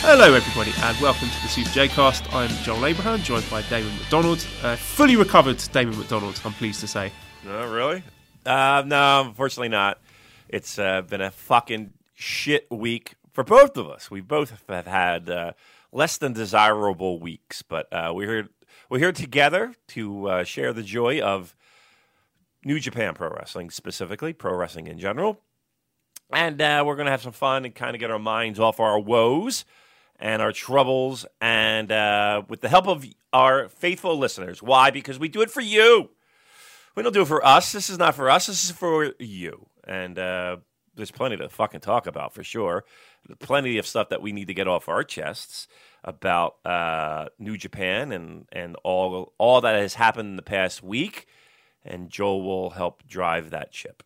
Hello everybody and welcome to the Super J Cast. I'm Joel Abraham, joined by Damon McDonald. Fully recovered Damon McDonald, I'm pleased to say. Oh, really? No, unfortunately not. It's been a fucking shit week for both of us. We both have had less than desirable weeks, but we're here together to share the joy of New Japan Pro Wrestling, specifically pro wrestling in general. And we're going to have some fun and kind of get our minds off our woes and our troubles, and with the help of our faithful listeners. Why? Because we do it for you. We don't do it for us. This is not for us. This is for you. And there's plenty to fucking talk about, for sure. Plenty of stuff that we need to get off our chests about New Japan and all that has happened in the past week. And Joel will help drive that ship.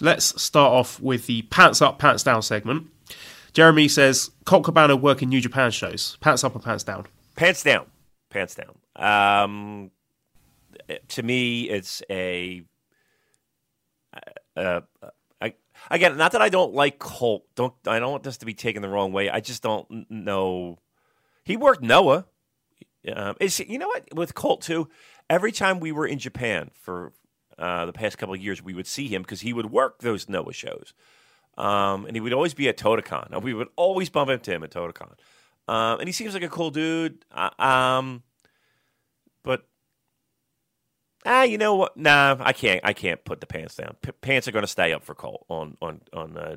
Let's start off with the Pants Up, Pants Down segment. Jeremy says, Colt Cabana working New Japan shows. Pants up or pants down? Pants down. Pants down. To me, it's a... Again, not that I don't like Colt. I don't want this to be taken the wrong way. I just don't know. He worked Noah. You know what? With Colt, too, every time we were in Japan for the past couple of years, we would see him because he would work those Noah shows. And he would always be at Totocon. We would always bump into him at Totocon. And he seems like a cool dude. But you know what? Nah, I can't put the pants down. Pants are going to stay up for Colt on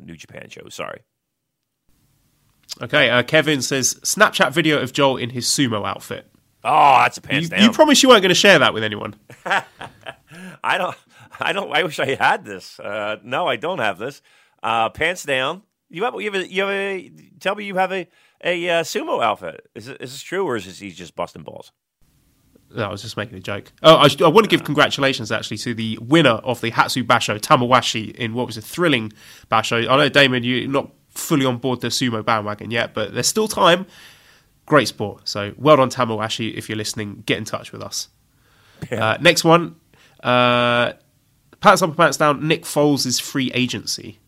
New Japan shows. Sorry. Okay. Kevin says Snapchat video of Joel in his sumo outfit. Oh, that's a pants down. You promise you weren't going to share that with anyone. I don't. I wish I had this. No, I don't have this. Pants down. You have a. Tell me you have a sumo outfit. Is this true, or is he just busting balls? No, I was just making a joke. Oh, I want to give congratulations actually to the winner of the Hatsu Basho, Tamawashi, in what was a thrilling basho. I know, Damon, you're not fully on board the sumo bandwagon yet, but there's still time. Great sport. So well done, Tamawashi. If you're listening, get in touch with us. Yeah. Next one. Pants up and pants down. Nick Foles' free agency.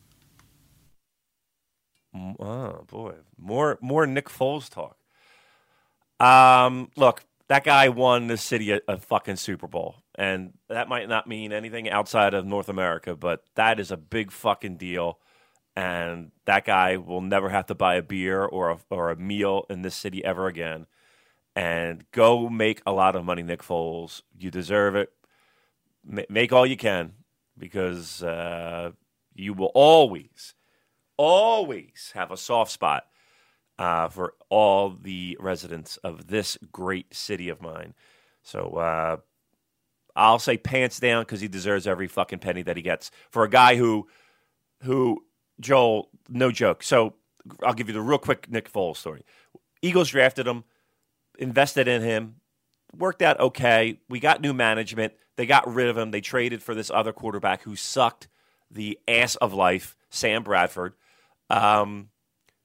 Oh boy, more Nick Foles talk. Look, that guy won the city a fucking Super Bowl, and that might not mean anything outside of North America, but that is a big fucking deal. And that guy will never have to buy a beer or a meal in this city ever again. And go make a lot of money, Nick Foles. You deserve it. Make all you can, because you will always have a soft spot for all the residents of this great city of mine. So I'll say pants down, because he deserves every fucking penny that he gets for a guy who Joel, no joke. So I'll give you the real quick Nick Foles story. Eagles drafted him, invested in him, worked out okay. We got new management. They got rid of him. They traded for this other quarterback who sucked the ass of life, Sam Bradford.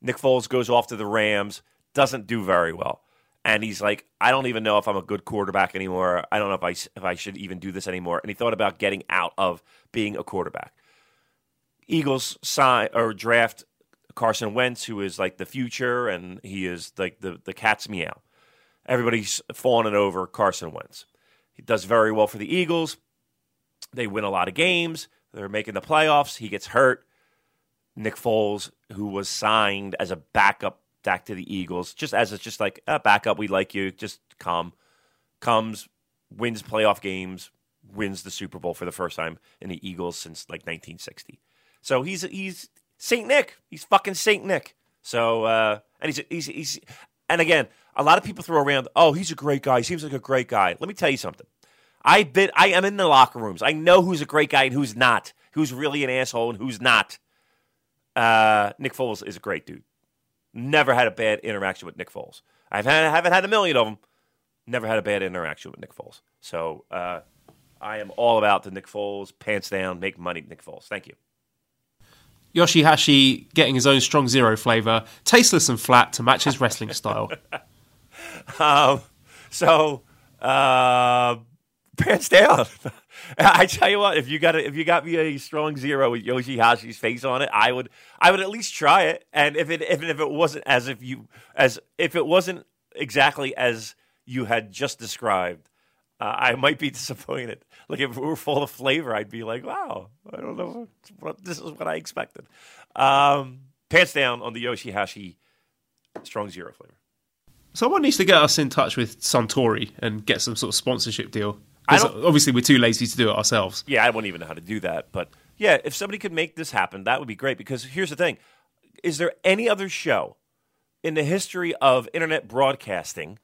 Nick Foles goes off to the Rams, doesn't do very well. And he's like, I don't even know if I'm a good quarterback anymore. I don't know if I should even do this anymore. And he thought about getting out of being a quarterback. Eagles sign or draft Carson Wentz, who is like the future, and he is like the cat's meow. Everybody's fawning over Carson Wentz. He does very well for the Eagles. They win a lot of games. They're making the playoffs. He gets hurt. Nick Foles, who was signed as a backup back to the Eagles, just like a backup, we like you, just comes, wins playoff games, wins the Super Bowl for the first time in the Eagles since like 1960. So he's Saint Nick. He's fucking Saint Nick. So and he's and again, a lot of people throw around, oh, he's a great guy. He seems like a great guy. Let me tell you something. I am in the locker rooms. I know who's a great guy and who's not, who's really an asshole and who's not. Nick Foles is a great dude. Never had a bad interaction with Nick Foles. I haven't had a million of them. Never had a bad interaction with Nick Foles. So I am all about the Nick Foles, pants down, make money, Nick Foles. Thank you. Yoshihashi getting his own strong zero flavor, tasteless and flat to match his wrestling style. Pants down. I tell you what, if you got me a strong zero with Yoshihashi's face on it, I would at least try it. And if it wasn't exactly as you had just described, I might be disappointed. Like if it were full of flavor, I'd be like, wow, I don't know, this is what I expected. Pants down on the Yoshihashi strong zero flavor. Someone needs to get us in touch with Suntory and get some sort of sponsorship deal. Obviously, we're too lazy to do it ourselves. Yeah, I wouldn't even know how to do that. But yeah, if somebody could make this happen, that would be great. Because here's the thing. Is there any other show in the history of internet broadcasting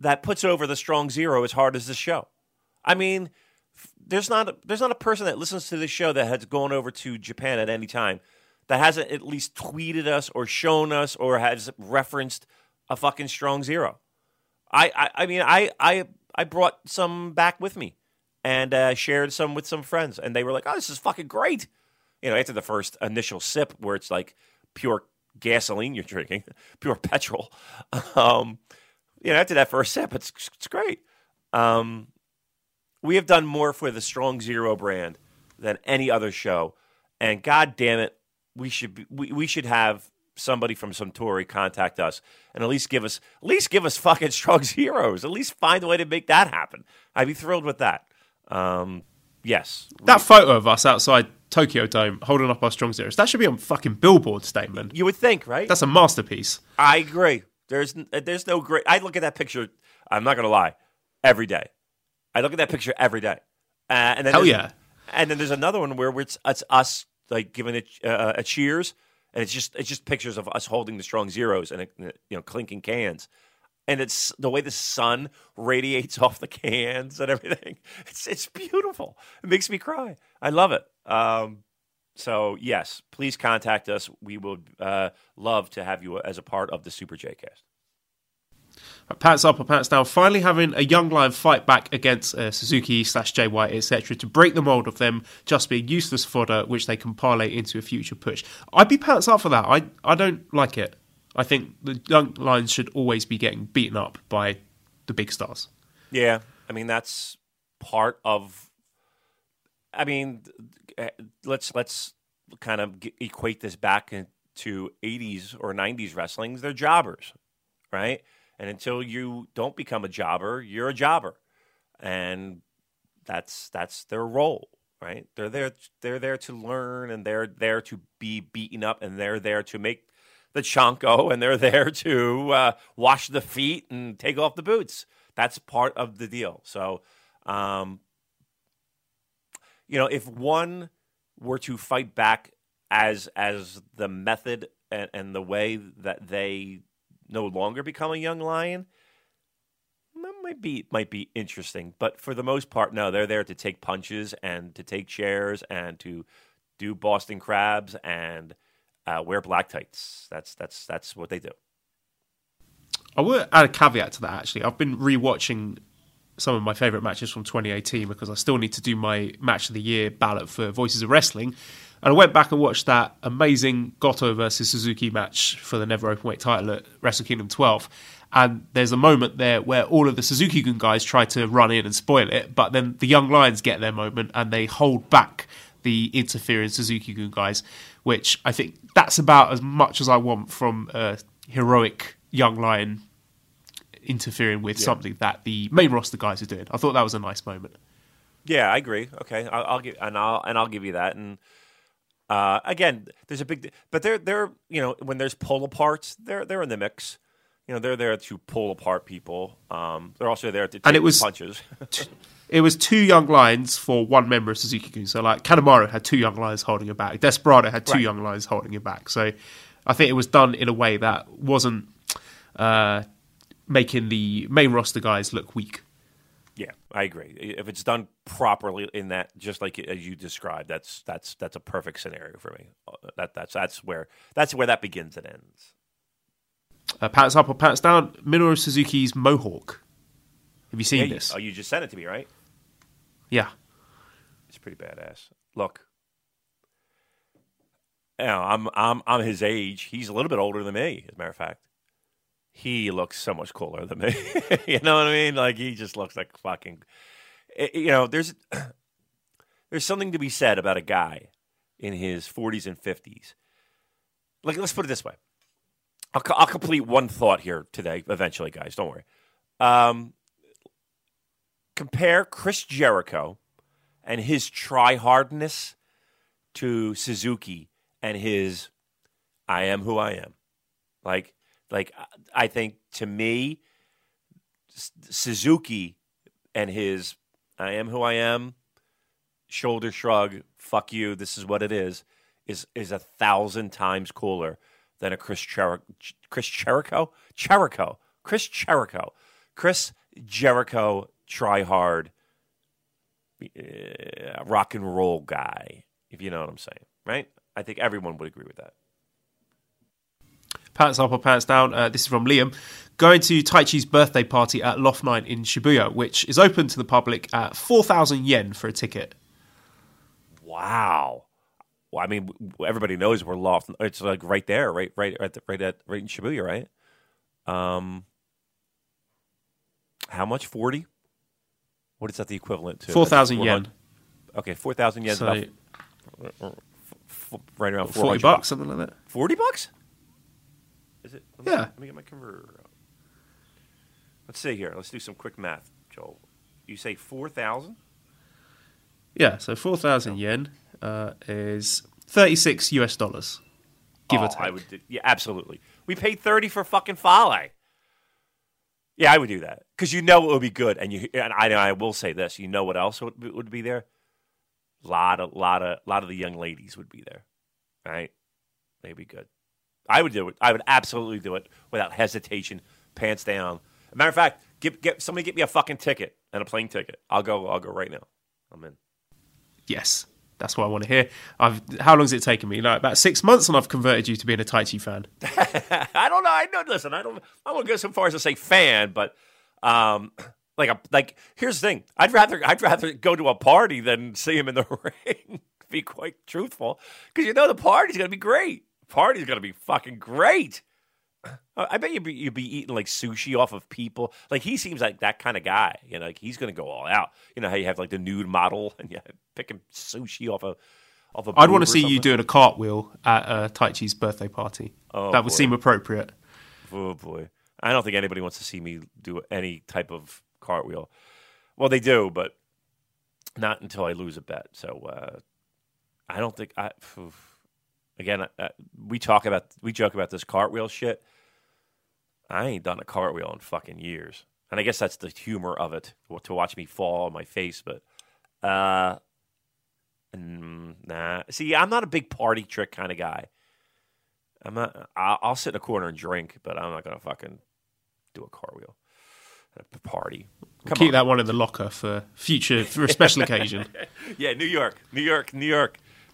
that puts over the strong zero as hard as this show? I mean, there's not a person that listens to this show that has gone over to Japan at any time that hasn't at least tweeted us or shown us or has referenced a fucking strong zero. I mean, I brought some back with me and shared some with some friends. And they were like, oh, this is fucking great. You know, after the first initial sip where it's like pure gasoline you're drinking, pure petrol. You know, after that first sip, it's great. We have done more for the Strong Zero brand than any other show. And God damn it, we should have somebody from Suntory contact us and at least give us fucking strong zeros. At least find a way to make that happen. I'd be thrilled with that. Yes, that photo of us outside Tokyo Dome holding up our strong zeros, that should be on fucking billboard statement. You would think, right? That's a masterpiece. I agree. There's no great. I look at that picture. I'm not gonna lie. Every day, I look at that picture every day. And then hell yeah. And then there's another one where it's us like giving it a cheers. And it's just pictures of us holding the strong zeros and, you know, clinking cans, and it's the way the sun radiates off the cans and everything. It's beautiful. It makes me cry. I love it. So yes, please contact us. We would love to have you as a part of the Super J-Cast. Pants up or pants down. Finally having a young lion fight back against Suzuki / JY, etc. to break the mold of them just being useless fodder, which they can parlay into a future push. I'd be pants up for that. I don't like it. I think the young lions should always be getting beaten up by the big stars. Yeah, I mean that's part of. I mean, let's kind of equate this back into 80s or 90s wrestling. They're jobbers, right? And until you don't become a jobber, you're a jobber, and that's their role, right? They're there to learn, and they're there to be beaten up, and they're there to make the chanko, and they're there to wash the feet and take off the boots. That's part of the deal. So, you know, if one were to fight back as the method and the way that they no longer become a young lion, that might be interesting. But for the most part, no, they're there to take punches and to take chairs and to do Boston crabs and wear black tights. That's what they do. I would add a caveat to that, actually. I've been rewatching some of my favourite matches from 2018 because I still need to do my Match of the Year ballot for Voices of Wrestling. And I went back and watched that amazing Goto versus Suzuki match for the Never Openweight title at Wrestle Kingdom 12. And there's a moment there where all of the Suzuki-gun guys try to run in and spoil it, but then the Young Lions get their moment and they hold back the interfering Suzuki-gun guys, which I think that's about as much as I want from a heroic Young Lion interfering with something that the main roster guys are doing. I thought that was a nice moment. Yeah, I agree. Okay, I'll give you that. And again, there's a big, but they're you know, when there's pull aparts, they're in the mix. You know, they're there to pull apart people. They're also there to take punches. It was two young lions for one member of Suzuki-gun. So like Kanemaru had two young lions holding him back. Desperado had two young lions holding him back. So I think it was done in a way that wasn't making the main roster guys look weak. Yeah, I agree. If it's done properly in that, just like as you described, that's a perfect scenario for me. That's where that begins and ends. pants up or pants down, Minoru Suzuki's mohawk. Have you seen this? Oh, you just sent it to me, right? Yeah. It's pretty badass. Look. You know, I'm his age. He's a little bit older than me, as a matter of fact. He looks so much cooler than me. You know what I mean? Like, he just looks like fucking... You know, there's something to be said about a guy in his 40s and 50s. Like, let's put it this way. I'll complete one thought here today, eventually, guys. Don't worry. Compare Chris Jericho and his try-hardness to Suzuki and his I am who I am. Like I think, to me, Suzuki and his I am who I am, shoulder shrug, fuck you, this is what it is 1,000 times cooler than a Chris Jericho try hard rock and roll guy, if you know what I'm saying, right? I think everyone would agree with that. Pants up or pants down. This is from Liam. Going to Taichi's birthday party at Loft 9 in Shibuya, which is open to the public at 4,000 yen for a ticket. Wow. Well, I mean, everybody knows where Loft. It's like right there, right in Shibuya, right? How much? 40? What is that the equivalent to? 4,000 yen. Okay, 4,000 yen. So, right around $40, something like that. $40? Is it? Let me get my converter out. Let's see here. Let's do some quick math, Joel. You say 4,000? Yeah, so 4,000 yen is $36, give or take. I would yeah, absolutely. We paid 30 for fucking Fale. Yeah, I would do that because you know it would be good. And I will say this. You know what else would be there? A lot of the young ladies would be there, right? They'd be good. I would do it. I would absolutely do it without hesitation, pants down. As a matter of fact, get me a fucking ticket and a plane ticket. I'll go right now. I'm in. Yes, that's what I want to hear. How long has it taken me? Like about 6 months, and I've converted you to being a Tai Chi fan. I don't know. Listen, I won't go so far as to say fan, but here's the thing. I'd rather go to a party than see him in the ring. Be quite truthful, because you know the party's gonna be great. Party's gonna be fucking great. I bet you'd be eating like sushi off of people. Like, he seems like that kind of guy. You know, like he's gonna go all out. You know how you have like the nude model and you're picking sushi off a. I'd want to see something. You doing a cartwheel at Taichi's birthday party. Oh, that would seem appropriate. Oh boy, I don't think anybody wants to see me do any type of cartwheel. Well, they do, but not until I lose a bet. So I don't think I. Oof. Again, we joke about this cartwheel shit. I ain't done a cartwheel in fucking years, and I guess that's the humor of it, to watch me fall on my face. But nah. See, I'm not a big party trick kind of guy. I'm not. I'll sit in a corner and drink, but I'm not gonna fucking do a cartwheel at a party. Keep that one in the locker for a special occasion. Yeah, New York. New York's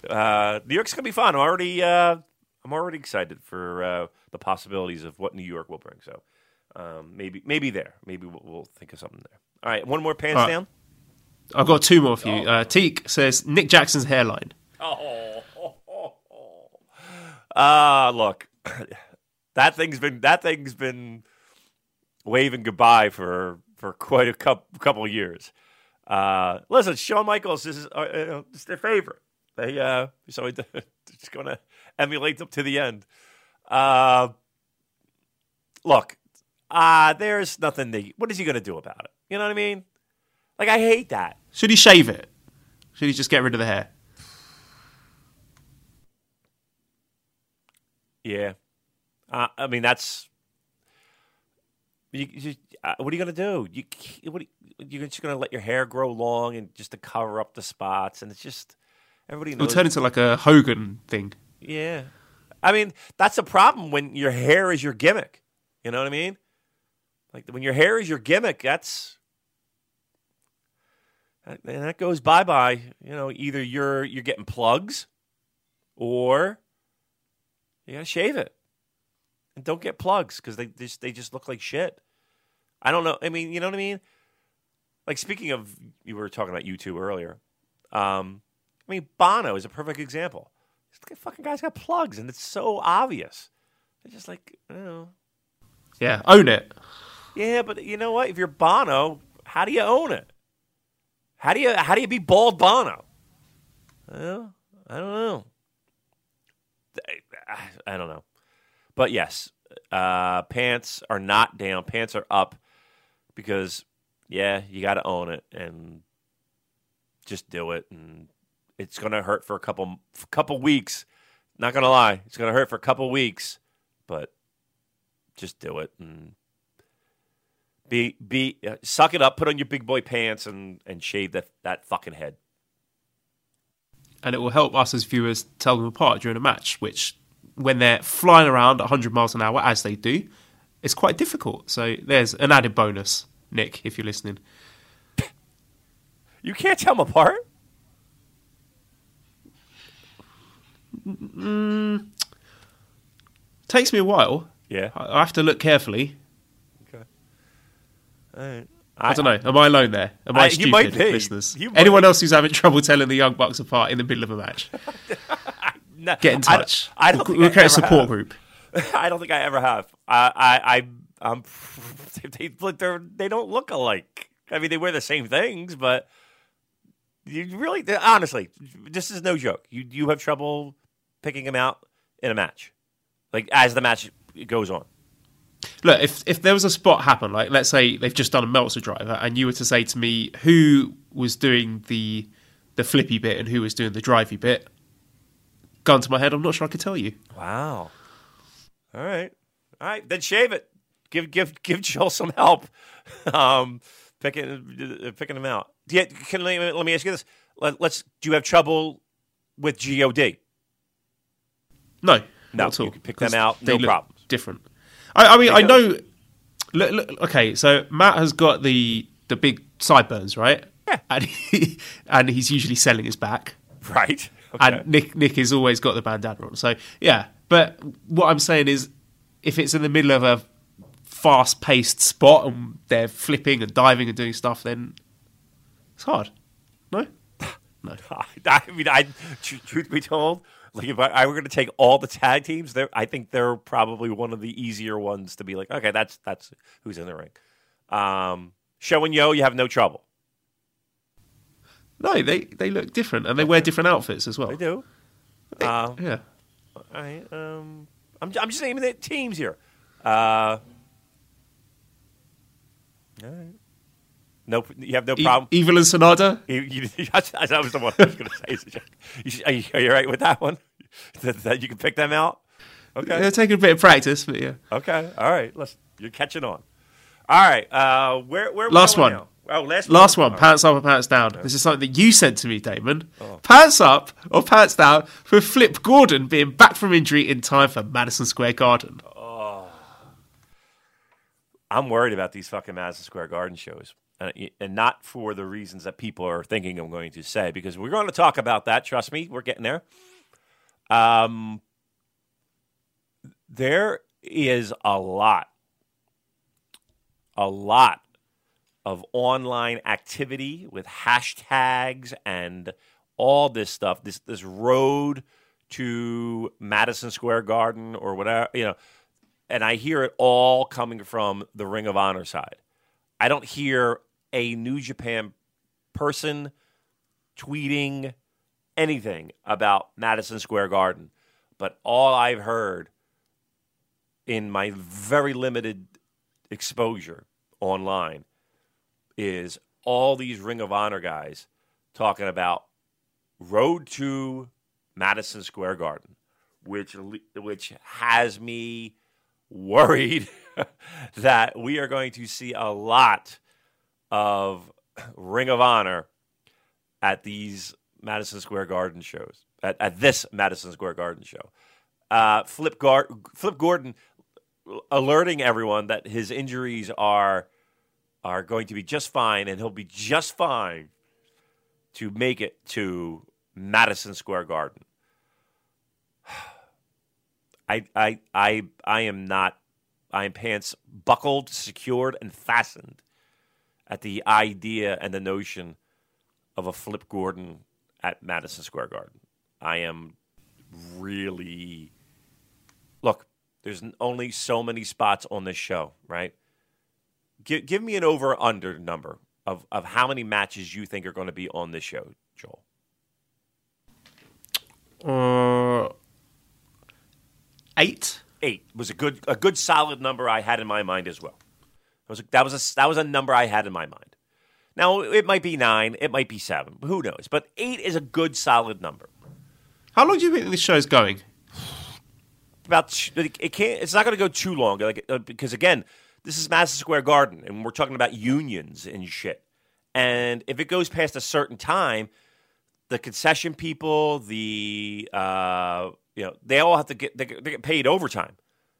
gonna be fun. I'm already excited for the possibilities of what New York will bring. So maybe we'll think of something there. All right, one more pants down. I've got two more for you. Teak says Nick Jackson's hairline. Look, that thing's been waving goodbye for quite a couple of years. Listen, Shawn Michaels is their favorite. So just going to emulate them to the end. Look, there's nothing that what is he going to do about it? You know what I mean? Like, I hate that. Should he shave it? Should he just get rid of the hair? Yeah. I mean, that's... what are you going to do? You're just going to let your hair grow long and just to cover up the spots, and it's just... Everybody knows. It'll turn into like a Hogan thing. Yeah. I mean, that's a problem when your hair is your gimmick. You know what I mean? Like, when your hair is your gimmick, that goes bye-bye. You know, either you're getting plugs or you got to shave it. And don't get plugs because they just look like shit. I don't know. I mean, you know what I mean? Like, speaking of, you were talking about U2 earlier. I mean, Bono is a perfect example. This fucking guy's got plugs, and it's so obvious. They're just like, I don't know. Yeah, own it. Yeah, but you know what? If you're Bono, how do you own it? How do you be bald Bono? Well, I don't know. I don't know. But yes, pants are not down. Pants are up because, yeah, you got to own it and just do it. And it's going to hurt for a couple weeks. Not going to lie. It's going to hurt for a couple weeks. But just do it and be suck it up. Put on your big boy pants and shave that fucking head. And it will help us as viewers tell them apart during a match, which, when they're flying around at 100 miles an hour, as they do, it's quite difficult. So there's an added bonus, Nick, if you're listening. You can't tell them apart? Takes me a while. Yeah. I have to look carefully. Okay. All right. I don't know. Am I alone there? Am I stupid, you might be. Listeners? Anyone else who's having trouble telling the Young Bucks apart in the middle of a match? No, get in touch. We'll create a support group. I don't think I ever have. I'm. They don't look alike. I mean, they wear the same things, but you really, honestly, this is no joke. You have trouble picking them out in a match, like as the match goes on. Look, if there was a spot happen, like let's say they've just done a Meltzer driver, and you were to say to me who was doing the flippy bit and who was doing the drivey bit, gun to my head, I'm not sure I could tell you. Wow. All right, then shave it. Give Joel some help. Picking them out. Yeah, let me ask you this. Do you have trouble with God? No, not at all. You can pick them out. No problem. Different. I mean, I know. Look, okay, so Matt has got the big sideburns, right? Yeah. And he's usually selling his back, right? Okay. And Nick has always got the bandana on. So yeah, but what I'm saying is, if it's in the middle of a fast-paced spot and they're flipping and diving and doing stuff, then it's hard. No. I mean, truth be told. Like if I were going to take all the tag teams, I think they're probably one of the easier ones to be like, okay, that's who's in the ring. Show and Yo, you have no trouble. No, they look different and they wear different outfits as well. They do. Yeah. I'm just naming the teams here. All right. No, you have no problem. Evil and Sonata. That was the one I was going to say. Are you right with that one? That you can pick them out. Okay, it'll take a bit of practice, but yeah. Okay, all right. Listen, you're catching on. All right, where? Last one. Now? Oh, last one. Right. Pants up or pants down. Okay. This is something that you said to me, Damon. Oh. Pants up or pants down for Flip Gordon being back from injury in time for Madison Square Garden. Oh, I'm worried about these fucking Madison Square Garden shows. And not for the reasons that people are thinking I'm going to say, because we're going to talk about that. Trust me, we're getting there. There is a lot of online activity with hashtags and all this stuff. This road to Madison Square Garden or whatever, you know. And I hear it all coming from the Ring of Honor side. I don't hear a New Japan person tweeting anything about Madison Square Garden, but all I've heard in my very limited exposure online is all these Ring of Honor guys talking about road to Madison Square Garden, which has me worried that we are going to see a lot of Ring of Honor at these Madison Square Garden shows, at this Madison Square Garden show. Flip Gordon alerting everyone that his injuries are going to be just fine, and he'll be just fine to make it to Madison Square Garden. I am not. I am pants buckled, secured, and fastened at the idea and the notion of a Flip Gordon at Madison Square Garden. I am really... Look, there's only so many spots on this show, right? Give me an over-under number of how many matches you think are going to be on this show, Joel. Eight. Eight was a good solid number I had in my mind as well. That was a number I had in my mind. Now, it might be 9, it might be 7, who knows? But 8 is a good solid number. How long do you think this show's going? It's not going to go too long, because again, this is Madison Square Garden, and we're talking about unions and shit. And if it goes past a certain time, the concession people, they all have to get paid overtime,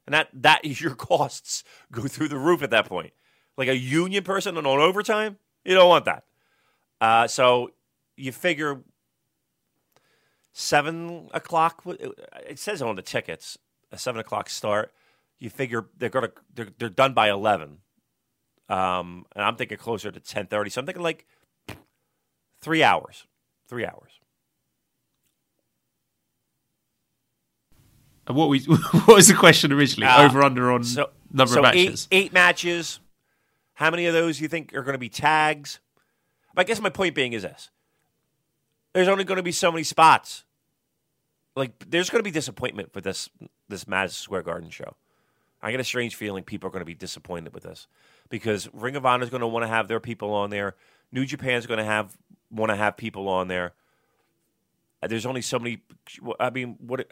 and that is your costs go through the roof at that point. Like a union person on overtime, you don't want that. So you figure 7 o'clock. It says on the tickets a 7 o'clock start. You figure they're done by 11, and I'm thinking closer to 10:30. So I'm thinking like 3 hours. 3 hours. What was the question originally? Over under on number of matches. Eight matches. How many of those you think are going to be tags? But I guess my point being is this: there's only going to be so many spots. Like there's going to be disappointment for this Madison Square Garden show. I get a strange feeling people are going to be disappointed with this because Ring of Honor is going to want to have their people on there. New Japan is going to want to have people on there. There's only so many. I mean, what?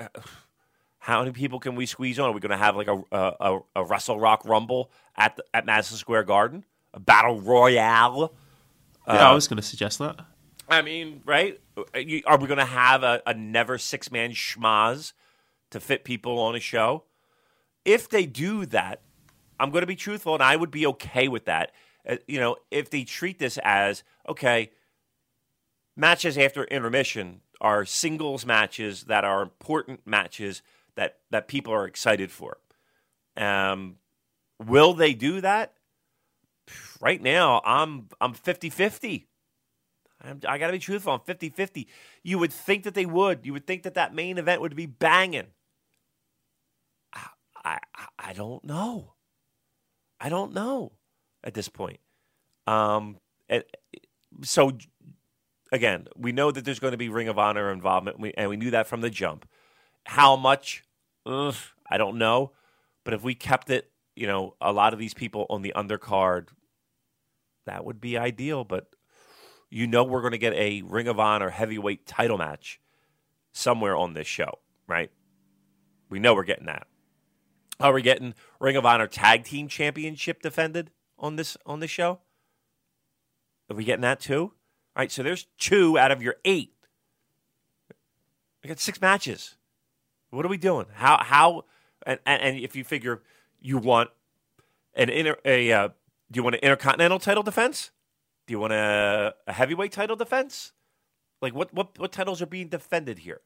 How many people can we squeeze on? Are we going to have like a Wrestle Rock Rumble at Madison Square Garden? A Battle Royale? Yeah, I was going to suggest that. I mean, right? Are we going to have a never six-man schmaz to fit people on a show? If they do that, I'm going to be truthful, and I would be okay with that. If they treat this as, okay, matches after intermission are singles matches that are important matches that people are excited for. Will they do that? Right now, I'm 50-50. I got to be truthful. I'm 50-50. You would think that they would. You would think that main event would be banging. I don't know. I don't know at this point. So, again, we know that there's going to be Ring of Honor involvement, and we knew that from the jump. How much? I don't know. But if we kept it, a lot of these people on the undercard, that would be ideal. But we're going to get a Ring of Honor heavyweight title match somewhere on this show, right? We know we're getting that. Are we getting Ring of Honor Tag Team Championship defended on this show? Are we getting that too? All right, so there's 2 out of your 8. We got 6 matches. What are we doing? How? And if you figure you want do you want an intercontinental title defense? Do you want a heavyweight title defense? Like what titles are being defended here?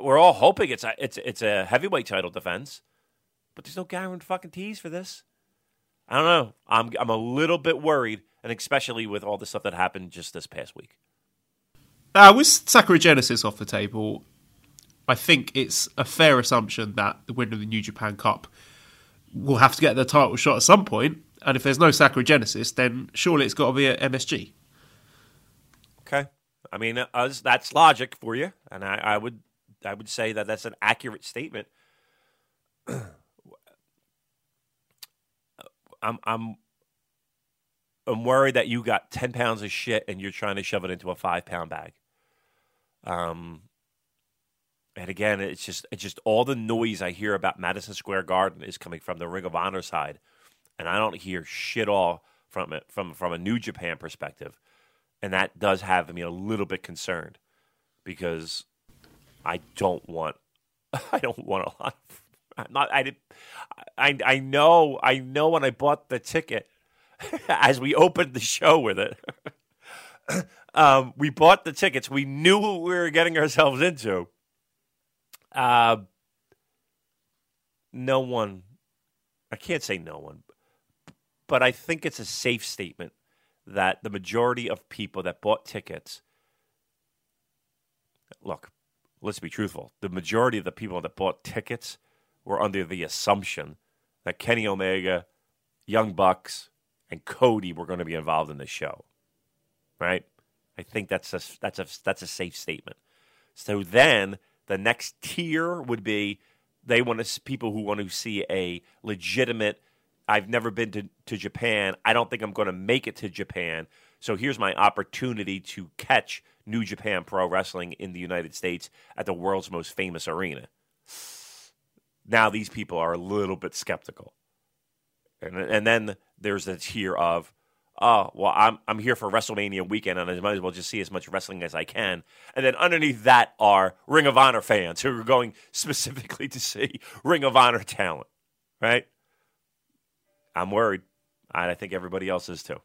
We're all hoping it's a heavyweight title defense, but there's no guaranteed fucking tease for this. I don't know. I'm a little bit worried, and especially with all the stuff that happened just this past week. With Sakura Genesis off the table, I think it's a fair assumption that the winner of the New Japan Cup will have to get their title shot at some point. And if there's no Sakura Genesis, then surely it's got to be at MSG. Okay. I mean, that's logic for you. And I would say that that's an accurate statement. I'm worried that you got 10 pounds of shit and you're trying to shove it into a 5-pound bag. And again, it's just all the noise I hear about Madison Square Garden is coming from the Ring of Honor side, and I don't hear shit all from it from a New Japan perspective, and that does have me a little bit concerned because I don't want a lot of. I know when I bought the ticket as we opened the show with it. We bought the tickets. We knew what we were getting ourselves into. no one, I can't say no one, but I think it's a safe statement that the majority of people that bought tickets, look, let's be truthful, the majority of the people that bought tickets were under the assumption that Kenny Omega, Young Bucks, and Cody were going to be involved in the show, right? I think that's a safe statement. So then the next tier would be they want to people who want to see a legitimate. I've never been to Japan. I don't think I'm going to make it to Japan. So here's my opportunity to catch New Japan Pro Wrestling in the United States at the world's most famous arena. Now these people are a little bit skeptical, and then there's the tier of, oh, well, I'm here for WrestleMania weekend, and I might as well just see as much wrestling as I can. And then underneath that are Ring of Honor fans who are going specifically to see Ring of Honor talent, right? I'm worried, and I think everybody else is too.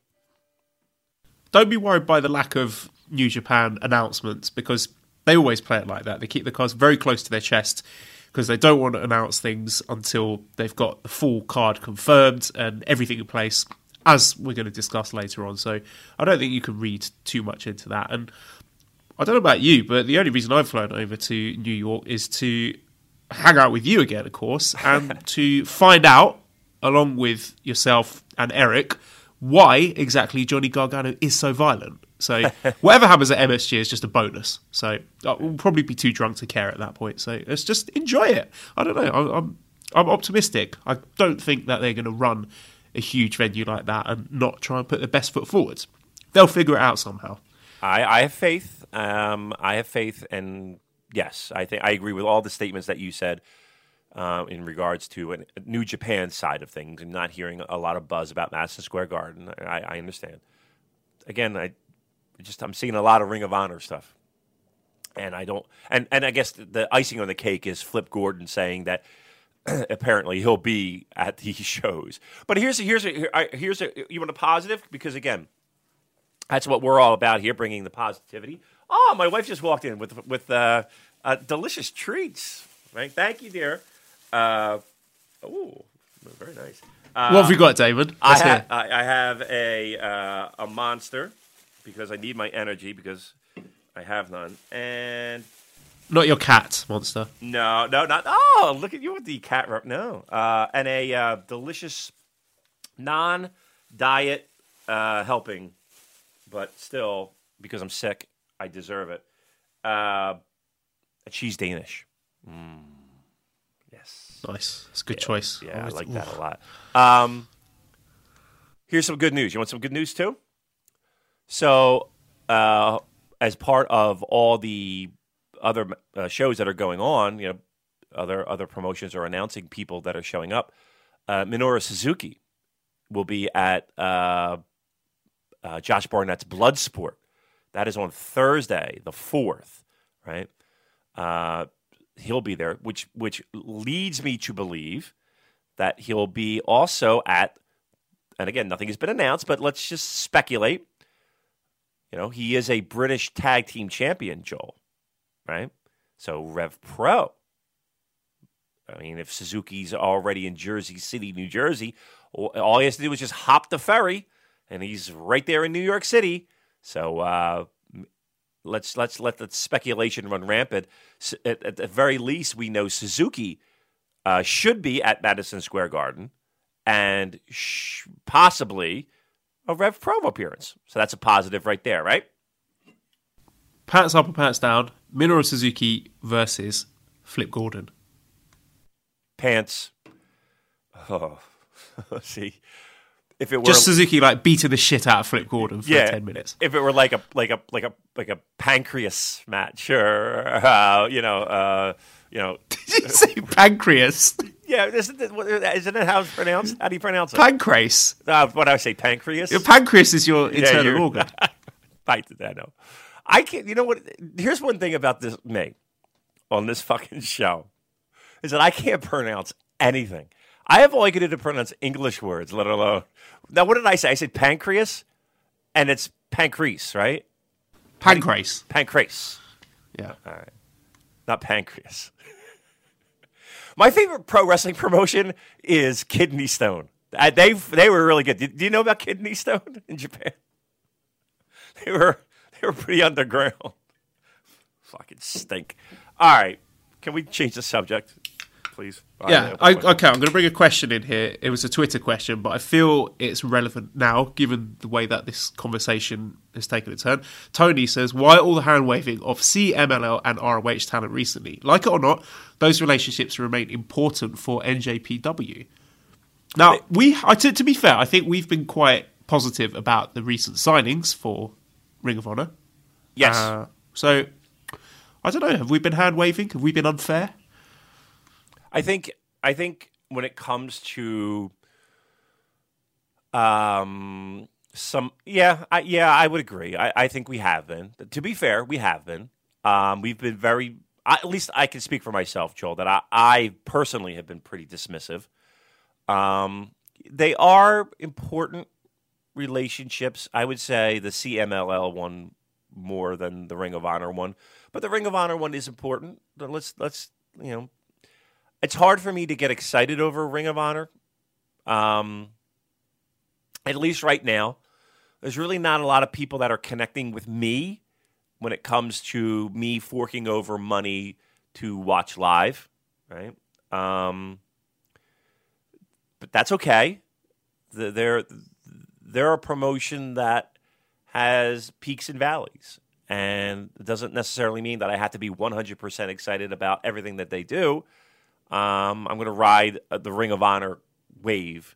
Don't be worried by the lack of New Japan announcements, because they always play it like that. They keep the cards very close to their chest because they don't want to announce things until they've got the full card confirmed and everything in place, as we're going to discuss later on. So I don't think you can read too much into that. And I don't know about you, but the only reason I've flown over to New York is to hang out with you again, of course, and to find out, along with yourself and Eric, why exactly Johnny Gargano is so violent. So whatever happens at MSG is just a bonus. So we'll probably be too drunk to care at that point. So let's just enjoy it. I don't know. I'm optimistic. I don't think that they're going to run a huge venue like that and not try and put their best foot forward. They'll figure it out somehow. I have faith. I have faith, and yes, I think I agree with all the statements that you said in regards to a New Japan side of things and not hearing a lot of buzz about Madison Square Garden. I understand. Again, I'm seeing a lot of Ring of Honor stuff, and I don't. And I guess the icing on the cake is Flip Gordon saying that. Apparently, he'll be at these shows. But here's a you want a positive? Because again, that's what we're all about here, bringing the positivity. Oh, my wife just walked in with delicious treats. Right, thank you, dear. Very nice. What have we got, David? I have a monster because I need my energy because I have none and. Not your cat, monster. No, not... Oh, look at you with the cat... No. And a delicious non-diet helping, but still, because I'm sick, I deserve it. A cheese Danish. Mm. Yes. Nice. It's a good choice. Yeah, always. I like that a lot. Here's some good news. You want some good news, too? So, as part of all the other shows that are going on, you know, other promotions are announcing people that are showing up. Minoru Suzuki will be at Josh Barnett's Bloodsport. That is on Thursday, the 4th, right? He'll be there, which leads me to believe that he'll be also at, and again, nothing has been announced, but let's just speculate. You know, he is a British tag team champion, Joel. Right? So Rev Pro. I mean, if Suzuki's already in Jersey City, New Jersey, all he has to do is just hop the ferry, and he's right there in New York City. So let's let the speculation run rampant. At the very least, we know Suzuki should be at Madison Square Garden, and possibly a Rev Pro appearance. So that's a positive right there, right? Pants up or pants down. Minoru Suzuki versus Flip Gordon. Pants. Oh, see, if it were just Suzuki like beating the shit out of Flip Gordon for 10 minutes. If it were like a pancreas match, or you know. Did you say pancreas? Yeah, isn't that how it's pronounced? How do you pronounce it? Pancreas. What I say, pancreas. Your pancreas is your internal organ. I did that. No. I can't, you know what? Here's one thing about this, me, on this fucking show, is that I can't pronounce anything. I have all I can do to pronounce English words, let alone. Now, what did I say? I said pancreas, and it's pancreas, right? Pancreas. Pancreas. Yeah. All right. Not pancreas. My favorite pro wrestling promotion is Kidney Stone. They were really good. Do you know about Kidney Stone in Japan? They were pretty underground. Fucking stink. All right. Can we change the subject, please? Yeah. Okay, I'm going to bring a question in here. It was a Twitter question, but I feel it's relevant now, given the way that this conversation has taken a turn. Tony says, why all the hand-waving of CMLL and ROH talent recently? Like it or not, those relationships remain important for NJPW. Now, to be fair, I think we've been quite positive about the recent signings for Ring of Honor. Yes. So, I don't know. Have we been hand-waving? Have we been unfair? I think when it comes to I would agree. I think we have been. To be fair, we have been. We've been very. At least I can speak for myself, Joel. That I personally have been pretty dismissive. They are important relationships. I would say the CMLL one more than the Ring of Honor one, but the Ring of Honor one is important. Let's you know. It's hard for me to get excited over Ring of Honor, at least right now. There's really not a lot of people that are connecting with me when it comes to me forking over money to watch live, right? But that's okay. They're a promotion that has peaks and valleys, and it doesn't necessarily mean that I have to be 100% excited about everything that they do. I'm going to ride the Ring of Honor wave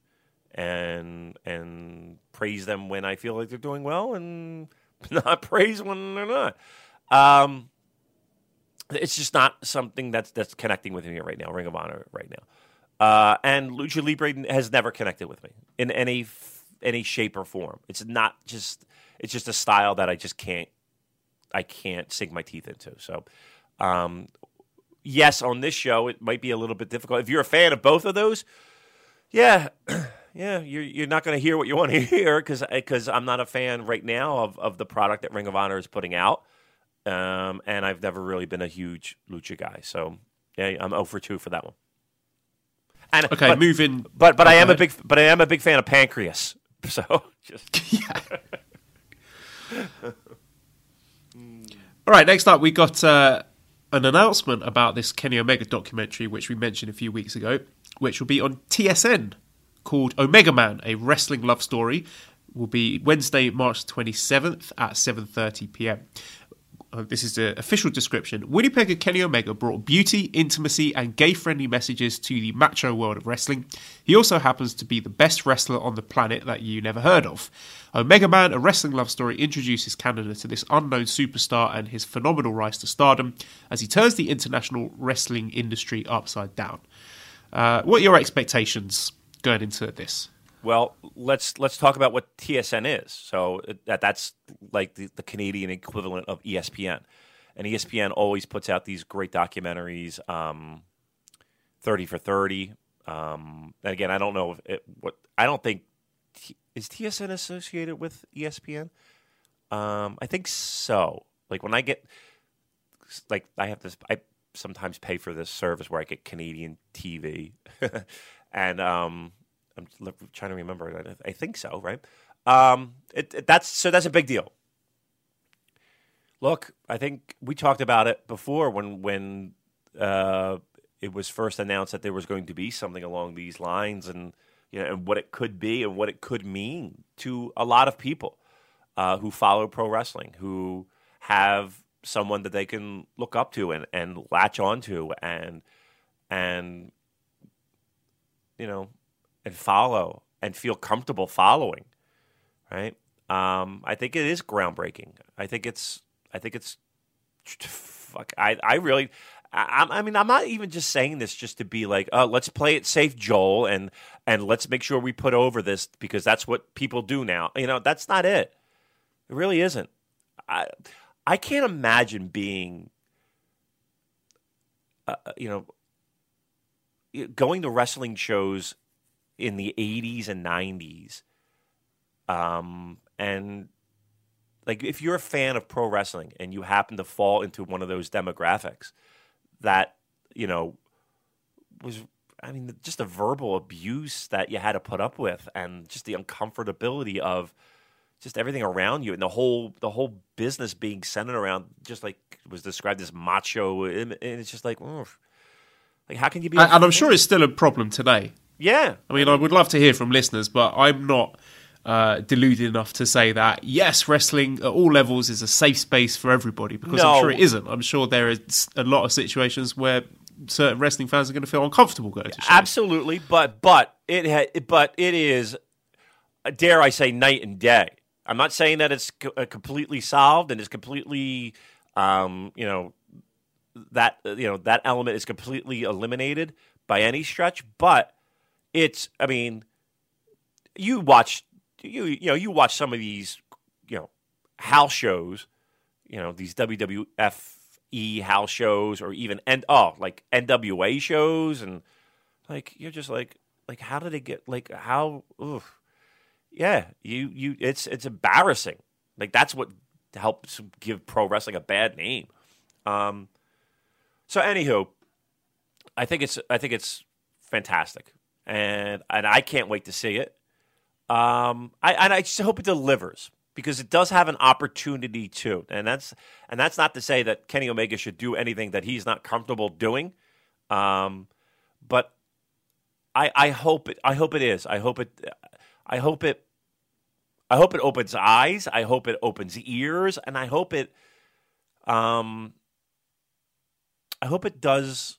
and praise them when I feel like they're doing well and not praise when they're not. It's just not something that's connecting with me right now, Ring of Honor right now. And Lucha Libre has never connected with me in any shape or form. It's just a style that I just can't sink my teeth into. So, yes, on this show, it might be a little bit difficult. If you're a fan of both of those, you're not going to hear what you want to hear because I'm not a fan right now of the product that Ring of Honor is putting out, and I've never really been a huge Lucha guy. So, yeah, I'm 0 for 2 for that one. And, okay, moving. But I am a big fan of Pancreas. So just yeah. All right, next up we got. An announcement about this Kenny Omega documentary, which we mentioned a few weeks ago, which will be on TSN, called Omega Man, A Wrestling Love Story, will be Wednesday, March 27th at 7:30 p.m. This is the official description. Winnipeg and Kenny Omega brought beauty, intimacy, and gay-friendly messages to the macho world of wrestling. He also happens to be the best wrestler on the planet that you never heard of. Omega Man, A Wrestling Love Story, introduces Canada to this unknown superstar and his phenomenal rise to stardom as he turns the international wrestling industry upside down. What are your expectations going into this? Well, let's talk about what TSN is. So that's like the Canadian equivalent of ESPN. And ESPN always puts out these great documentaries, 30 for 30. And again, I don't know if is TSN associated with ESPN? I think so. Like when I get I sometimes pay for this service where I get Canadian TV and I'm trying to remember. I think so, right? That's a big deal. Look, I think we talked about it before when it was first announced that there was going to be something along these lines, and you know, and what it could be and what it could mean to a lot of people who follow pro wrestling, who have someone that they can look up to and latch onto and you know. And follow and feel comfortable following, right? I think it is groundbreaking. I'm not even just saying this just to be like, oh, let's play it safe, Joel, and let's make sure we put over this because that's what people do now. You know, that's not it. It really isn't. I can't imagine being, going to wrestling shows in the 80s and 90s. And like if you're a fan of pro wrestling and you happen to fall into one of those demographics that, you know, was, I mean, just the verbal abuse that you had to put up with, and just the uncomfortability of just everything around you, and the whole business being centered around, just like was described, as macho, and it's just like, oh, like how can you be? And I'm sure it's still a problem today. Yeah, I mean, I would love to hear from listeners, but I'm not deluded enough to say that yes, wrestling at all levels is a safe space for everybody, because I'm sure it isn't. I'm sure there is a lot of situations where certain wrestling fans are going to feel uncomfortable going to shows. Absolutely, but it is, dare I say, night and day. I'm not saying that it's completely solved and it's completely, that element is completely eliminated by any stretch. But it's, I mean, you watch some of these, house shows, these WWFE house shows, or even like NWA shows, and like you're just like how did it get like how? Oof. Yeah, it's embarrassing. Like, that's what helps give pro wrestling a bad name. So anywho, I think it's fantastic, and I can't wait to see it. I just hope it delivers, because it does have an opportunity to. And that's not to say that Kenny Omega should do anything that he's not comfortable doing, but I hope it is. I hope it opens eyes. I hope it opens ears, and I hope it does.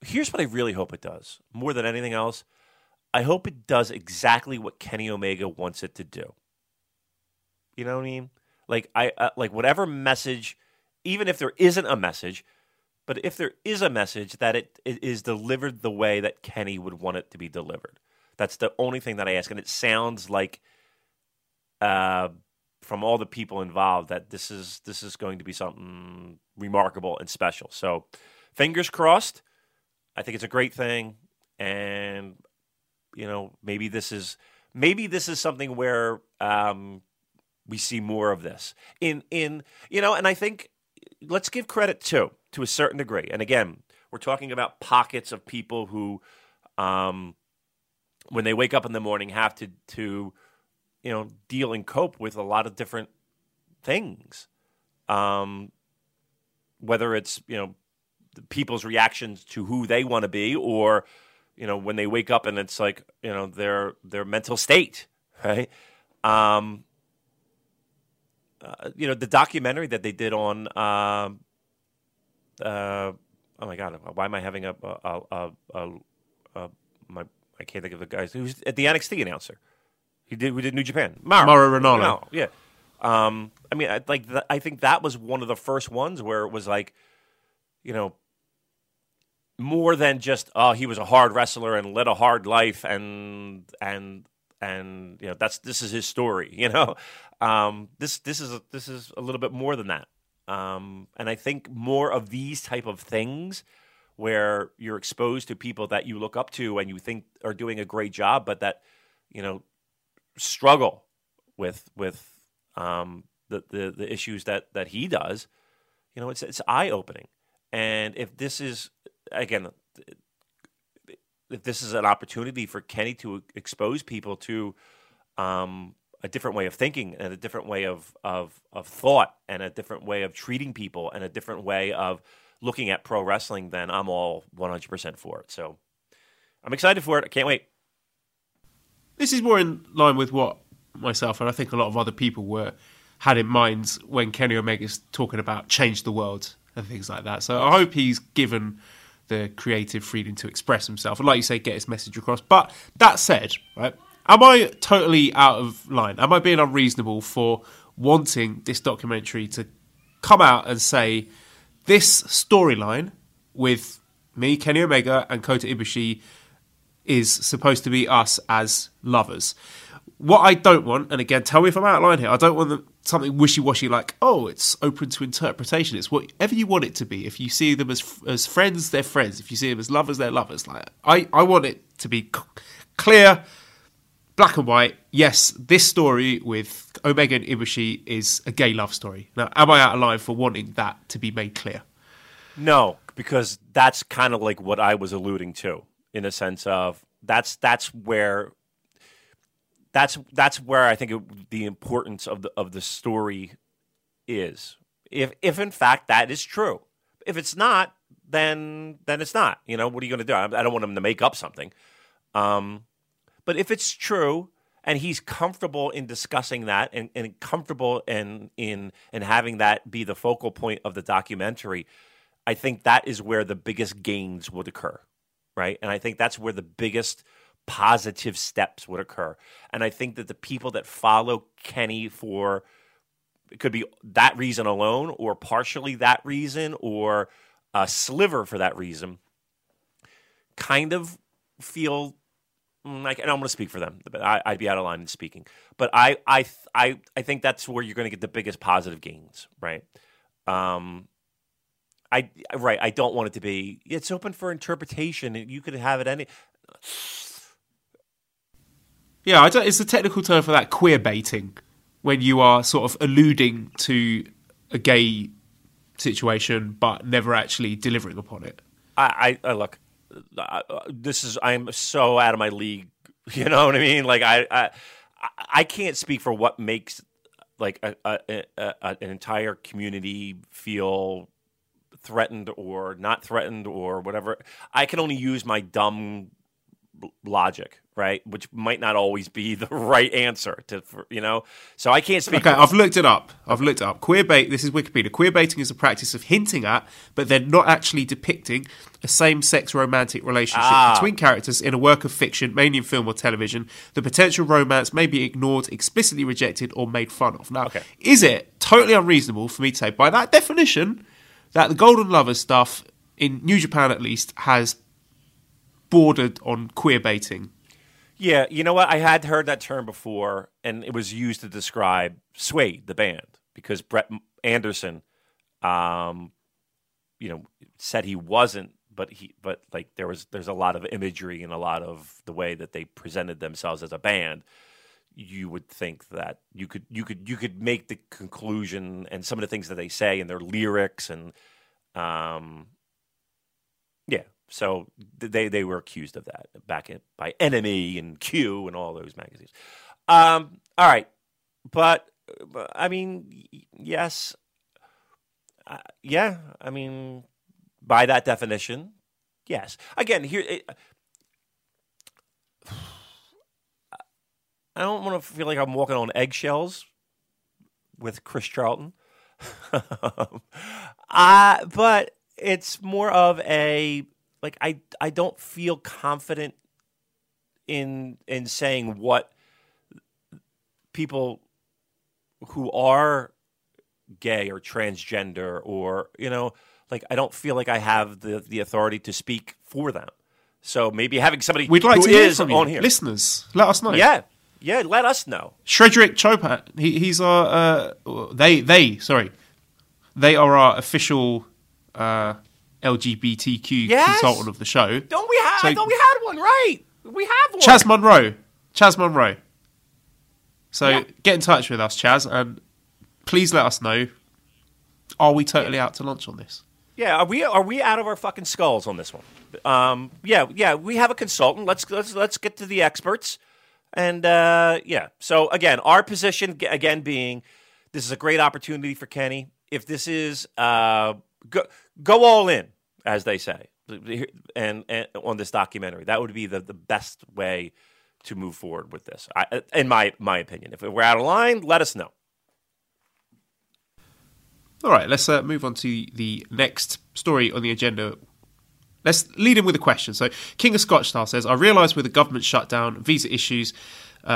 Here's what I really hope it does, more than anything else. I hope it does exactly what Kenny Omega wants it to do. You know what I mean? Like I whatever message, even if there isn't a message, but if there is a message, that it is delivered the way that Kenny would want it to be delivered. That's the only thing that I ask, and it sounds like, from all the people involved, that this is going to be something remarkable and special. So, fingers crossed. I think it's a great thing, and maybe this is something where we see more of this in. And I think let's give credit to a certain degree. And again, we're talking about pockets of people who, when they wake up in the morning, have to deal and cope with a lot of different things. Whether it's, people's reactions to who they want to be, or, when they wake up and it's like, their mental state, right? The documentary that they did on, oh my God, why am I having I can't think of the guys who's at the NXT announcer. We did New Japan. Mauro Ranallo. Yeah. I think that was one of the first ones where it was like, more than just, oh, he was a hard wrestler and led a hard life, and this is his story. This is a little bit more than that. And I think more of these type of things, where you're exposed to people that you look up to and you think are doing a great job, but that, struggle with the issues that he does, it's eye-opening. And if this is an opportunity for Kenny to expose people to a different way of thinking, and a different way of thought, and a different way of treating people, and a different way of looking at pro wrestling, then I'm all 100% for it. So I'm excited for it. I can't wait. This is more in line with what myself and I think a lot of other people had in mind when Kenny Omega's talking about change the world and things like that. So I hope he's given the creative freedom to express himself and, like you say, get his message across. But that said, right, am I totally out of line? Am I being unreasonable for wanting this documentary to come out and say, this storyline with me, Kenny Omega, and Kota Ibushi is supposed to be us as lovers. What I don't want, and again, tell me if I'm out of line here, I don't want something wishy-washy like, oh, it's open to interpretation. It's whatever you want it to be. If you see them as friends, they're friends. If you see them as lovers, they're lovers. Like, I want it to be clear, black and white. Yes, this story with Omega and Ibushi is a gay love story. Now, am I out of line for wanting that to be made clear? No, because that's kind of like what I was alluding to, in a sense of that's where I think the importance of the story is. If in fact that is true, if it's not, then it's not. You know, what are you going to do? I don't want him to make up something. But if it's true and he's comfortable in discussing that and comfortable in having that be the focal point of the documentary, I think that is where the biggest gains would occur, right? And I think that's where the biggest positive steps would occur. And I think that the people that follow Kenny for it could be that reason alone or partially that reason or a sliver for that reason kind of feel like, and I'm going to speak for them, but I'd be out of line in speaking. But I think that's where you're going to get the biggest positive gains, right? I don't want it to be, it's open for interpretation and you could have it any... Yeah, it's a technical term for that, queer baiting, when you are sort of alluding to a gay situation but never actually delivering upon it. I'm so out of my league. You know what I mean? Like I can't speak for what makes like an entire community feel threatened or not threatened or whatever. I can only use my dumb logic, right, which might not always be the right answer to, you know. So I can't speak. Okay, I've looked it up. Queer bait. This is Wikipedia. Queer baiting is a practice of hinting at, but then not actually depicting, a same-sex romantic relationship between characters in a work of fiction, mainly in film or television. The potential romance may be ignored, explicitly rejected, or made fun of. Now, Is it totally unreasonable for me to say, by that definition, that the Golden Lovers stuff in New Japan, at least, has bordered on queer baiting? Yeah, you know what? I had heard that term before, and it was used to describe Suede, the band, because Brett Anderson, said he wasn't, but there's a lot of imagery and a lot of the way that they presented themselves as a band. You would think that you could make the conclusion, and some of the things that they say in their lyrics, and So they were accused of that back by Enemy and Q and all those magazines. All right. But I mean, yes. I mean, by that definition, yes. Again, here... I don't want to feel like I'm walking on eggshells with Chris Charlton. But it's more of a... Like I don't feel confident in saying what people who are gay or transgender or, you know, like I don't feel like I have the authority to speak for them. So maybe having somebody we'd like who to hear is from you. On here, listeners, let us know. Yeah, let us know. Shrederick Chopin, he's our they are our official. LGBTQ consultant of the show. Don't we have? So, I thought we had one, right? We have one. Chaz Monroe. So Get in touch with us, Chaz, and please let us know. Are we totally out to lunch on this? Yeah, are we out of our fucking skulls on this one? We have a consultant. Let's get to the experts, and So again, our position again being, this is a great opportunity for Kenny. If this is go all in, as they say, and on this documentary, that would be the best way to move forward with this, in my opinion. If we're out of line, let us know. All right, let's move on to the next story on the agenda. Let's lead in with a question. So King of Scotch Style says, I realise with the government shutdown, visa issues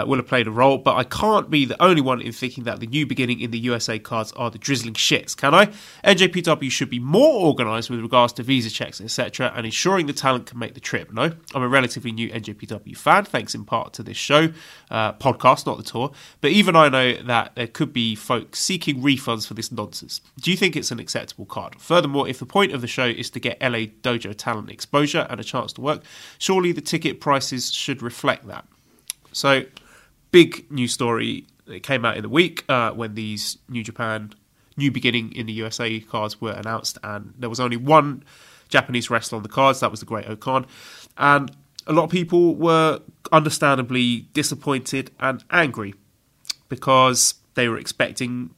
will have played a role, but I can't be the only one in thinking that the new beginning in the USA cards are the drizzling shits, can I? NJPW should be more organised with regards to visa checks, etc., and ensuring the talent can make the trip, no? I'm a relatively new NJPW fan, thanks in part to this show, podcast, not the tour, but even I know that there could be folks seeking refunds for this nonsense. Do you think it's an acceptable card? Furthermore, if the point of the show is to get LA Dojo talent exposure and a chance to work, surely the ticket prices should reflect that. So, big news story that came out in the week when these New Japan New Beginning in the USA cards were announced, and there was only one Japanese wrestler on the cards. That was the Great Okan. And a lot of people were understandably disappointed and angry because they were expecting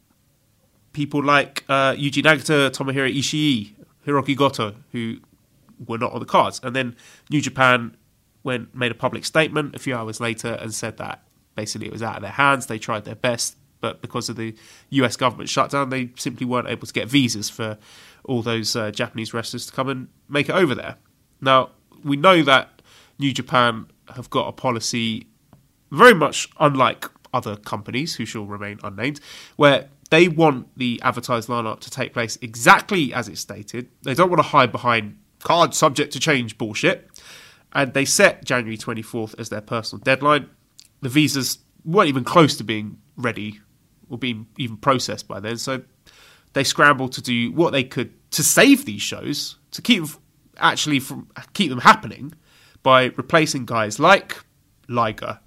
people like Yuji Nagata, Tomohiro Ishii, Hiroki Goto, who were not on the cards. And then New Japan made a public statement a few hours later and said that basically it was out of their hands. They tried their best, but because of the US government shutdown, they simply weren't able to get visas for all those Japanese wrestlers to come and make it over there. Now, we know that New Japan have got a policy very much unlike other companies, who shall remain unnamed, where they want the advertised lineup to take place exactly as it's stated. They don't want to hide behind card subject to change bullshit. And they set January 24th as their personal deadline. The visas weren't even close to being ready or being even processed by then. So they scrambled to do what they could to save these shows, to keep them happening by replacing guys like Liger,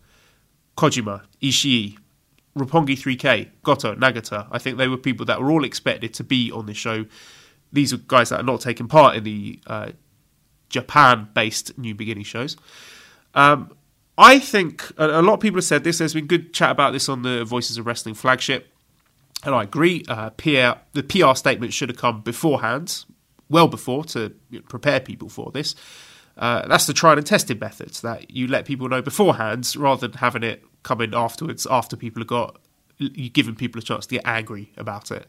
Kojima, Ishii, Roppongi 3K, Goto, Nagata. I think they were people that were all expected to be on the show. These are guys that are not taking part in the Japan-based New Beginning shows. I think a lot of people have said this. There's been good chat about this on the Voices of Wrestling flagship, and I agree. The PR statement should have come beforehand, well before, to prepare people for this. That's the tried and tested methods, that you let people know beforehand rather than having it come in afterwards, after people have got, you've given people a chance to get angry about it.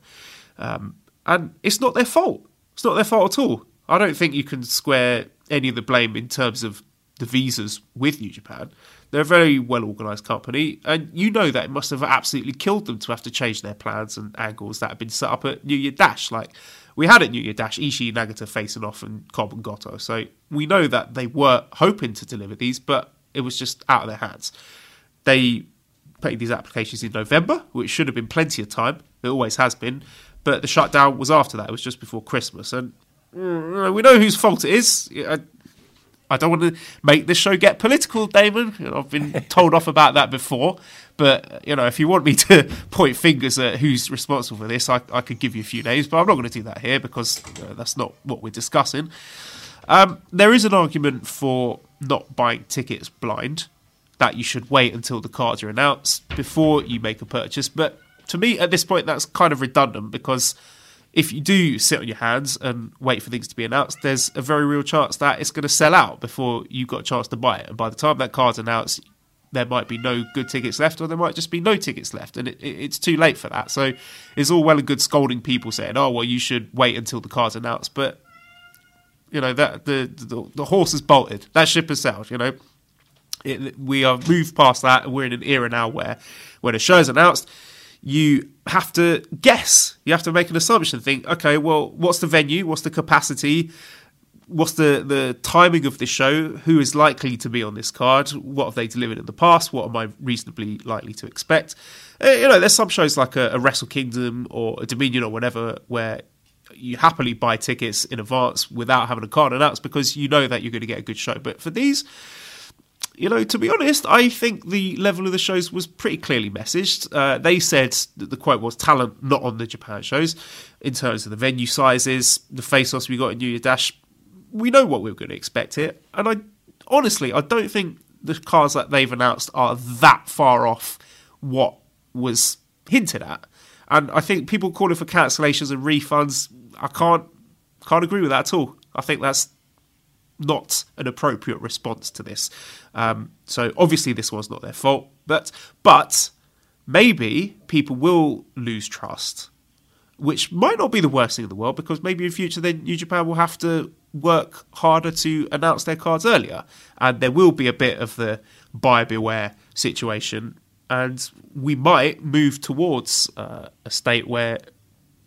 And it's not their fault. It's not their fault at all. I don't think you can square any of the blame in terms of the visas with New Japan. They're a very well-organised company, and you know that it must have absolutely killed them to have to change their plans and angles that have been set up at New Year Dash. Like, we had at New Year Dash Ishii, Nagata facing off, and Cobb and Goto. So we know that they were hoping to deliver these, but it was just out of their hands. They put these applications in November, which should have been plenty of time. It always has been. But the shutdown was after that. It was just before Christmas. And we know whose fault it is. I don't want to make this show get political, Damon. I've been told off about that before. But, if you want me to point fingers at who's responsible for this, I could give you a few names. But I'm not going to do that here because that's not what we're discussing. There is an argument for not buying tickets blind, that you should wait until the cards are announced before you make a purchase. But to me, at this point, that's kind of redundant, because if you do sit on your hands and wait for things to be announced, there's a very real chance that it's going to sell out before you've got a chance to buy it. And by the time that card's announced, there might be no good tickets left, or there might just be no tickets left. And it's too late for that. So it's all well and good scolding people saying, oh, well, you should wait until the card's announced. But, that the horse has bolted. That ship has sailed, We are moved past that, and we're in an era now where when a show's announced, you have to guess. You have to make an assumption. Think, okay, well, what's the venue? What's the capacity? What's the timing of this show? Who is likely to be on this card? What have they delivered in the past? What am I reasonably likely to expect? There's some shows like a Wrestle Kingdom or a Dominion or whatever where you happily buy tickets in advance without having a card announced because you know that you're going to get a good show. But for these, to be honest, I think the level of the shows was pretty clearly messaged. They said that the quote was talent not on the Japan shows in terms of the venue sizes, the face-offs we got in New Year Dash. We know what we were going to expect here. And I don't think the cards that they've announced are that far off what was hinted at. And I think people calling for cancellations and refunds, I can't agree with that at all. I think that's not an appropriate response to this. So obviously this was not their fault, but maybe people will lose trust, which might not be the worst thing in the world, because maybe in future then New Japan will have to work harder to announce their cards earlier, and there will be a bit of the buyer beware situation, and we might move towards a state where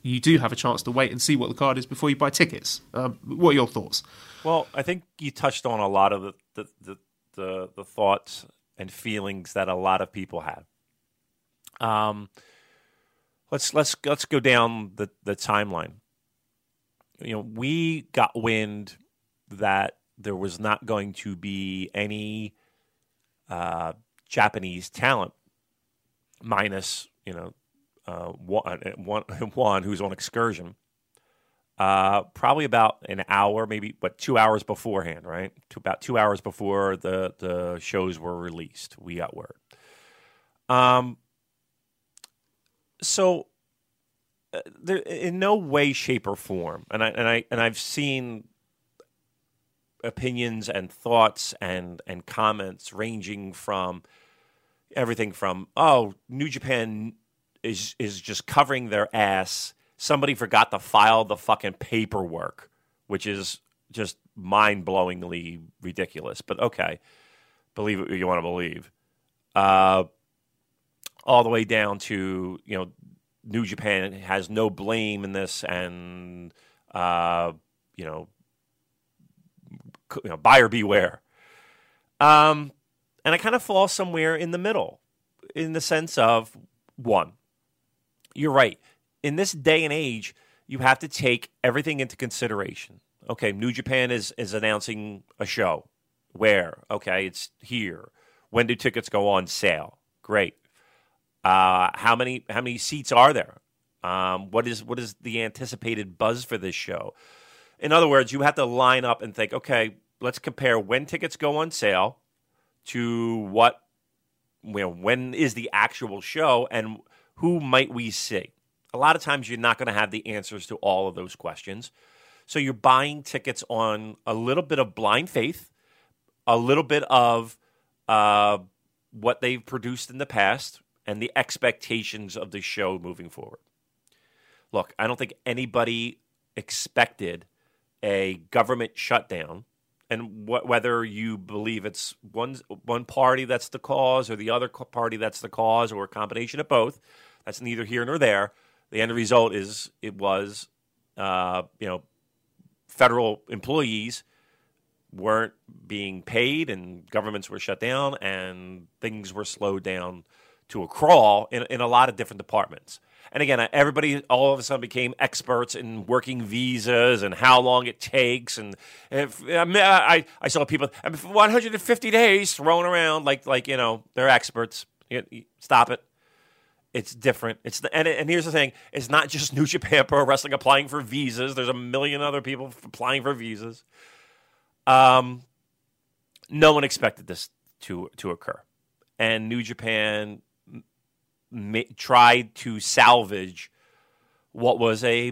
you do have a chance to wait and see what the card is before you buy tickets. What are your thoughts? Well, I think you touched on a lot of the thoughts and feelings that a lot of people had. Let's go down the timeline. We got wind that there was not going to be any Japanese talent, minus Juan, who's on excursion, probably about an hour, maybe, but 2 hours beforehand, right? About 2 hours before the shows were released, we got word. So there, in no way, shape, or form, and I've seen opinions and thoughts and comments ranging from everything from, oh, New Japan is just covering their ass. Somebody forgot to file the fucking paperwork, which is just mind-blowingly ridiculous. But okay, believe it what you want to believe. All the way down to, you know, New Japan has no blame in this, and you know, buyer beware. And I kind of fall somewhere in the middle, in the sense of, one, you're right. In this day and age, you have to take everything into consideration. Okay, New Japan is announcing a show. Where? Okay, it's here. When do tickets go on sale? Great. How many seats are there? What is the anticipated buzz for this show? In other words, you have to line up and think, okay, let's compare when tickets go on sale to what, you know, when is the actual show and who might we see? A lot of times you're not going to have the answers to all of those questions. So you're buying tickets on a little bit of blind faith, a little bit of what they've produced in the past, and the expectations of the show moving forward. Look, I don't think anybody expected a government shutdown, and whether you believe it's one party that's the cause or the other party that's the cause or a combination of both, that's neither here nor there. The end result is it was federal employees weren't being paid and governments were shut down and things were slowed down to a crawl in a lot of different departments. And again, everybody all of a sudden became experts in working visas and how long it takes. And I saw people 150 days thrown around like they're experts. Stop it. It's different. And here's the thing. It's not just New Japan Pro Wrestling applying for visas. There's a million other people applying for visas. No one expected this to occur. And New Japan tried to salvage what was a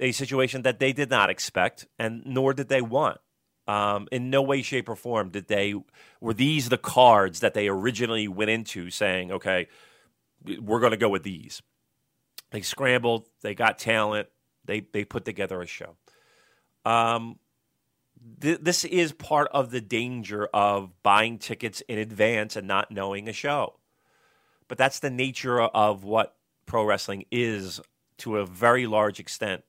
situation that they did not expect, and nor did they want. In no way, shape, or form were these the cards that they originally went into, saying, okay, we're going to go with these. They scrambled. They got talent. They put together a show. This is part of the danger of buying tickets in advance and not knowing a show. But that's the nature of what pro wrestling is to a very large extent.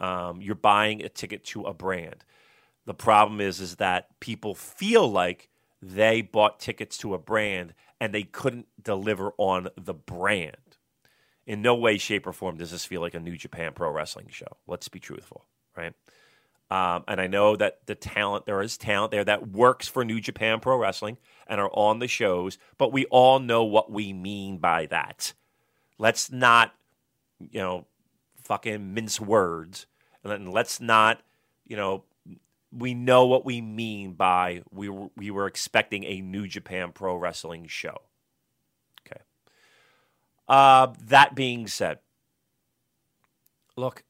You're buying a ticket to a brand. The problem is that people feel like they bought tickets to a brand and they couldn't deliver on the brand. In no way, shape, or form does this feel like a New Japan Pro Wrestling show. Let's be truthful, right? And I know that there is talent there that works for New Japan Pro Wrestling and are on the shows, but we all know what we mean by that. Let's not, fucking mince words. And let's not, we know what we mean by we were expecting a New Japan Pro Wrestling show. Okay. That being said, look,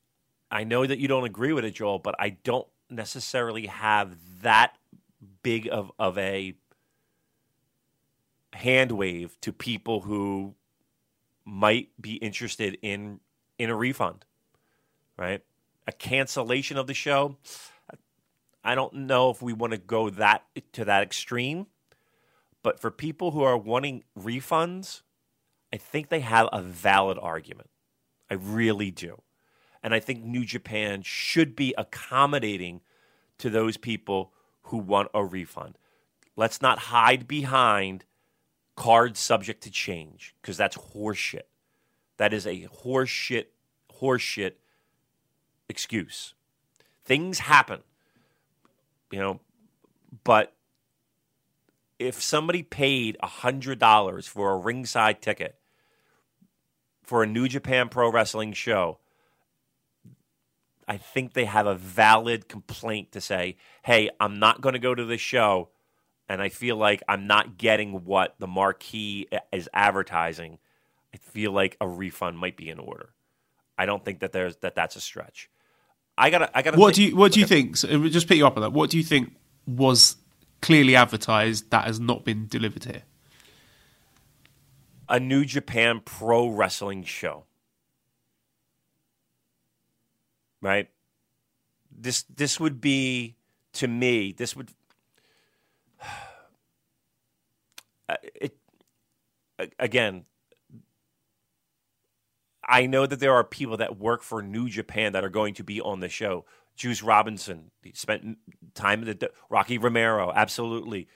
I know that you don't agree with it, Joel, but I don't necessarily have that big of a hand wave to people who might be interested in a refund, right? A cancellation of the show, I don't know if we want to go to that extreme, but for people who are wanting refunds, I think they have a valid argument. I really do. And I think New Japan should be accommodating to those people who want a refund. Let's not hide behind cards subject to change, because that's horseshit. That is a horseshit excuse. Things happen, but if somebody paid $100 for a ringside ticket, for a New Japan Pro Wrestling show, I think they have a valid complaint to say, hey, I'm not going to go to this show, and I feel like I'm not getting what the marquee is advertising. I feel like a refund might be in order. I don't think that that's a stretch. I gotta. What do you think? So, just pick you up on that. What do you think was clearly advertised that has not been delivered here? A New Japan Pro Wrestling show, right? This would be, to me, this would. Again, I know that there are people that work for New Japan that are going to be on the show. Juice Robinson spent time with Rocky Romero, absolutely.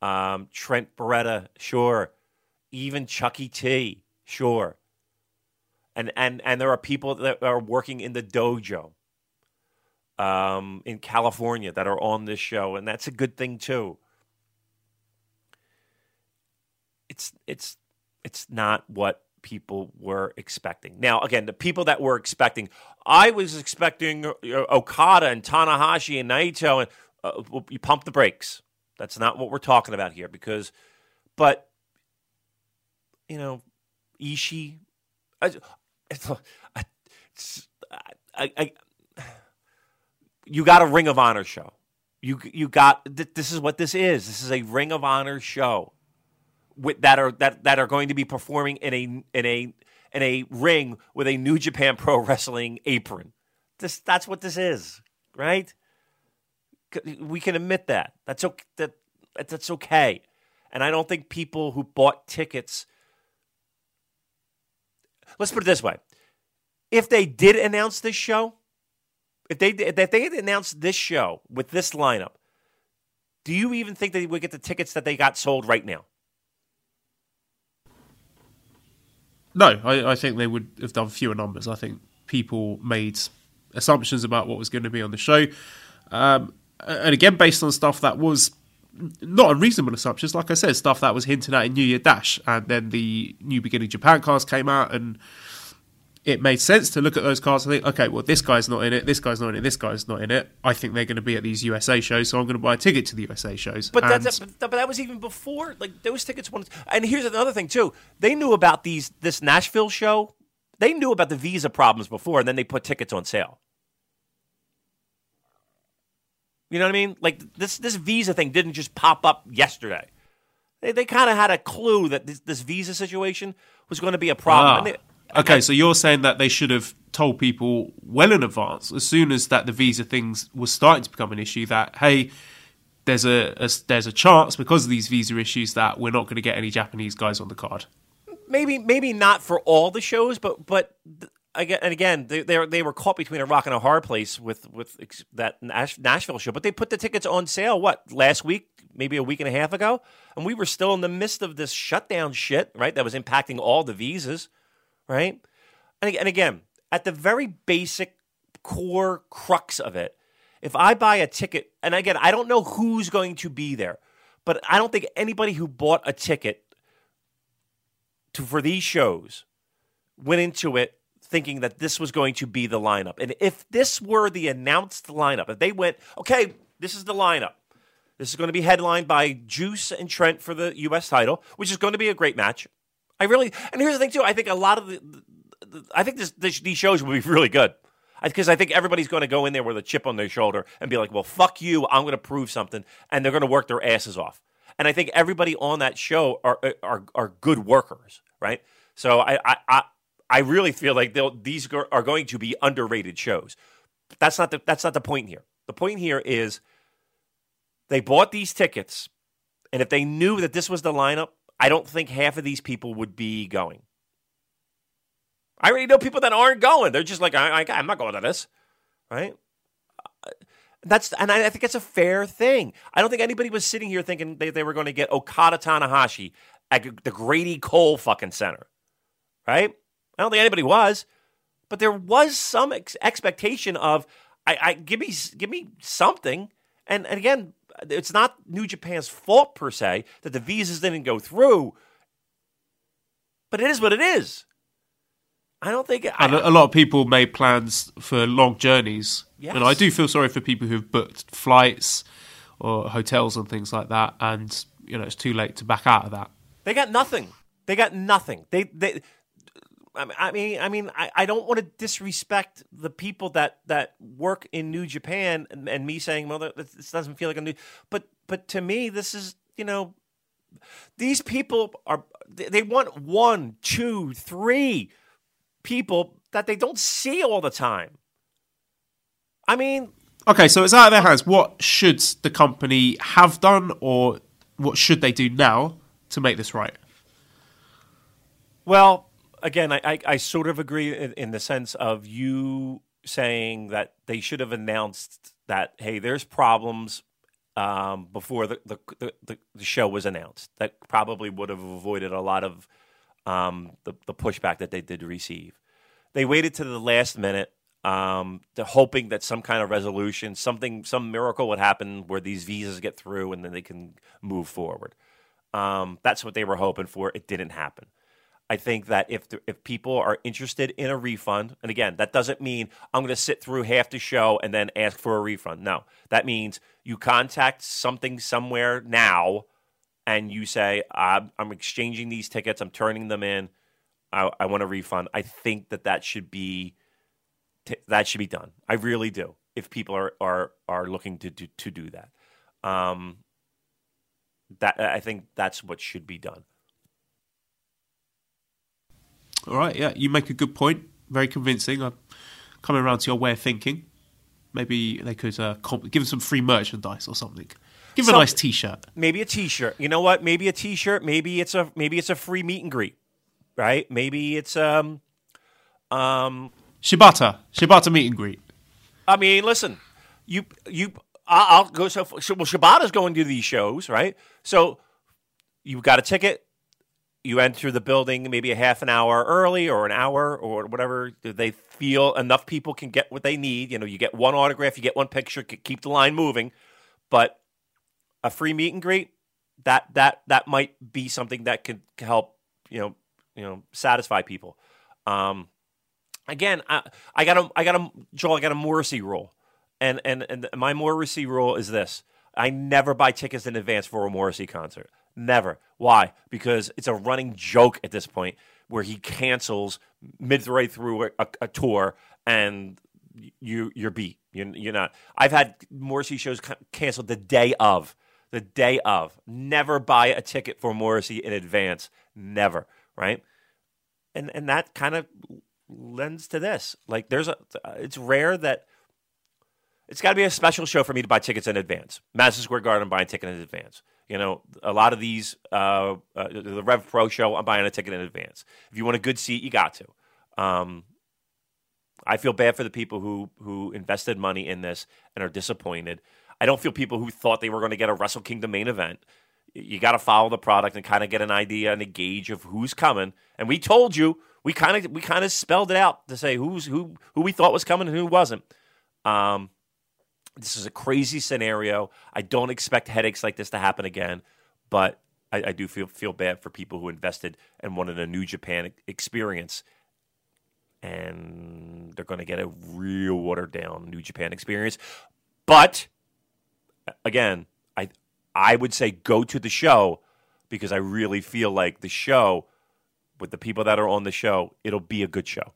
Trent Beretta, sure. Even Chucky T, sure. And there are people that are working in the dojo in California that are on this show, and that's a good thing too. It's not what people were expecting. Now, again, the people that were expecting, I was expecting Okada and Tanahashi and Naito, and you pump the brakes. That's not what we're talking about here, but you know, Ishii. You got a Ring of Honor show. You got this is what this is. This is a Ring of Honor show. That are going to be performing in a ring with a New Japan Pro Wrestling apron. That's what this is, right? We can admit that. That's okay. That's okay. And I don't think people who bought tickets. Let's put it this way: if they did announce this show, if they had announced this show with this lineup, do you even think they would get the tickets that they got sold right now? No, I think they would have done fewer numbers. I think people made assumptions about what was going to be on the show. And again, based on stuff that was not unreasonable assumptions, like I said, stuff that was hinted at in New Year Dash. And then the New Beginning Japan cards came out, and it made sense to look at those cards and think, okay, well, this guy's not in it, this guy's not in it, this guy's not in it. I think they're going to be at these USA shows, so I'm going to buy a ticket to the USA shows. But that was even before, like, those tickets. And here's another thing too: they knew about this Nashville show. They knew about the visa problems before, and then they put tickets on sale. You know what I mean? Like this visa thing didn't just pop up yesterday. They kind of had a clue that this visa situation was going to be a problem. Okay, so you're saying that they should have told people well in advance, as soon as that the visa things was starting to become an issue, that, hey, there's a chance because of these visa issues that we're not going to get any Japanese guys on the card. Maybe not for all the shows, but again, they were caught between a rock and a hard place with that Nashville show. But they put the tickets on sale, last week, maybe a week and a half ago? And we were still in the midst of this shutdown shit, right, that was impacting all the visas. Right? And again, at the very basic core crux of it, if I buy a ticket, and again, I don't know who's going to be there, but I don't think anybody who bought a ticket for these shows went into it thinking that this was going to be the lineup. And if this were the announced lineup, if they went, okay, this is the lineup. This is going to be headlined by Juice and Trent for the U.S. title, which is going to be a great match. And here's the thing too. I think a lot of these shows will be really good, because I think everybody's going to go in there with a chip on their shoulder and be like, "Well, fuck you, I'm going to prove something," and they're going to work their asses off. And I think everybody on that show are good workers, right? So I really feel like these are going to be underrated shows. That's not the point here. The point here is they bought these tickets, and if they knew that this was the lineup, I don't think half of these people would be going. I already know people that aren't going. They're just like, I'm not going to this, right? I think that's a fair thing. I don't think anybody was sitting here thinking they were going to get Okada Tanahashi at the Grady Cole fucking center, right? I don't think anybody was, but there was some expectation of, give me something, and again. It's not New Japan's fault, per se, that the visas didn't go through. But it is what it is. I don't think... And a lot of people made plans for long journeys. Yes. And I do feel sorry for people who've booked flights or hotels and things like that, and you know it's too late to back out of that. They got nothing. They I don't want to disrespect the people that work in New Japan, and me saying, well, this doesn't feel like a new... But to me, this is, you know, these people are... They want 1, 2, 3 people that they don't see all the time. I mean... Okay, so it's out of their hands. What should the company have done, or what should they do now to make this right? Well... Again, I sort of agree in the sense of you saying that they should have announced that, hey, there's problems before the show was announced. That probably would have avoided a lot of the pushback that they did receive. They waited to the last minute, hoping that some kind of resolution, some miracle would happen where these visas get through and then they can move forward. That's what they were hoping for. It didn't happen. I think that if people are interested in a refund, and again, that doesn't mean I'm going to sit through half the show and then ask for a refund. No, that means you contact something somewhere now and you say, I'm exchanging these tickets, I'm turning them in, I want a refund. I think that should be done. I really do, if people are looking to do that. I think that's what should be done. All right, yeah, you make a good point. Very convincing. I'm coming around to your way of thinking. Maybe they could give them some free merchandise or something. Give them a nice T-shirt. Maybe a T-shirt. You know what? Maybe a T-shirt. Maybe it's a free meet and greet, right? Maybe it's Shibata meet and greet. I mean, listen, you. I'll go so far. Well, Shibata's going to these shows, right? So you've got a ticket. You enter the building maybe a half an hour early or an hour or whatever. They feel enough people can get what they need. You know, you get one autograph, you get one picture, keep the line moving. But a free meet and greet, that might be something that could help, you know, satisfy people. Again, I got a Morrissey rule, and my Morrissey rule is this: I never buy tickets in advance for a Morrissey concert. Never. Why? Because it's a running joke at this point where he cancels midway through a tour and you're beat. You're not. I've had Morrissey shows canceled the day of. Never buy a ticket for Morrissey in advance. Never. Right? And that kind of lends to this. Like it's rare that it's got to be a special show for me to buy tickets in advance. Madison Square Garden, buying ticket in advance. You know, a lot of these, the Rev Pro show, I'm buying a ticket in advance. If you want a good seat, you got to. I feel bad for the people who invested money in this and are disappointed. I don't feel people who thought they were going to get a Wrestle Kingdom main event. You got to follow the product and kind of get an idea and a gauge of who's coming. And we told you, we kind of spelled it out to say who we thought was coming and who wasn't. This is a crazy scenario. I don't expect headaches like this to happen again, but I do feel bad for people who invested and wanted a New Japan experience, and they're going to get a real watered-down New Japan experience. But, again, I would say go to the show, because I really feel like the show, with the people that are on the show, it'll be a good show.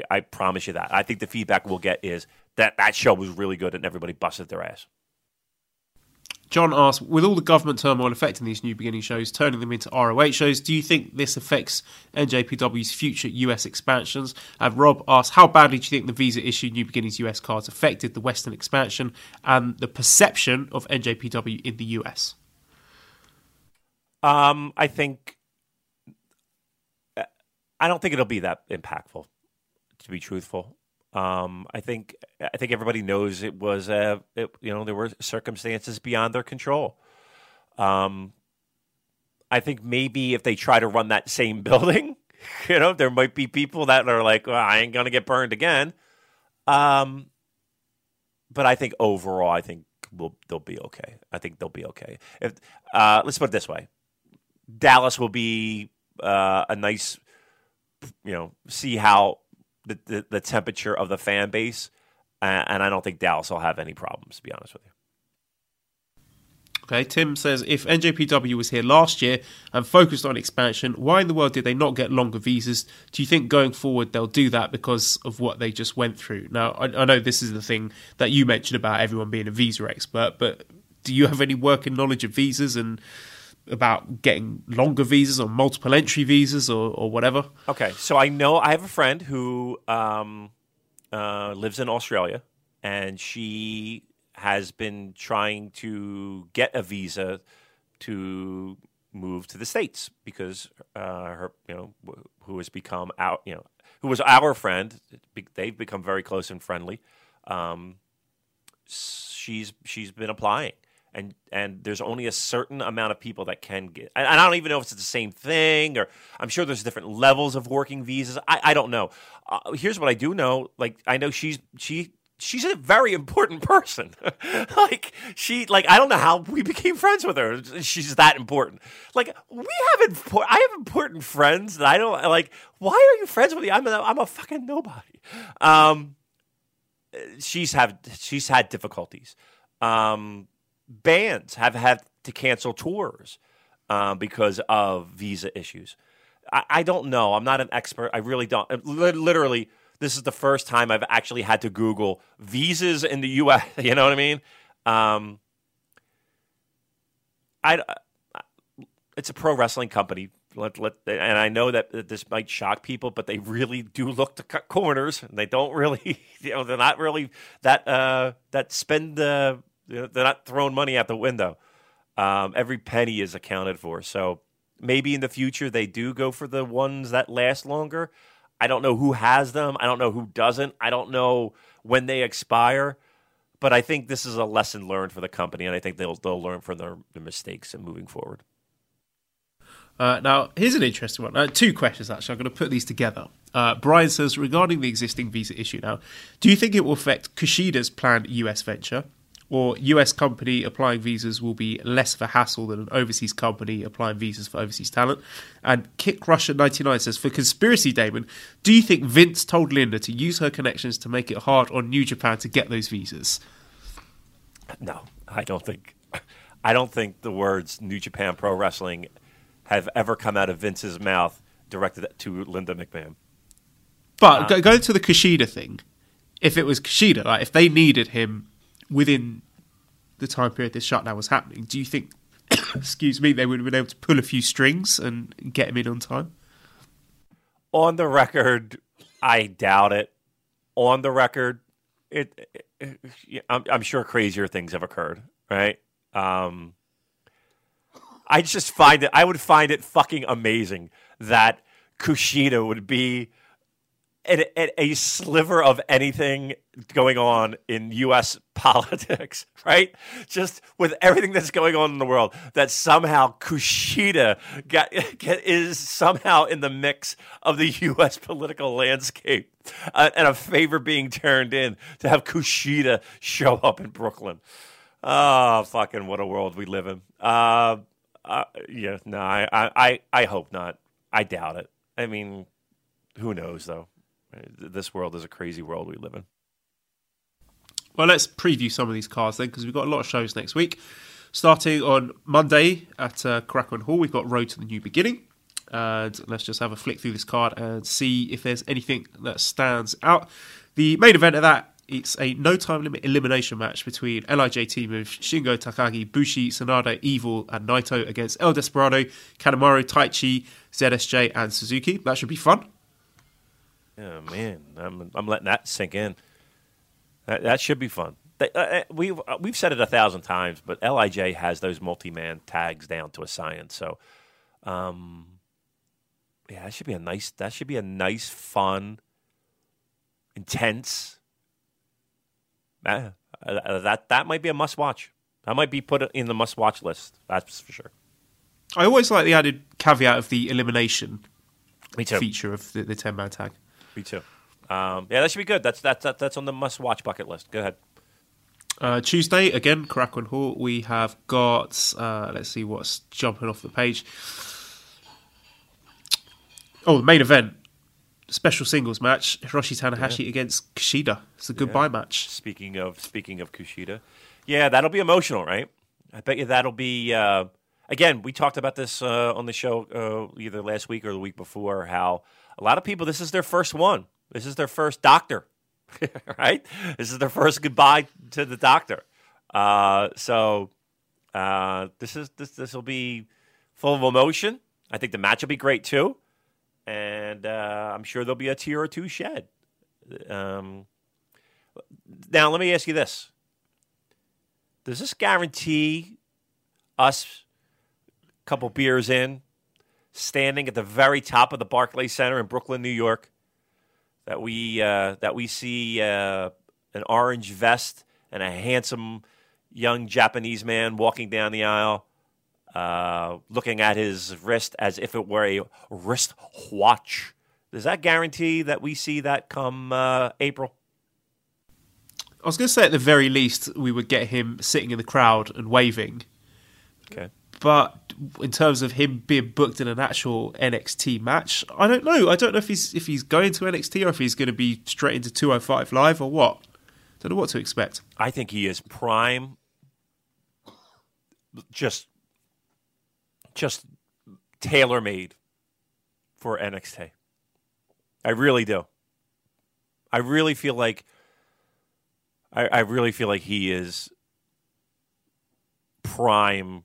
I promise you that. I think the feedback we'll get is that show was really good and everybody busted their ass. John asks, with all the government turmoil affecting these New Beginning shows, turning them into ROH shows, do you think this affects NJPW's future US expansions? And Rob asks, how badly do you think the visa issue New Beginning's US cards affected the Western expansion and the perception of NJPW in the US? I don't think it'll be that impactful, to be truthful. I think everybody knows it was there were circumstances beyond their control. I think maybe if they try to run that same building, there might be people that are like, well, I ain't gonna get burned again. But I think overall, I think they'll be okay. I think they'll be okay. If let's put it this way, Dallas will be a nice see how the temperature of the fan base, and I don't think Dallas will have any problems, to be honest with you. Okay, Tim says, if NJPW was here last year and focused on expansion, why in the world did they not get longer visas? Do you think going forward they'll do that because of what they just went through? Now, I know this is the thing that you mentioned about everyone being a visa expert, but do you have any working knowledge of visas and about getting longer visas or multiple entry visas or whatever? Okay, so I have a friend who lives in Australia, and she has been trying to get a visa to move to the States because her, who has become out, who was our friend. They've become very close and friendly. She's been applying, and there's only a certain amount of people that can get. And I don't even know if it's the same thing, or I'm sure there's different levels of working visas. I don't know. Here's what I do know. Like, I know she's a very important person. I don't know how we became friends with her. She's that important. Like, I have important friends that I don't like. Why are you friends with me? I'm a fucking nobody. She's had difficulties. Bands have had to cancel tours because of visa issues. I don't know. I'm not an expert. I really don't. Literally, this is the first time I've actually had to Google visas in the U.S. You know what I mean? It's a pro wrestling company. And I know that this might shock people, but they really do look to cut corners, and they don't really, they're not really that spend the, they're not throwing money out the window. Every penny is accounted for. So maybe in the future they do go for the ones that last longer. I don't know who has them. I don't know who doesn't. I don't know when they expire. But I think this is a lesson learned for the company, and I think they'll learn from their mistakes and moving forward. Now, here's an interesting one. Two questions, actually. I'm going to put these together. Brian says, regarding the existing visa issue now, do you think it will affect Kushida's planned US venture, or US company applying visas will be less of a hassle than an overseas company applying visas for overseas talent? And Kick Russia 99 says, for Conspiracy Damon, do you think Vince told Linda to use her connections to make it hard on New Japan to get those visas? No, I don't think the words New Japan Pro Wrestling have ever come out of Vince's mouth directed to Linda McMahon. But going to the Kushida thing, if it was Kushida, like if they needed him within the time period this shutdown was happening, do you think, they would have been able to pull a few strings and get him in on time? On the record, I doubt it. On the record, I'm sure crazier things have occurred, right? I would find it fucking amazing that Kushida would be at a sliver of anything going on in U.S. politics, right? Just with everything that's going on in the world, that somehow Kushida is somehow in the mix of the U.S. political landscape, and a favor being turned in to have Kushida show up in Brooklyn. Oh, fucking what a world we live in. I hope not. I doubt it. I mean, who knows, though? This world is a crazy world we live in. Well, let's preview some of these cards then, because we've got a lot of shows next week. Starting on Monday at Caracan Hall, we've got Road to the New Beginning. And let's just have a flick through this card and see if there's anything that stands out. The main event of that, it's a no-time limit elimination match between LIJ team of Shingo, Takagi, Bushi, Sanada, Evil, and Naito against El Desperado, Kanemaru, Taichi, ZSJ, and Suzuki. That should be fun. Oh, man, I'm letting that sink in. That should be fun. We've said it 1,000 times, but LIJ has those multi-man tags down to a science. So, that should be a nice, fun, intense. That might be a must-watch. That might be put in the must-watch list. That's for sure. I always like the added caveat of the elimination feature of the 10-man tag. Me too. That should be good. That's on the must-watch bucket list. Go ahead. Tuesday, again, Caracan Hall. We have got... let's see what's jumping off the page. Oh, the main event. special singles match, Hiroshi Tanahashi against Kushida. It's a goodbye match. Speaking of Kushida, that'll be emotional, right? I bet you that'll be. Again, we talked about this on the show either last week or the week before. How a lot of people, this is their first one. This is their first doctor, right? This is their first goodbye to the doctor. So this will be full of emotion. I think the match will be great too, and I'm sure there'll be a tear or two shed. Now, let me ask you this: does this guarantee us a couple beers in, standing at the very top of the Barclays Center in Brooklyn, New York, that we see an orange vest and a handsome young Japanese man walking down the aisle, looking at his wrist as if it were a wrist watch? Does that guarantee that we see that come April? I was going to say at the very least we would get him sitting in the crowd and waving. Okay. But in terms of him being booked in an actual NXT match, I don't know. I don't know if he's going to NXT or if he's going to be straight into 205 Live or what. Don't know what to expect. I think he is prime, just tailor-made for NXT. I really do. I really feel like he is prime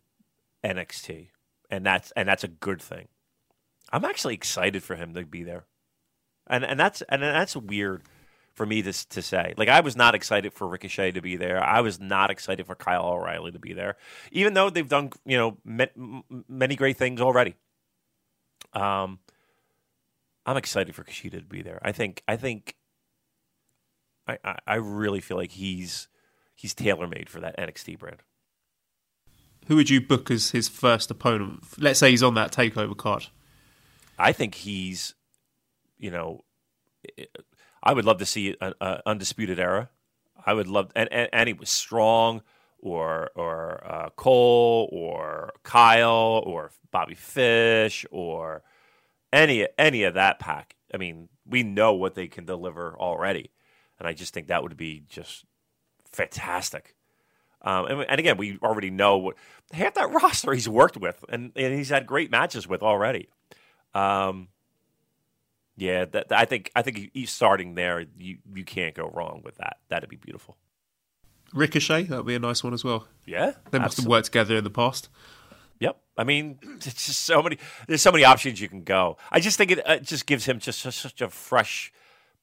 NXT, and that's a good thing. I'm actually excited for him to be there, and that's weird for me to say. Like, I was not excited for Ricochet to be there. I was not excited for Kyle O'Reilly to be there, even though they've done many great things already. I'm excited for Kushida to be there. I really feel like he's tailor-made for that NXT brand. Who would you book as his first opponent? Let's say he's on that takeover card. I think he's, I would love to see an Undisputed Era. I would love, and he was Strong or Cole or Kyle or Bobby Fish or any of that pack. I mean, we know what they can deliver already, and I just think that would be just fantastic. And again, we already know what half that roster he's worked with, and he's had great matches with already. I think he's starting there. You can't go wrong with that. That'd be beautiful. Ricochet, that'd be a nice one as well. Yeah, they must have worked together in the past. Yep. I mean, it's just so many. There's so many options you can go. I just think it just gives him just such a fresh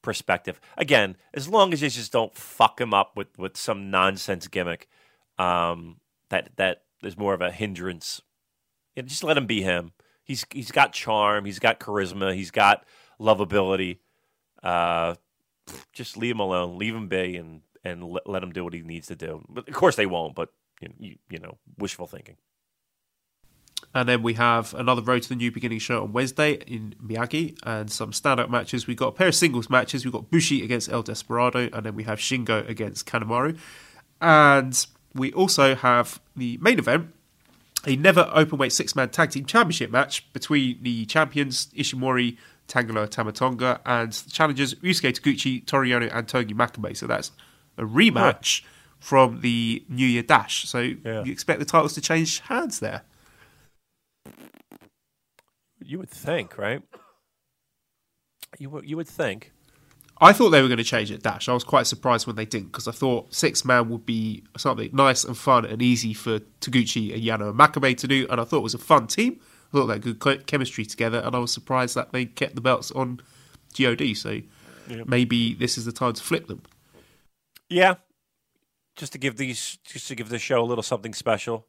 perspective. Again, as long as you just don't fuck him up with some nonsense gimmick that is more of a hindrance. And just let him be him. He's got charm. He's got charisma. He's got lovability. Just leave him alone. Leave him be and let him do what he needs to do. But of course they won't, but you know, wishful thinking. And then we have another Road to the New Beginning show on Wednesday in Miyagi and some stand-up matches. We've got a pair of singles matches. We've got Bushi against El Desperado, and then we have Shingo against Kanemaru. And we also have the main event, a never openweight six-man tag team championship match between the champions Ishimori, Tangaloa Tamatonga, and the challengers Yusuke Taguchi, Toriano, and Togi Makabe. So that's a rematch from the New Year Dash. So you expect the titles to change hands there. You would think, right? You would think. I thought they were going to change it, Dash. I was quite surprised when they didn't, because I thought six-man would be something nice and fun and easy for Taguchi and Yano and Makabe to do, and I thought it was a fun team. I thought they had good chemistry together, and I was surprised that they kept the belts on GOD, so maybe this is the time to flip them. Yeah. Just to give the show a little something special.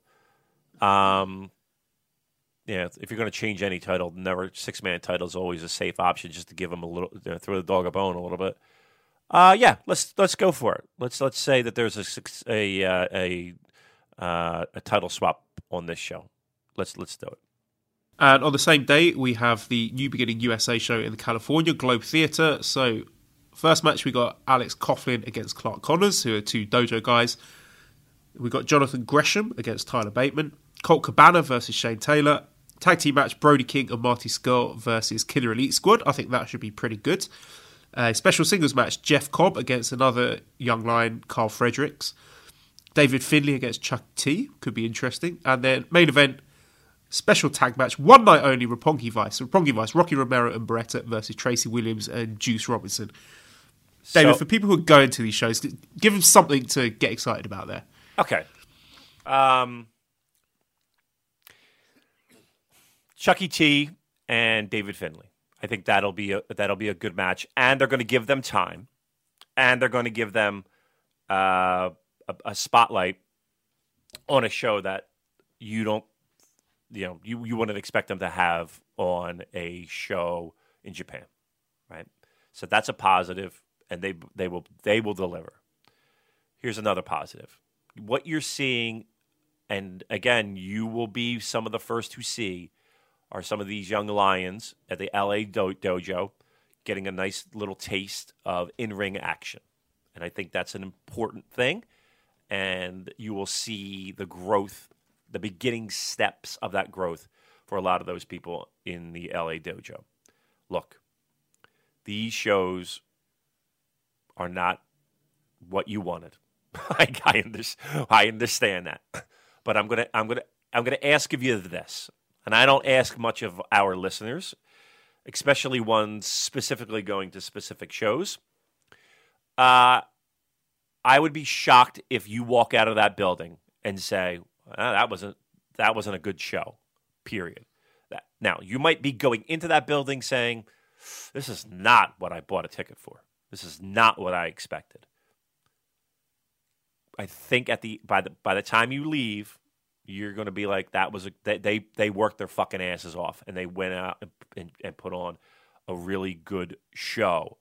Yeah, if you're going to change any title, never six-man title is always a safe option, just to give them a little, throw the dog a bone a little bit. Let's go for it. Let's say that there's a title swap on this show. Let's do it. And on the same day, we have the New Beginning USA show in the California Globe Theatre. So, first match we got Alex Coughlin against Clark Connors, who are two dojo guys. We got Jonathan Gresham against Tyler Bateman, Colt Cabana versus Shane Taylor, Tag team match, Brody King and Marty Scurll versus Killer Elite Squad. I think that should be pretty good. Special singles match, Jeff Cobb against another young lion, Carl Fredericks. David Finlay against Chuck T. Could be interesting. And then main event, special tag match, one night only, Roppongi Vice, Rocky Romero and Beretta versus Tracy Williams and Juice Robinson. David, so, for people who go into these shows, give them something to get excited about there. Okay. Chucky T and David Finlay. I think that'll be a good match, and they're going to give them time, and they're going to give them a spotlight on a show that you don't, you wouldn't expect them to have on a show in Japan, right? So that's a positive, and they will deliver. Here's another positive: what you're seeing, and again, you will be some of the first to see, are some of these young lions at the LA dojo getting a nice little taste of in-ring action. And I think that's an important thing. And you will see the growth, the beginning steps of that growth for a lot of those people in the LA dojo. Look, these shows are not what you wanted. I understand that. But I'm gonna ask of you this. And I don't ask much of our listeners, especially ones specifically going to specific shows. I would be shocked if you walk out of that building and say, that wasn't a good show, period. Now, you might be going into that building saying, this is not what I bought a ticket for. This is not what I expected. I think by the time you leave, you're going to be like, they worked their fucking asses off, and they went out and put on a really good show.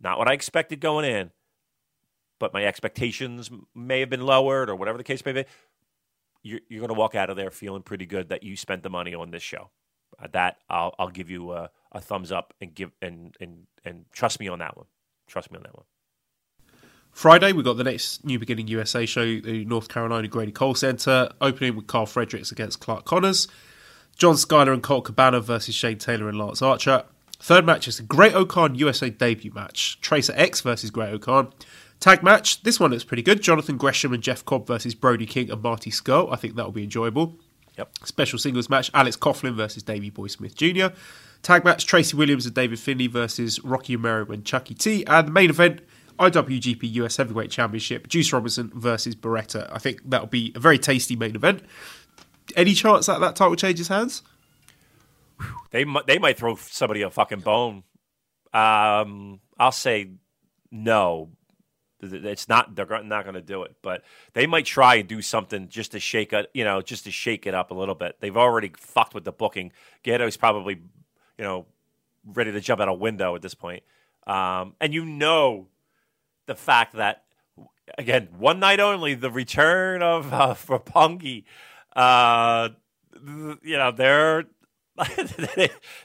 Not what I expected going in, but my expectations may have been lowered or whatever the case may be. You're going to walk out of there feeling pretty good that you spent the money on this show. That I'll give you a thumbs up and give and trust me on that one. Friday, we've got the next New Beginning USA show, the North Carolina Grady Cole Center, opening with Carl Fredericks against Clark Connors. John Skyler and Colt Cabana versus Shane Taylor and Lance Archer. Third match is the Great O'Khan USA debut match, Tracer X versus Great O'Khan. Tag match, this one looks pretty good. Jonathan Gresham and Jeff Cobb versus Brody King and Marty Scurll. I think that'll be enjoyable. Yep. Special singles match, Alex Coughlin versus Davey Boy Smith Jr. Tag match, Tracy Williams and David Finlay versus Rocky Romero and Chucky T. And the main event, IWGP US Heavyweight Championship, Juice Robinson versus Beretta. I think that'll be a very tasty main event. Any chance that title changes hands? They might throw somebody a fucking bone. I'll say no. It's not. They're not going to do it, but they might try and do something just to shake it. Just to shake it up a little bit. They've already fucked with the booking. Ghetto's probably, ready to jump out a window at this point. And the fact that, again, one night only, the return of Roppongi, they're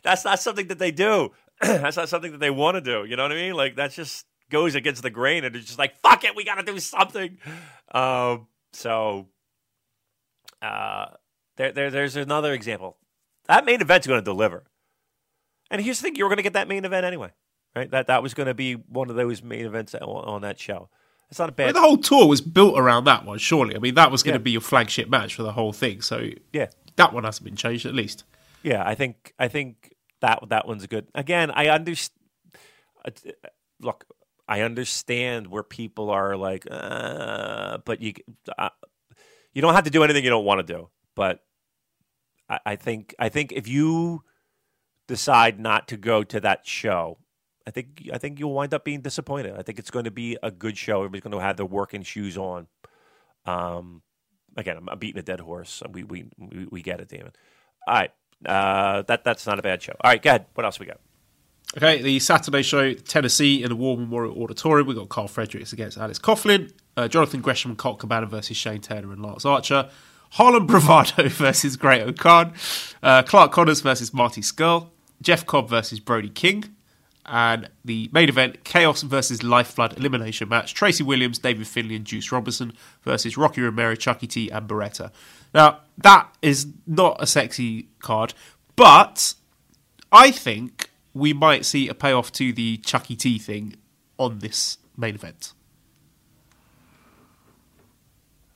that's not something that they do. That's not something that they want to do. You know what I mean? Like, that just goes against the grain, and it's just like, fuck it, we got to do something. There's another example. That main event's going to deliver. And here's the thing, you were going to get that main event anyway. Right? That was going to be one of those main events on that show. It's not a bad. The whole tour was built around that one, surely. I mean, that was going to be your flagship match for the whole thing. So that one hasn't been changed, at least. Yeah, I think that one's good. Again, I understand. Look, I understand where people are like, but you don't have to do anything you don't want to do. But I think if you decide not to go to that show, I think you'll wind up being disappointed. I think it's going to be a good show. Everybody's going to have their working shoes on. Again, I'm beating a dead horse. We get it, Damon. All right, that's not a bad show. All right, go ahead. What else we got? Okay, the Saturday show, Tennessee, in the War Memorial Auditorium. We got Carl Fredericks against Alex Coughlin, Jonathan Gresham and Colt Cabana versus Shane Taylor and Lance Archer, Harlem Bravado versus Great O'Khan, Clark Connors versus Marty Scurll, Jeff Cobb versus Brody King. And the main event, Chaos versus Lifeblood elimination match. Tracy Williams, David Finlay and Juice Robinson versus Rocky Romero, Chucky T and Beretta. Now, that is not a sexy card, but I think we might see a payoff to the Chucky T thing on this main event.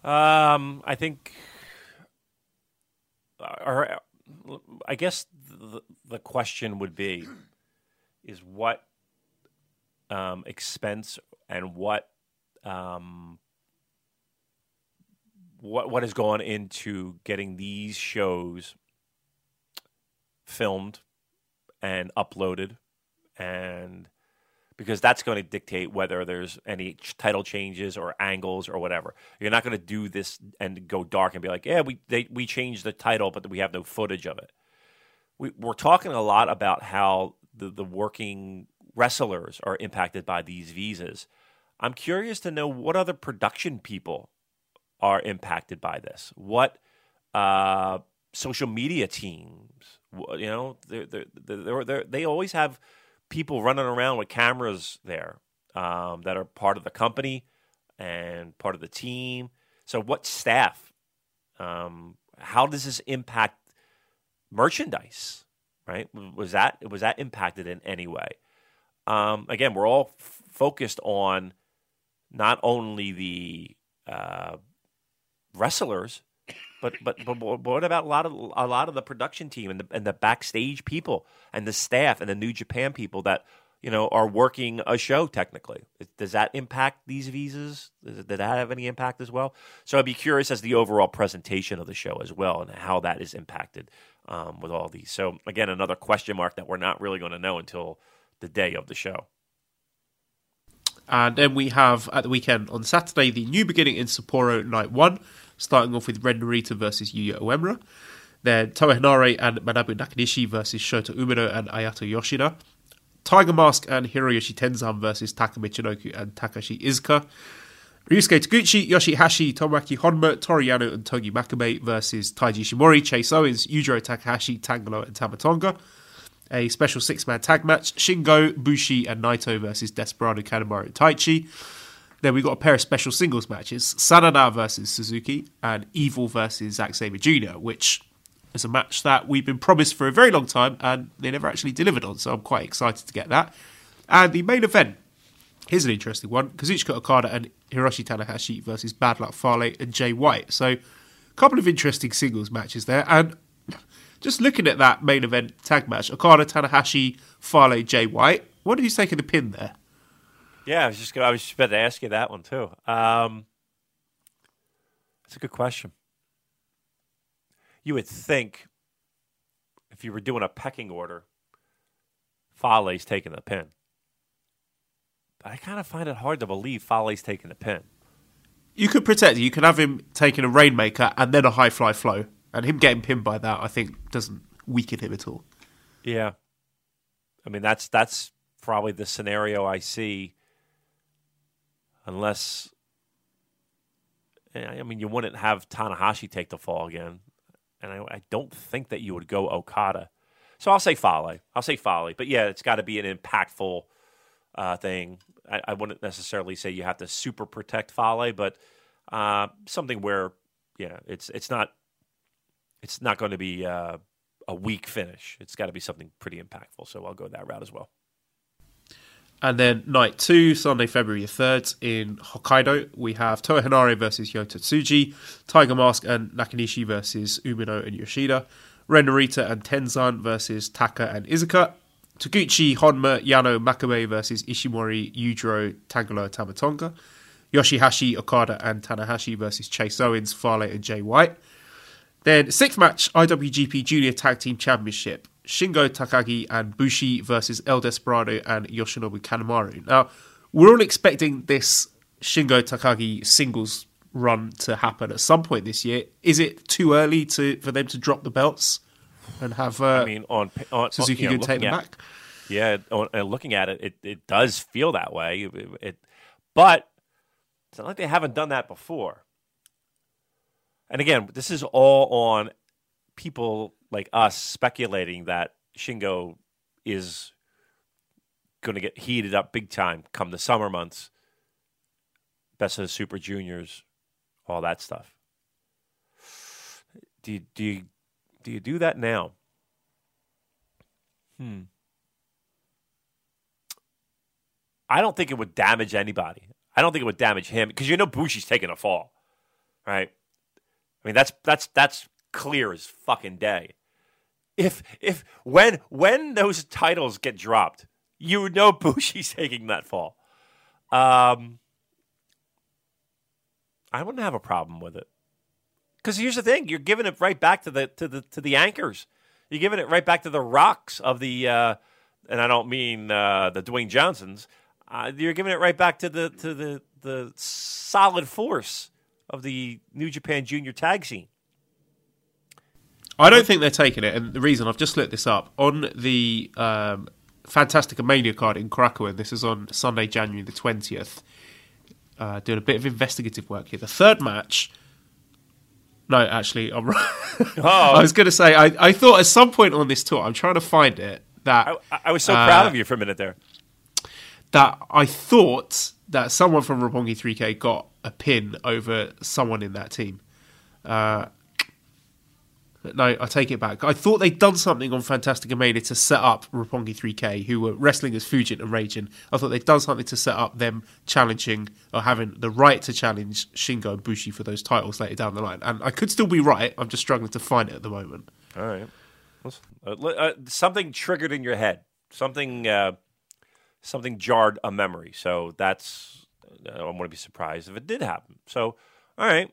I think... I guess the question would be... is what expense and what has gone into getting these shows filmed and uploaded, and because that's going to dictate whether there's any title changes or angles or whatever. You're not going to do this and go dark and be like, yeah, we changed the title, but we have no footage of it. We're talking a lot about how the working wrestlers are impacted by these visas. I'm curious to know what other production people are impacted by this. What social media teams? You know, they always have people running around with cameras there that are part of the company and part of the team. So what staff? How does this impact merchandise? Right? Was that impacted in any way? Again, we're all focused on not only the wrestlers, but what about a lot of the production team and the backstage people and the staff and the New Japan people that are working a show technically? Does that impact these visas? Did that have any impact as well? So I'd be curious as the overall presentation of the show as well and how that is impacted. With all these. So, again, another question mark that we're not really going to know until the day of the show. And then we have, at the weekend on Saturday, the New Beginning in Sapporo Night 1, starting off with Ren Narita versus Yuya Uemura. Then Toa Henare and Manabu Nakanishi versus Shota Umino and Ayato Yoshida. Tiger Mask and Hiroyoshi Tenzan versus Takumi Chinoku and Takashi Iizuka. Ryusuke Taguchi, Yoshihashi, Tomoaki Honma, Toriano and Togi Makabe versus Taiji Shimori, Chase Owens, Yujiro Takahashi, Tangaloa and Tamatonga. A special six-man tag match, Shingo, Bushi and Naito versus Desperado, Kanemaru and Taichi. Then we got a pair of special singles matches, Sanada versus Suzuki and Evil versus Zack Sabre Jr., which is a match that we've been promised for a very long time and they never actually delivered on, so I'm quite excited to get that. And the main event, here's an interesting one, Kazuchika Okada and Hiroshi Tanahashi versus Bad Luck Fale and Jay White. So, a couple of interesting singles matches there. And just looking at that main event tag match, Okada, Tanahashi, Fale, Jay White, what did you take of the pin there? Yeah, I was just about to ask you that one too. That's a good question. You would think if you were doing a pecking order, Fale's taking the pin. I kind of find it hard to believe Fale's taking the pin. You could protect him. You could have him taking a Rainmaker and then a High Fly Flow. And him getting pinned by that, I think, doesn't weaken him at all. Yeah. I mean, that's probably the scenario I see. Unless, I mean, you wouldn't have Tanahashi take the fall again. And I don't think that you would go Okada. So I'll say Fale. But yeah, it's got to be an impactful... thing. I wouldn't necessarily say you have to super protect Fale, but something where it's not going to be a weak finish. It's got to be something pretty impactful. So I'll go that route as well. And then night 2, Sunday, February 3rd in Hokkaido, we have Toa Henare versus Yota Tsuji, Tiger Mask and Nakanishi versus Umino and Yoshida, Ren Narita and Tenzan versus Taka and Iizuka. Taguchi, Honma, Yano, Makabe versus Ishimori, Yujiro, Tangaloa, Tamatonga. Yoshihashi, Okada and Tanahashi versus Chase Owens, Fale and Jay White. Then sixth match, IWGP Junior Tag Team Championship. Shingo, Takagi and Bushi versus El Desperado and Yoshinobu Kanemaru. Now, we're all expecting this Shingo Takagi singles run to happen at some point this year. Is it too early for them to drop the belts? And have on Suzuki can take them back. Yeah, looking at it, it does feel that way. But it's not like they haven't done that before. And again, this is all on people like us speculating that Shingo is going to get heated up big time come the summer months. Best of the Super Juniors, all that stuff. Do you do that now? I don't think it would damage anybody. I don't think it would damage him because you know Bushi's taking a fall, right? I mean that's clear as fucking day. When those titles get dropped, you know Bushi's taking that fall. I wouldn't have a problem with it because here's the thing: you're giving it right back to the anchors. You're giving it right back to the rocks of the, and I don't mean the Dwayne Johnsons. You're giving it right back to the solid force of the New Japan Junior tag scene. I don't think they're taking it, and the reason I've just looked this up on the Fantastica Mania card in Krakow, and this is on Sunday, January the 20th. Doing a bit of investigative work here. The third match. No, actually, I'm right. Oh. I was going to say, I thought at some point on this tour, I'm trying to find it, that I was so proud of you for a minute there. That I thought that someone from Roppongi 3K got a pin over someone in that team. No, I take it back. I thought they'd done something on Fantastica Mania to set up Roppongi 3K, who were wrestling as Fujin and Raijin. I thought they'd done something to set up them challenging or having the right to challenge Shingo and Bushi for those titles later down the line. And I could still be right. I'm just struggling to find it at the moment. All right. Something triggered in your head. Something jarred a memory. So that's... I'm going to be surprised if it did happen. So, all right.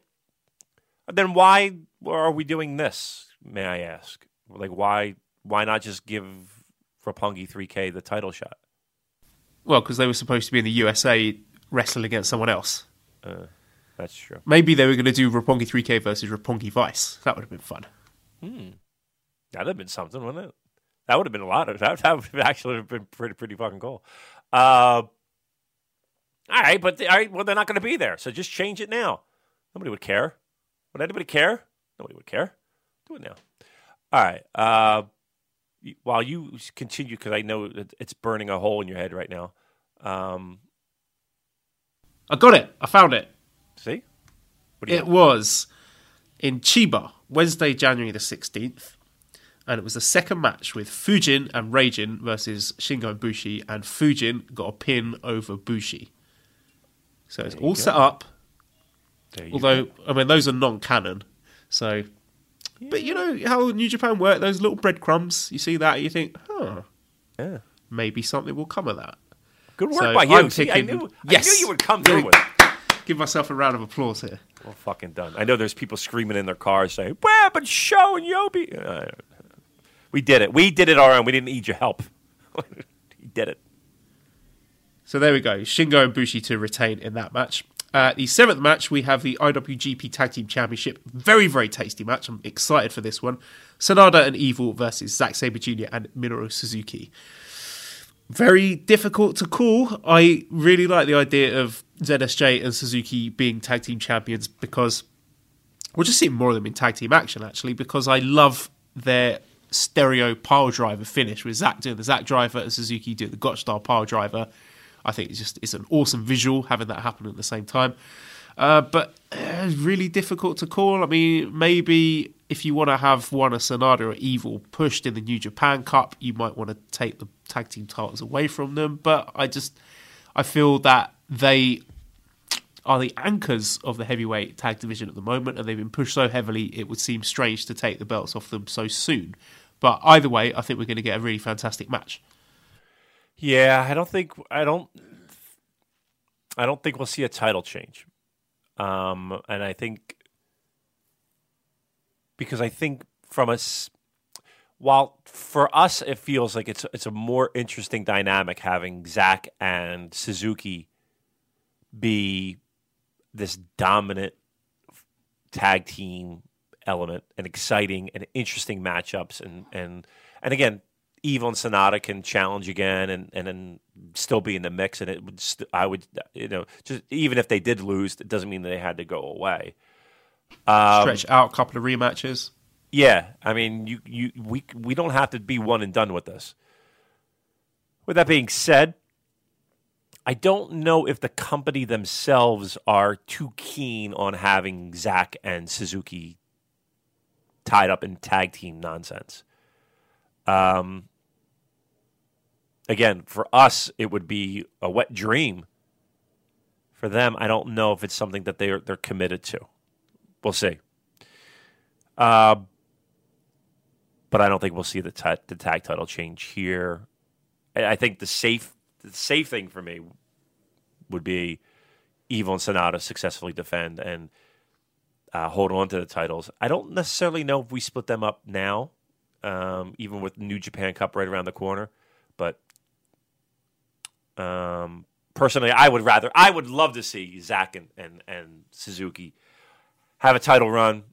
Then why are we doing this, may I ask? Like, why not just give Roppongi 3K the title shot? Well, because they were supposed to be in the USA wrestling against someone else. That's true. Maybe they were going to do Roppongi 3K versus Roppongi Vice. That would have been fun. That would have been something, wouldn't it? That would have been a lot. That would have actually been pretty fucking cool. All right, but well, they're not going to be there, so just change it now. Nobody would care. Would anybody care? Nobody would care. Do it now. All right. While you continue, because I know it's burning a hole in your head right now. I got it. I found it. See? It was in Chiba, Wednesday, January the 16th. And it was the second match with Fujin and Raijin versus Shingo and Bushi. And Fujin got a pin over Bushi. So it's all set up. Although, I mean, those are non-canon. So, yeah. But you know how New Japan work? Those little breadcrumbs, you see that, you think, yeah, maybe something will come of that. Good work by you. I knew you would come through with it. Give myself a round of applause here. Well, fucking done. I know there's people screaming in their cars saying, "Well, but Sho and Yobi." We did it. We did it our own. We didn't need your help. We did it. So there we go. Shingo and Bushi to retain in that match. The seventh match, we have the IWGP Tag Team Championship. Very, very tasty match. I'm excited for this one. Sanada and Evil versus Zack Sabre Jr. and Minoru Suzuki. Very difficult to call. I really like the idea of ZSJ and Suzuki being tag team champions because we'll just see more of them in tag team action, actually, because I love their stereo pile driver finish with Zack doing the Zack driver and Suzuki doing the Gotch style pile driver. I think it's an awesome visual having that happen at the same time. But really difficult to call. I mean, maybe if you want to have one of Sanada or Evil pushed in the New Japan Cup, you might want to take the tag team titles away from them. But I feel that they are the anchors of the heavyweight tag division at the moment, and they've been pushed so heavily it would seem strange to take the belts off them so soon. But either way, I think we're going to get a really fantastic match. Yeah, I don't think we'll see a title change, and I think because while for us it feels like it's a more interesting dynamic having Zack and Suzuki be this dominant tag team element and exciting and interesting matchups and again. Evil and Sonata can challenge again and then still be in the mix. And it would, just even if they did lose, it doesn't mean that they had to go away. Stretch out a couple of rematches. Yeah. I mean, we don't have to be one and done with this. With that being said, I don't know if the company themselves are too keen on having Zach and Suzuki tied up in tag team nonsense. Again, for us, it would be a wet dream. For them, I don't know if it's something that they're committed to. We'll see. But I don't think we'll see the tag title change here. I think the safe thing for me would be Evil and Sonata successfully defend and hold on to the titles. I don't necessarily know if we split them up now, even with New Japan Cup right around the corner. But personally, I would love to see Zach and Suzuki have a title run,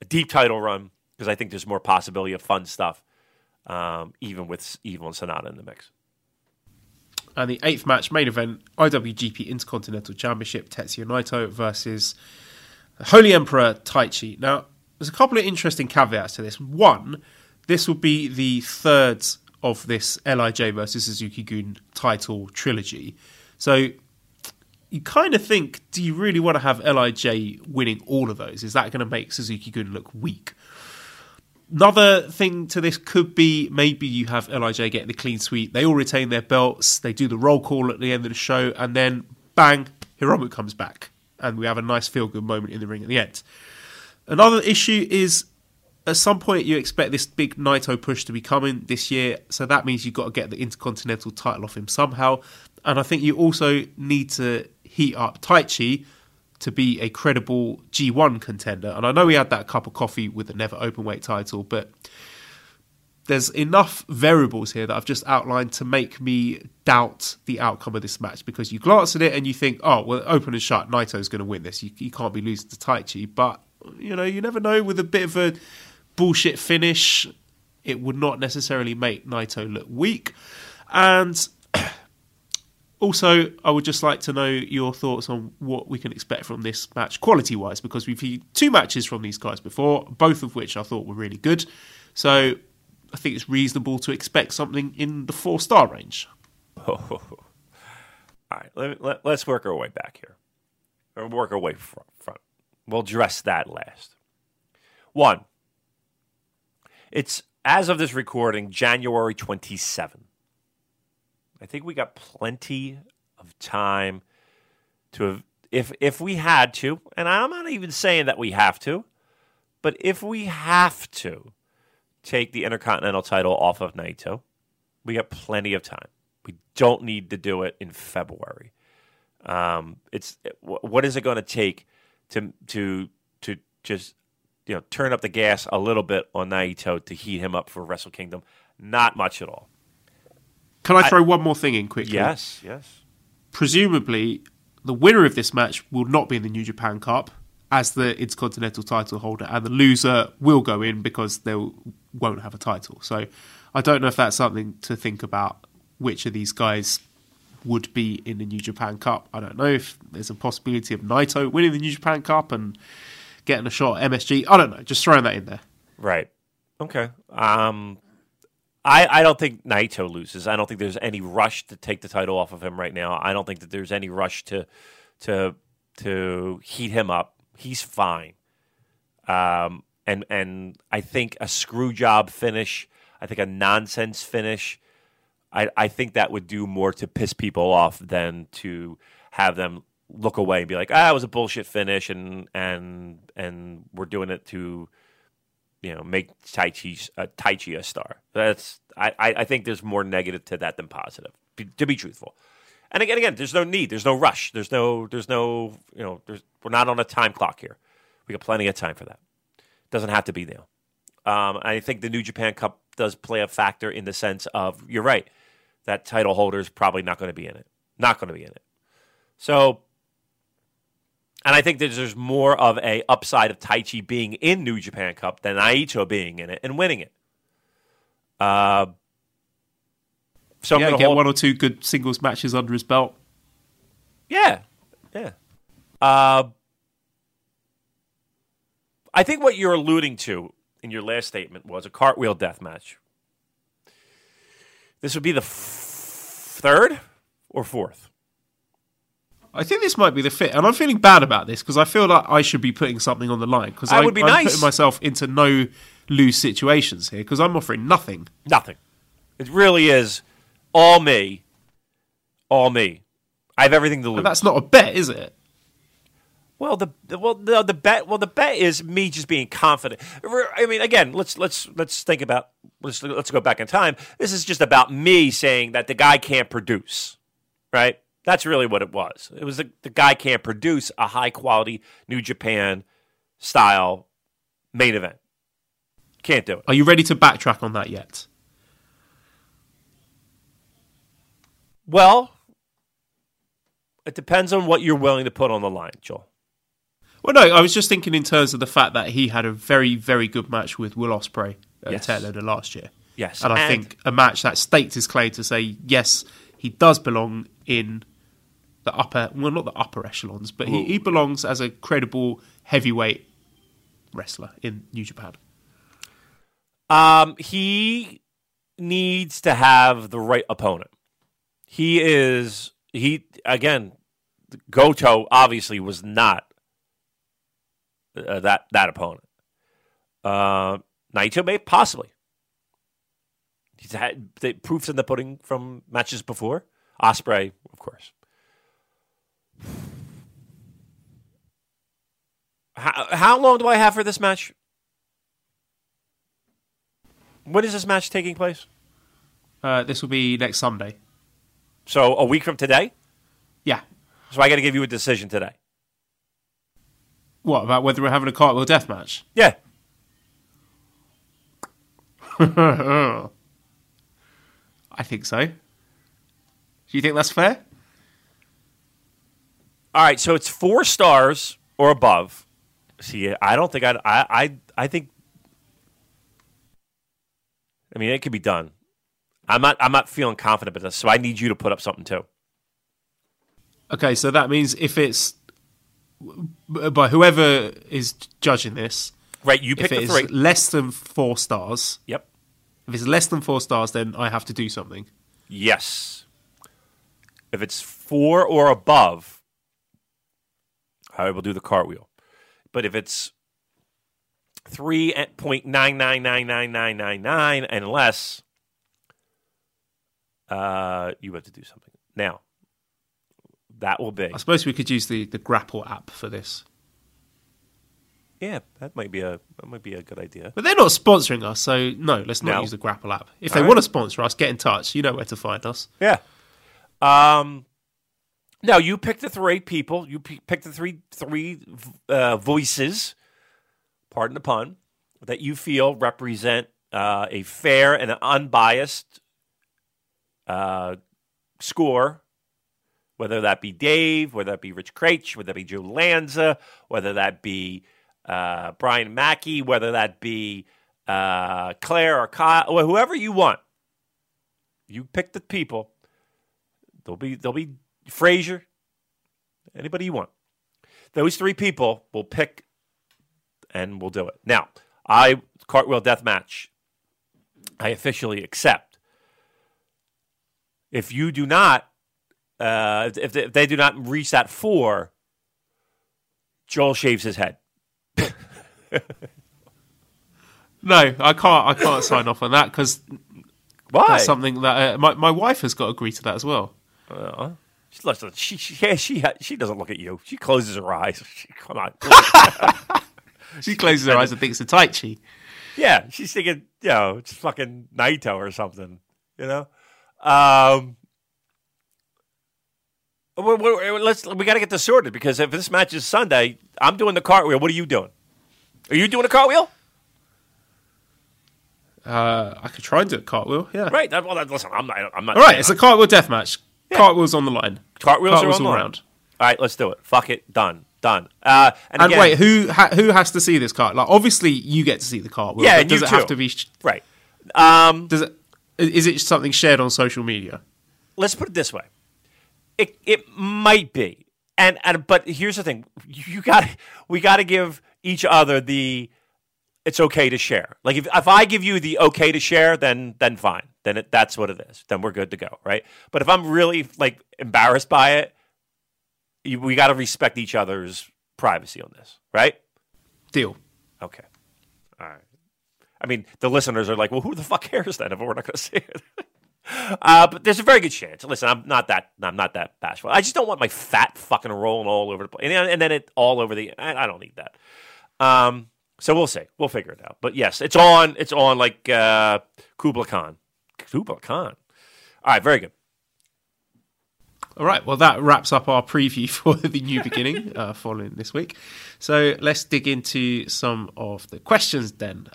a deep title run, because I think there's more possibility of fun stuff, even with Evil and Sonata in the mix. And the eighth match, main event, IWGP Intercontinental Championship, Tetsuya Naito versus Holy Emperor Taichi. Now, there's a couple of interesting caveats to this. One, this will be the third of this LIJ versus Suzuki-gun title trilogy. So you kind of think, do you really want to have LIJ winning all of those? Is that going to make Suzuki-gun look weak? Another thing to this could be maybe you have LIJ getting the clean sweep. They all retain their belts. They do the roll call at the end of the show. And then, bang, Hiromu comes back. And we have a nice feel-good moment in the ring at the end. Another issue is, at some point you expect this big Naito push to be coming this year. So that means you've got to get the Intercontinental title off him somehow. And I think you also need to heat up Taichi to be a credible G1 contender. And I know we had that cup of coffee with the never openweight title, but there's enough variables here that I've just outlined to make me doubt the outcome of this match, because you glance at it and you think, oh, well, open and shut, Naito's going to win this. You can't be losing to Taichi. But, you know, you never know. With a bit of a bullshit finish, it would not necessarily make Naito look weak. And also, I would just like to know your thoughts on what we can expect from this match quality-wise, because we've had two matches from these guys before, both of which I thought were really good. So I think it's reasonable to expect something in the 4-star range. Oh. All right, let's work our way back here. Or work our way front. We'll address that last. One, it's, as of this recording, January 27th. I think we got plenty of time to have, if we had to, and I'm not even saying that we have to, but if we have to take the Intercontinental title off of Naito, we got plenty of time. We don't need to do it in February. What is it going to take to just, you know, turn up the gas a little bit on Naito to heat him up for Wrestle Kingdom? Not much at all. Can I throw one more thing in quickly? Yes. Presumably, the winner of this match will not be in the New Japan Cup as the Intercontinental title holder, and the loser will go in because they won't have a title. So I don't know if that's something to think about, which of these guys would be in the New Japan Cup. I don't know if there's a possibility of Naito winning the New Japan Cup and getting a shot at MSG. I don't know. Just throwing that in there. Right. Okay. I don't think Naito loses. I don't think there's any rush to take the title off of him right now. I don't think that there's any rush to heat him up. He's fine. And I think a screw job finish, I think a nonsense finish, I think that would do more to piss people off than to have them look away and be like, it was a bullshit finish and we're doing it to, you know, make Taichi a star. That's I think there's more negative to that than positive, to be truthful. And again, there's no need. There's no rush. There's no. You know, we're not on a time clock here. We got plenty of time for that. Doesn't have to be now. I think the New Japan Cup does play a factor in the sense of, you're right, that title holder is probably not going to be in it. So. And I think that there's more of a upside of Taichi being in New Japan Cup than Naito being in it and winning it. So yeah, get one or two good singles matches under his belt. Yeah. I think what you're alluding to in your last statement was a cartwheel death match. This would be the third or fourth? I think this might be the fifth, and I'm feeling bad about this because I feel like I should be putting something on the line because I'm putting myself into no lose situations here because I'm offering nothing. Nothing. It really is all me. All me. I have everything to lose. And that's not a bet, is it? Well, the bet is me just being confident. I mean, again, let's think about let's go back in time. This is just about me saying that the guy can't produce, right? That's really what it was. It was the guy can't produce a high quality New Japan style main event. Can't do it. Are you ready to backtrack on that yet? Well, it depends on what you're willing to put on the line, Joel. Well, no, I was just thinking in terms of the fact that he had a very, very good match with Will Ospreay at Tatloda last year. Yes. And I think a match that staked his claim to say, yes, he does belong in the upper, well, not the upper echelons, but he belongs as a credible heavyweight wrestler in New Japan. He needs to have the right opponent. Again, Goto obviously was not that opponent. Naito may possibly. He's had proofs in the pudding from matches before. Ospreay, of course. How long do I have for this match? When is this match taking place? This will be next Sunday. So a week from today? Yeah. So I got to give you a decision today. What, about whether we're having a cartwheel death match? Yeah. I think so. Do you think that's fair? All right, so it's 4 stars or above. See, I don't think I think. I mean, it could be done. I'm not feeling confident about this, so I need you to put up something too. Okay, so that means if it's by whoever is judging this, right? You pick the three. If it's less than 4 stars, yep. If it's less than 4 stars, then I have to do something. Yes. If it's 4 or above, I will do the cartwheel. But if it's 3.99999999 and less. You have to do something. Now, that will be... I suppose we could use the Grapple app for this. Yeah, that might be a good idea. But they're not sponsoring us, so no, let's not use the Grapple app. If they want to sponsor us, get in touch. You know where to find us. Yeah. Now, you pick the 3 people. You pick the three voices, pardon the pun, that you feel represent a fair and unbiased... score, whether that be Dave, whether that be Rich Craich, whether that be Joe Lanza, whether that be Brian Mackey, whether that be Claire or Kyle, or whoever you want. You pick the people. There'll be Frazier, anybody you want. Those 3 people will pick, and we'll do it. Now, Cartwheel Deathmatch, I officially accept. If you do not, if they do not reach that 4, Joel shaves his head. No, I can't sign off on that because that's something that my wife has got to agree to that as well. She doesn't look at you. She closes her eyes. Come on. She closes her eyes and thinks it's Tai Chi. Yeah, she's thinking, it's fucking Naito or something, we got to get this sorted because if this match is Sunday, I'm doing the cartwheel. What are you doing? Are you doing a cartwheel? I could try and do a cartwheel. Yeah, right. Listen, I'm not. All right, it's a cartwheel death match. Yeah. Cartwheels on the line. Cartwheels are all around. All right, let's do it. Fuck it. Done. And again, wait, who has to see this cart? Like, obviously, you get to see the cartwheel. Yeah, but does it have to be right? Does it? Is it something shared on social media? Let's put it this way: it might be, but here's the thing: we got to give each other the it's okay to share. Like if I give you the okay to share, then fine. Then that's what it is. Then we're good to go, right? But if I'm really like embarrassed by it, we got to respect each other's privacy on this, right? Deal. Okay. All right. I mean, the listeners are like, well, who the fuck cares then if we're not going to say it? But there's a very good chance. Listen, I'm not that bashful. I just don't want my fat fucking rolling all over the place, and then it all over the. I don't need that. So we'll see. We'll figure it out. But yes, it's on. It's on like Kublai Khan. Kublai Khan. All right. Very good. All right. Well, that wraps up our preview for the new beginning following this week. So let's dig into some of the questions then.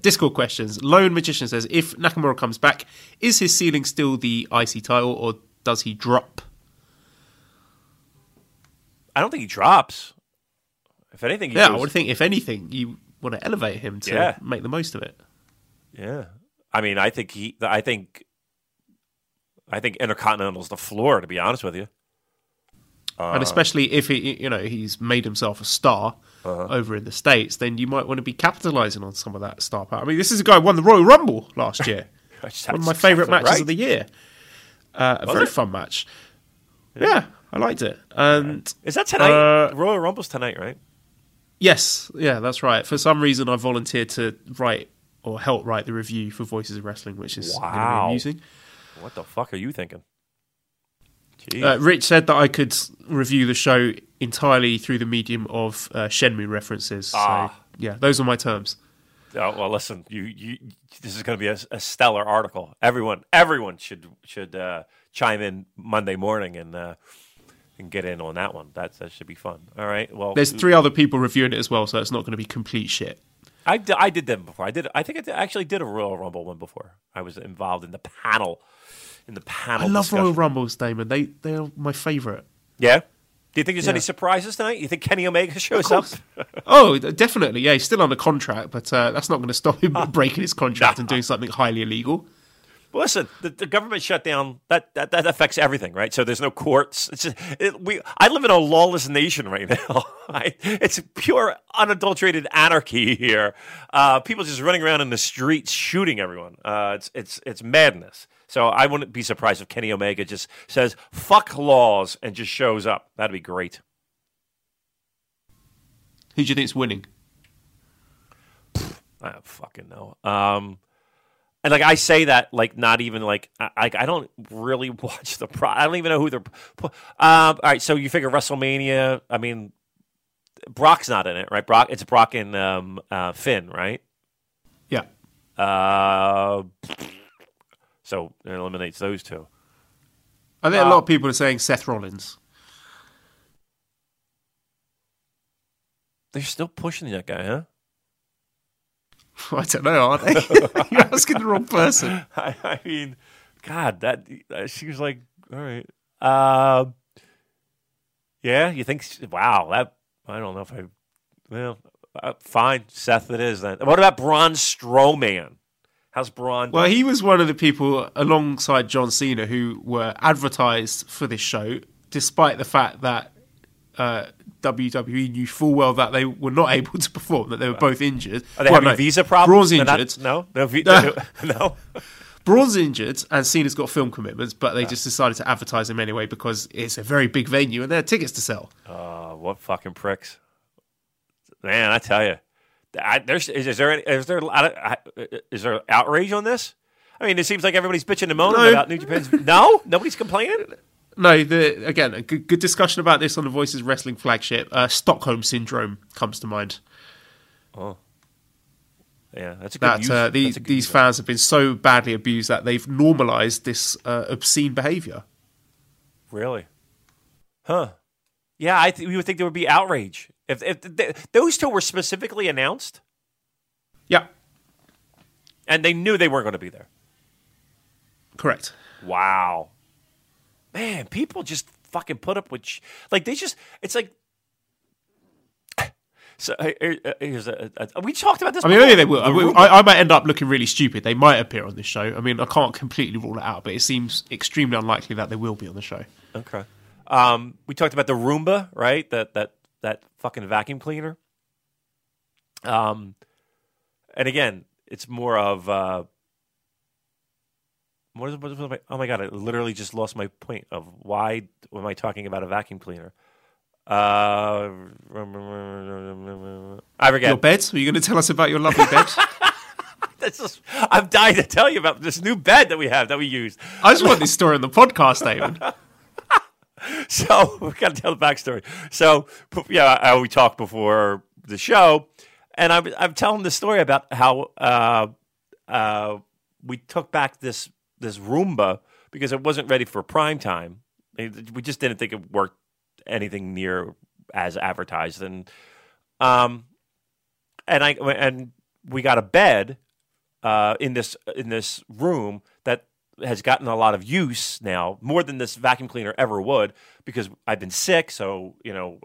Discord questions. Lone Magician says, if Nakamura comes back, is his ceiling still the IC title or does he drop? I don't think he drops. If anything, he I would think if anything, you want to elevate him to make the most of it. Yeah. I mean, I think Intercontinental's the floor, to be honest with you. And especially if he's made himself a star over in the States, then you might want to be capitalizing on some of that star power. I mean, this is a guy who won the Royal Rumble last year. One of my favorite matches of the year. A very fun match. Yeah, I liked it. And is that tonight? Royal Rumble's tonight, right? Yes. Yeah, that's right. For some reason, I volunteered to write or help write the review for Voices of Wrestling, which is amusing. What the fuck are you thinking? Rich said that I could review the show entirely through the medium of Shenmue references. So, yeah, those are my terms. Oh, well, listen, you this is going to be a stellar article. Everyone should chime in Monday morning and get in on that one. That should be fun. All right. Well, there's three other people reviewing it as well, so it's not going to be complete shit. I did them before. I actually did a Royal Rumble one before. I was involved in the panel. I love discussion. Royal Rumbles, Damon. They are my favorite. Yeah. Do you think there's any surprises tonight? You think Kenny Omega shows up? Oh, definitely. Yeah, he's still under contract, but that's not going to stop him breaking his contract and doing something highly illegal. Well, listen, the government shutdown that affects everything, right? So there's no courts. It's just, I live in a lawless nation right now. Right? It's pure unadulterated anarchy here. People just running around in the streets shooting everyone. It's madness. So I wouldn't be surprised if Kenny Omega just says "fuck laws" and just shows up. That'd be great. Who do you think's winning? I don't fucking know. And like I say that, like not even like I don't really watch the pro. I don't even know who they're. All right, so you figure WrestleMania. I mean, Brock's not in it, right? It's Brock and Finn, right? Yeah. So it eliminates those two. I think a lot of people are saying Seth Rollins. They're still pushing that guy, huh? I don't know, aren't they? You're asking the wrong person. I mean, God, that she was like, all right. Yeah, you think, wow, that, I don't know if I, well, fine, Seth it is then. What about Braun Strowman? How's Braun? Well, he was one of the people alongside John Cena who were advertised for this show, despite the fact that WWE knew full well that they were not able to perform, that they were both injured. Are they having visa problems? Braun's injured. No. Braun's injured and Cena's got film commitments, but they just decided to advertise him anyway because it's a very big venue and there are tickets to sell. What fucking pricks. Man, I tell you. Is there outrage on this? I mean, it seems like everybody's bitching and moaning about New Japan's... No? Nobody's complaining? No, again, a good discussion about this on the Voices Wrestling flagship. Stockholm Syndrome comes to mind. Oh. Yeah, that's a good use. These fans have been so badly abused that they've normalized this obscene behavior. Really? Huh. Yeah, we would think there would be outrage. If those two were specifically announced. Yeah. And they knew they weren't going to be there. Correct. Wow. Man, people just fucking put up with... it's like... So here's we talked about this. I mean, maybe they will. I might end up looking really stupid. They might appear on this show. I mean, I can't completely rule it out, but it seems extremely unlikely that they will be on the show. Okay. We talked about the Roomba, right? That fucking vacuum cleaner. And again, it's more of oh my God, I literally just lost my point of why am I talking about a vacuum cleaner? I forget. Your bed? Were you going to tell us about your lovely bed? I'm dying to tell you about this new bed that we have that we use. I just want this story on the podcast, David. So we've got to tell the backstory. So yeah, we talked before the show, and I'm telling the story about how we took back this Roomba because it wasn't ready for prime time. We just didn't think it worked anything near as advertised, and we got a bed in this room that has gotten a lot of use now, more than this vacuum cleaner ever would, because I've been sick. So, you know,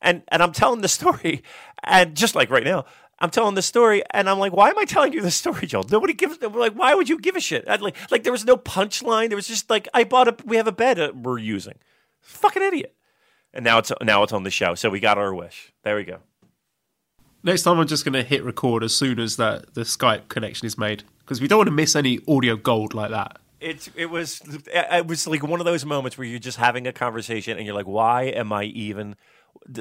and I'm telling the story, and just like right now, I'm telling the story, and I'm like, why am I telling you this story, Joel? Nobody gives, like, why would you give a shit? Like there was no punchline. There was just like, we have a bed that we're using. Fucking idiot. And now it's on the show. So we got our wish. There we go. Next time I'm just going to hit record as soon as that the Skype connection is made, because we don't want to miss any audio gold like that. It was like one of those moments where you're just having a conversation and you're like, why am I even,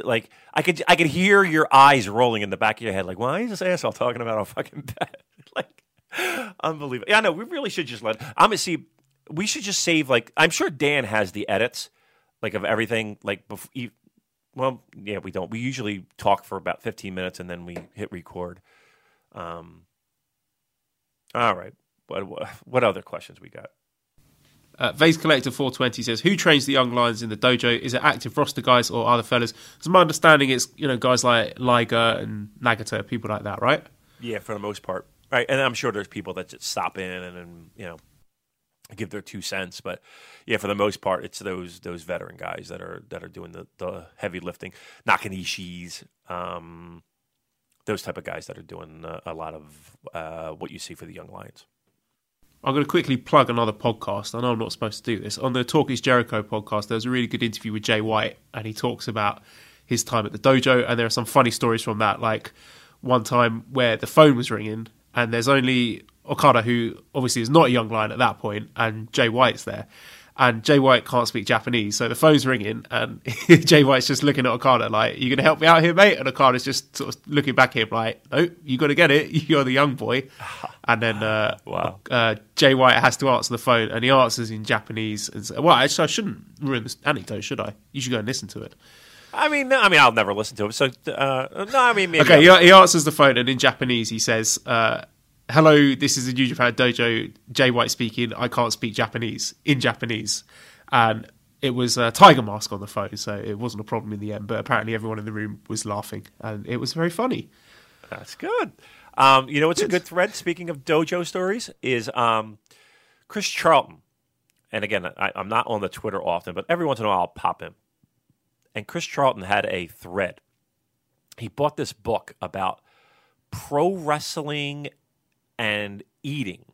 like, I could hear your eyes rolling in the back of your head, like, why is this asshole talking about a fucking bed? Like, unbelievable. Yeah, no, we really should just we should just save, like, I'm sure Dan has the edits, like, of everything, like, well, yeah, we don't. We usually talk for about 15 minutes and then we hit record. All right. What other questions we got? Vase Collector 420 says, "Who trains the young lions in the dojo? Is it active roster guys or other fellas?" Because my understanding is, you know, guys like Liger and Nagata, people like that, right? Yeah, for the most part, right. And I'm sure there's people that just stop in and you know, give their 2 cents, but yeah, for the most part, it's those veteran guys that are doing the heavy lifting, Nakanishis, those type of guys that are doing a lot of what you see for the young lions. I'm going to quickly plug another podcast. I know I'm not supposed to do this. On the Talk is Jericho podcast, there's a really good interview with Jay White, and he talks about his time at the dojo, and there are some funny stories from that, like one time where the phone was ringing, and there's only Okada, who obviously is not a young lion at that point, and Jay White's there. And Jay White can't speak Japanese, so the phone's ringing, and Jay White's just looking at Okada like, "You going to help me out here, mate?" And Okada's just sort of looking back at him like, "No, you got to get it. You're the young boy." And then Jay White has to answer the phone, and he answers in Japanese. And so, well, I shouldn't ruin this anecdote, should I? You should go and listen to it. I mean, I'll never listen to it. So, okay. He answers the phone, and in Japanese, he says, "Hello, this is the New Japan Dojo. Jay White speaking. I can't speak Japanese." In Japanese. And it was a Tiger Mask on the phone, so it wasn't a problem in the end. But apparently everyone in the room was laughing, and it was very funny. That's good. You know what's a good thread, speaking of dojo stories, is Chris Charlton. And again, I'm not on the Twitter often, but every once in a while I'll pop in. And Chris Charlton had a thread. He bought this book about pro wrestling and eating.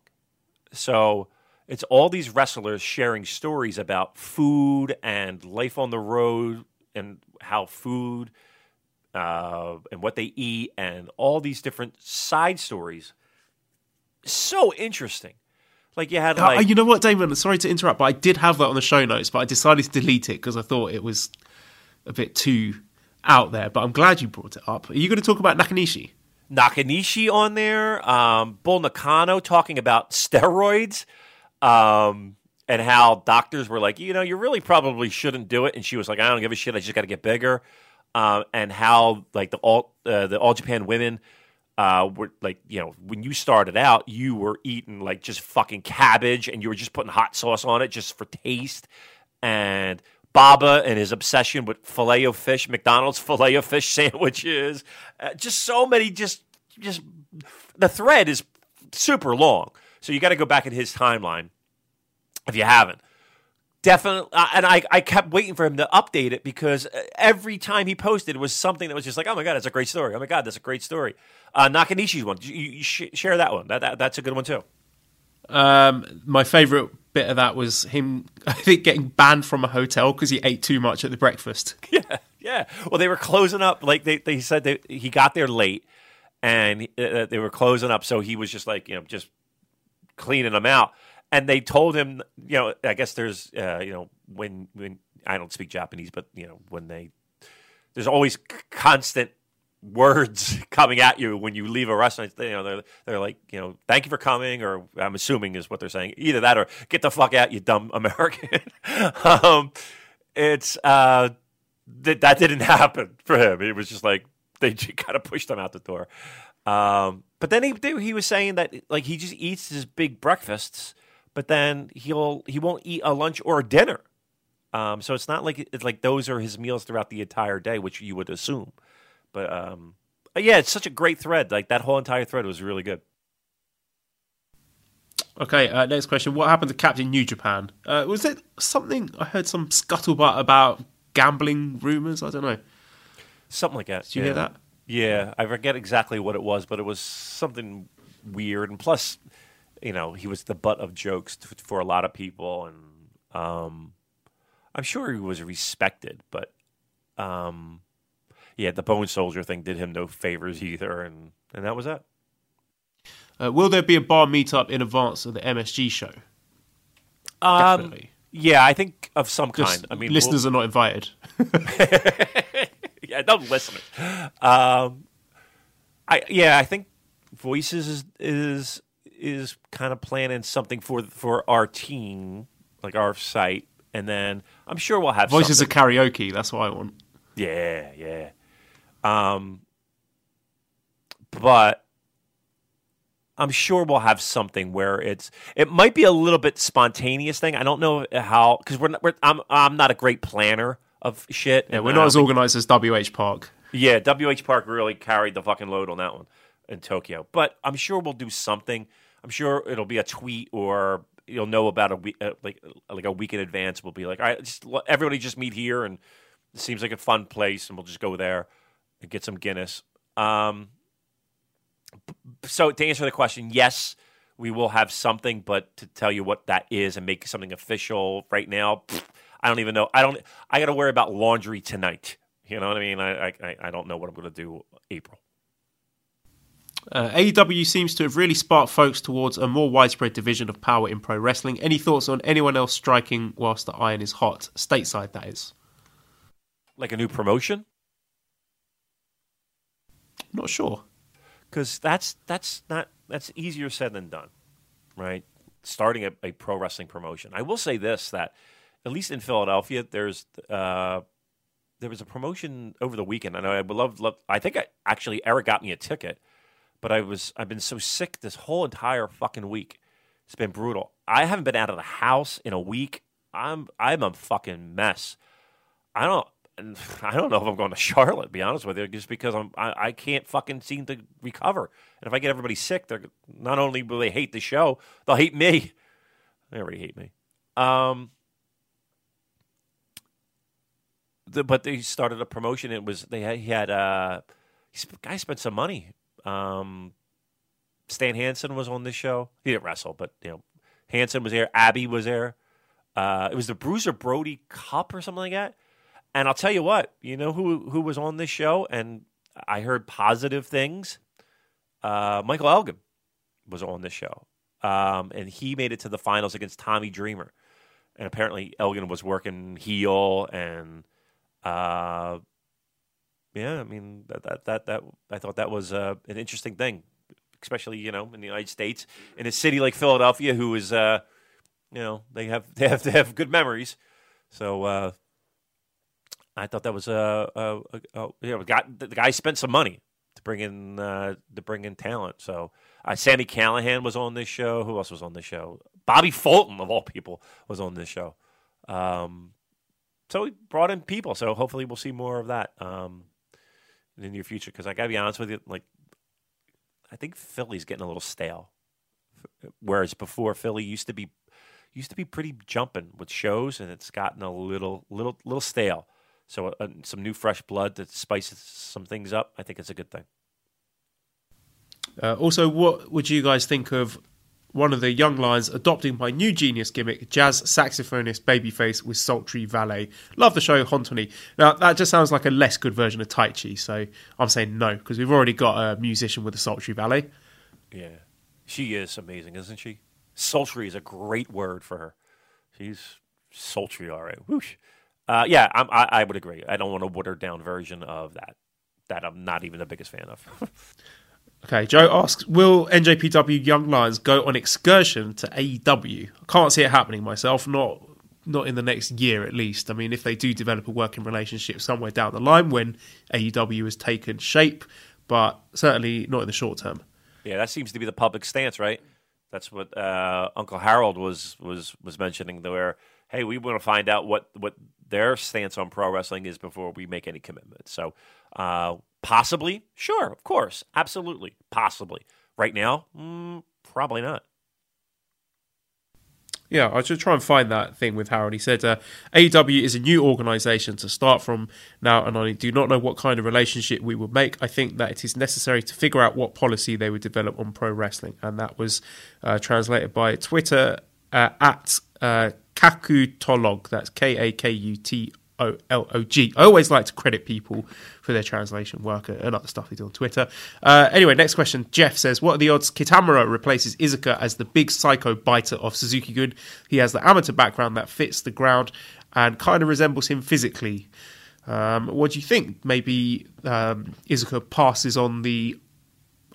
So it's all these wrestlers sharing stories about food and life on the road and how food and what they eat and all these different side stories. So interesting. Like you had like... You know what, Damon? Sorry to interrupt, but I did have that on the show notes, but I decided to delete it because I thought it was a bit too out there. But I'm glad you brought it up. Are you going to talk about Nakanishi on there, Bull Nakano talking about steroids and how doctors were like, you know, you really probably shouldn't do it. And she was like, I don't give a shit. I just got to get bigger. And how like the All Japan women were like, you know, when you started out, you were eating like just fucking cabbage and you were just putting hot sauce on it just for taste. And Baba and his obsession with Filet-O-Fish, McDonald's Filet-O-Fish sandwiches. Just so many, just the thread is super long. So you got to go back in his timeline if you haven't. Definitely, and I kept waiting for him to update it because every time he posted was something that was just like, oh my God, that's a great story. Oh my God, that's a great story. Nakanishi's one. You share that one. That's a good one too. My favorite bit of that was him, I think, getting banned from a hotel because he ate too much at the breakfast. Yeah, yeah. Well, they were closing up. Like he said, he got there late, and they were closing up. So he was just like, just cleaning them out. And they told him, I guess there's, when I don't speak Japanese, but when there's always constant words coming at you when you leave a restaurant. They're like, thank you for coming, or I'm assuming is what they're saying. Either that or get the fuck out, you dumb American. That didn't happen for him. It was just like they kind of pushed him out the door. But then he was saying that like he just eats his big breakfasts, but then he won't eat a lunch or a dinner. So it's not like it's like those are his meals throughout the entire day, which you would assume. But yeah, it's such a great thread. Like that whole entire thread was really good. Okay, next question. What happened to Captain New Japan? Was it something? I heard some scuttlebutt about gambling rumors. I don't know. Something like that. Did you hear that? Yeah, I forget exactly what it was, but it was something weird. And plus, he was the butt of jokes for a lot of people. And I'm sure he was respected, but the Bone Soldier thing did him no favors either. And that was that. Will there be a bar meetup in advance of the MSG show? Definitely. Yeah, I think of some kind. Just, listeners are not invited. Yeah, don't listen. I think Voices is kind of planning something for our team, like our site, and then I'm sure we'll have Voices of karaoke. That's what I want. Yeah. But I'm sure we'll have something where it might be a little bit spontaneous thing. I don't know how, because I'm not a great planner of shit. Yeah, we're not as organized as WH Park. Yeah, WH Park really carried the fucking load on that one in Tokyo. But I'm sure we'll do something. I'm sure it'll be a tweet, or you'll know about a week, like a week in advance. We'll be like, all right, everybody just meet here, and it seems like a fun place, and we'll just go there and get some Guinness. So to answer the question, yes, we will have something, but to tell you what that is and make something official right now, I don't even know. I got to worry about laundry tonight. You know what I mean? I don't know what I'm going to do April. AEW seems to have really sparked folks towards a more widespread division of power in pro wrestling. Any thoughts on anyone else striking whilst the iron is hot? Stateside, that is. Like a new promotion? I'm not sure. Because that's easier said than done, right? Starting a pro wrestling promotion. I will say this, that at least in Philadelphia, there was a promotion over the weekend, and I loved. I think Eric got me a ticket, but I've been so sick this whole entire fucking week. It's been brutal. I haven't been out of the house in a week. I'm a fucking mess. I don't know if I'm going to Charlotte, to be honest with you, just because I can't fucking seem to recover. And if I get everybody sick, they're not only will they hate the show, they'll hate me. They already hate me. But they started a promotion. It was guy spent some money. Stan Hansen was on this show. He didn't wrestle, but Hansen was there. Abby was there. It was the Bruiser Brody Cup or something like that. And I'll tell you what, who was on this show, and I heard positive things. Michael Elgin was on this show, and he made it to the finals against Tommy Dreamer. And apparently Elgin was working heel, and I thought that was an interesting thing, especially in the United States, in a city like Philadelphia, who is they have good memories. So I thought that was the guy spent some money to bring in talent. So Sami Callihan was on this show. Who else was on this show? Bobby Fulton, of all people, was on this show. So we brought in people. So hopefully we'll see more of that in the near future. Because I got to be honest with you, I think Philly's getting a little stale. Whereas before, Philly used to be pretty jumping with shows, and it's gotten a little stale. So some new fresh blood that spices some things up, I think it's a good thing. Also, what would you guys think of one of the young lions adopting my new genius gimmick, jazz saxophonist Babyface with sultry valet. Love the show, Hontoni. Now, that just sounds like a less good version of Tai Chi, so I'm saying no, because we've already got a musician with a sultry valet. Yeah. She is amazing, isn't she? Sultry is a great word for her. She's sultry, all right. Whoosh. Yeah, I would agree. I don't want a watered-down version of that I'm not even the biggest fan of. Okay, Joe asks, will NJPW Young Lions go on excursion to AEW? I can't see it happening myself, not in the next year at least. I mean, if they do develop a working relationship somewhere down the line when AEW has taken shape, but certainly not in the short term. Yeah, that seems to be the public stance, right? That's what Uncle Harold was mentioning there. Hey, we want to find out what their stance on pro wrestling is before we make any commitments. So possibly, sure, of course, absolutely, possibly. Right now, probably not. Yeah, I should try and find that thing with Harold. He said, AEW is a new organization to start from now, and I do not know what kind of relationship we would make. I think that it is necessary to figure out what policy they would develop on pro wrestling. And that was translated by Twitter at Kakutolog. That's Kakutolog. I always like to credit people for their translation work and other stuff they do on Twitter. Anyway, next question. Jeff says, what are the odds Kitamura replaces Iizuka as the big psycho biter of Suzuki-gun? He has the amateur background that fits the ground and kind of resembles him physically. What do you think? Maybe Iizuka passes on the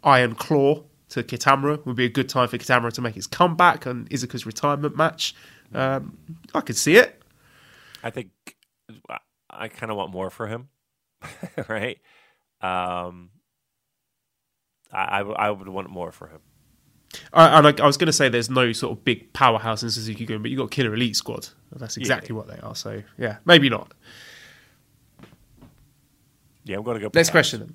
Iron Claw to Kitamura. It would be a good time for Kitamura to make his comeback and Izuka's retirement match. I could see it. I think I kind of want more for him, right? I would want more for him. And I was going to say there's no sort of big powerhouse in Suzuki-gun, but you've got Killer Elite Squad. That's exactly what they are. So, yeah, maybe not. Yeah, I'm going to go. Next question then.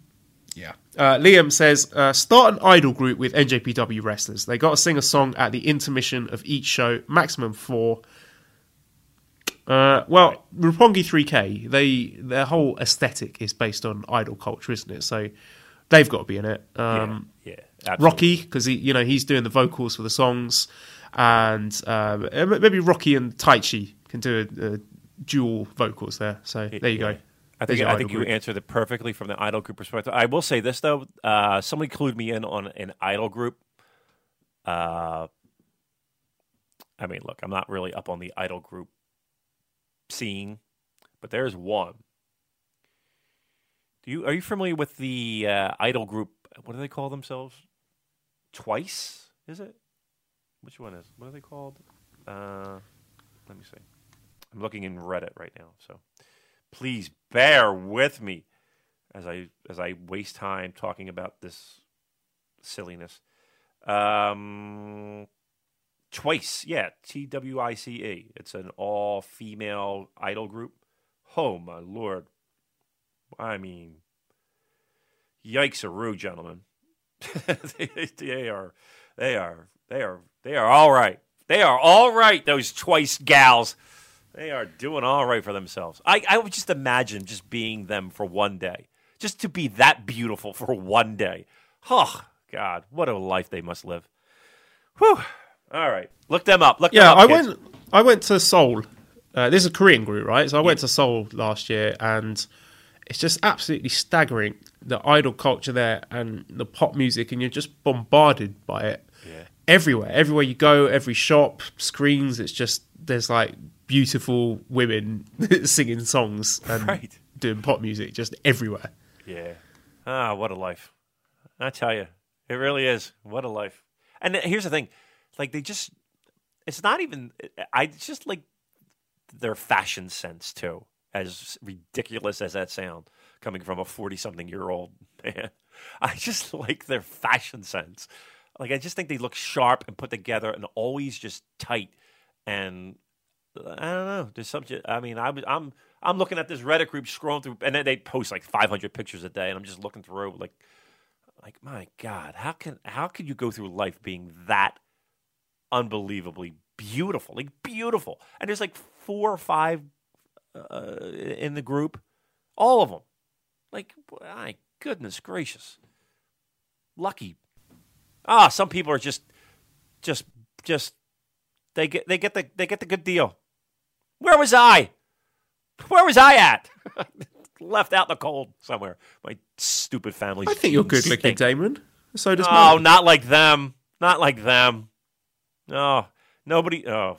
Yeah. Liam says, start an idol group with NJPW wrestlers. They got to sing a song at the intermission of each show, maximum 4. Well, Roppongi 3K, their whole aesthetic is based on idol culture, isn't it? So they've got to be in it. Yeah, Rocky, because he's doing the vocals for the songs, and maybe Rocky and Taichi can do a dual vocals there. So there you go. I think you answered it perfectly from the idol group perspective. I will say this though: somebody clued me in on an idol group. I mean, look, I'm not really up on the idol group scene, but there's one. Are you familiar with the idol group? What do they call themselves? Twice, is it? Which one is? What are they called? Let me see. I'm looking in Reddit right now, so please bear with me as I waste time talking about this silliness. Twice, yeah, TWICE. It's an all-female idol group. Oh, my Lord. I mean, yikes-a-roo, gentlemen. They are all right. They are all right, those Twice gals. They are doing all right for themselves. I would just imagine just being them for one day. Just to be that beautiful for one day. Oh, God, what a life they must live. Whew. All right. Look them up. Look them up, kids. I went to Seoul. This is a Korean group, right? So I went to Seoul last year, and it's just absolutely staggering, the idol culture there and the pop music, and you're just bombarded by it. Yeah. Everywhere you go, every shop, screens, it's just there's like beautiful women singing songs and doing pop music just everywhere. Yeah. Ah, what a life. I tell you. It really is. What a life. And here's the thing. Like, they just, it's not even, it's just like their fashion sense, too, as ridiculous as that sounds, coming from a 40-something-year-old man. I just like their fashion sense. Like, I just think they look sharp and put together and always just tight. And I don't know, there's something, I mean, I'm looking at this Reddit group, scrolling through, and then they post like 500 pictures a day, and I'm just looking through, like my God, how can you go through life being that unbelievably beautiful, like beautiful. And there's like 4 or 5 in the group, all of them. Like, my goodness gracious. Lucky. Some people are just just they get the good deal. Where was I? Where was I at? Left out in the cold somewhere. My stupid family. I think you're good looking, Damon. So does mine. Oh, not like them. Not like them. No, nobody. Oh,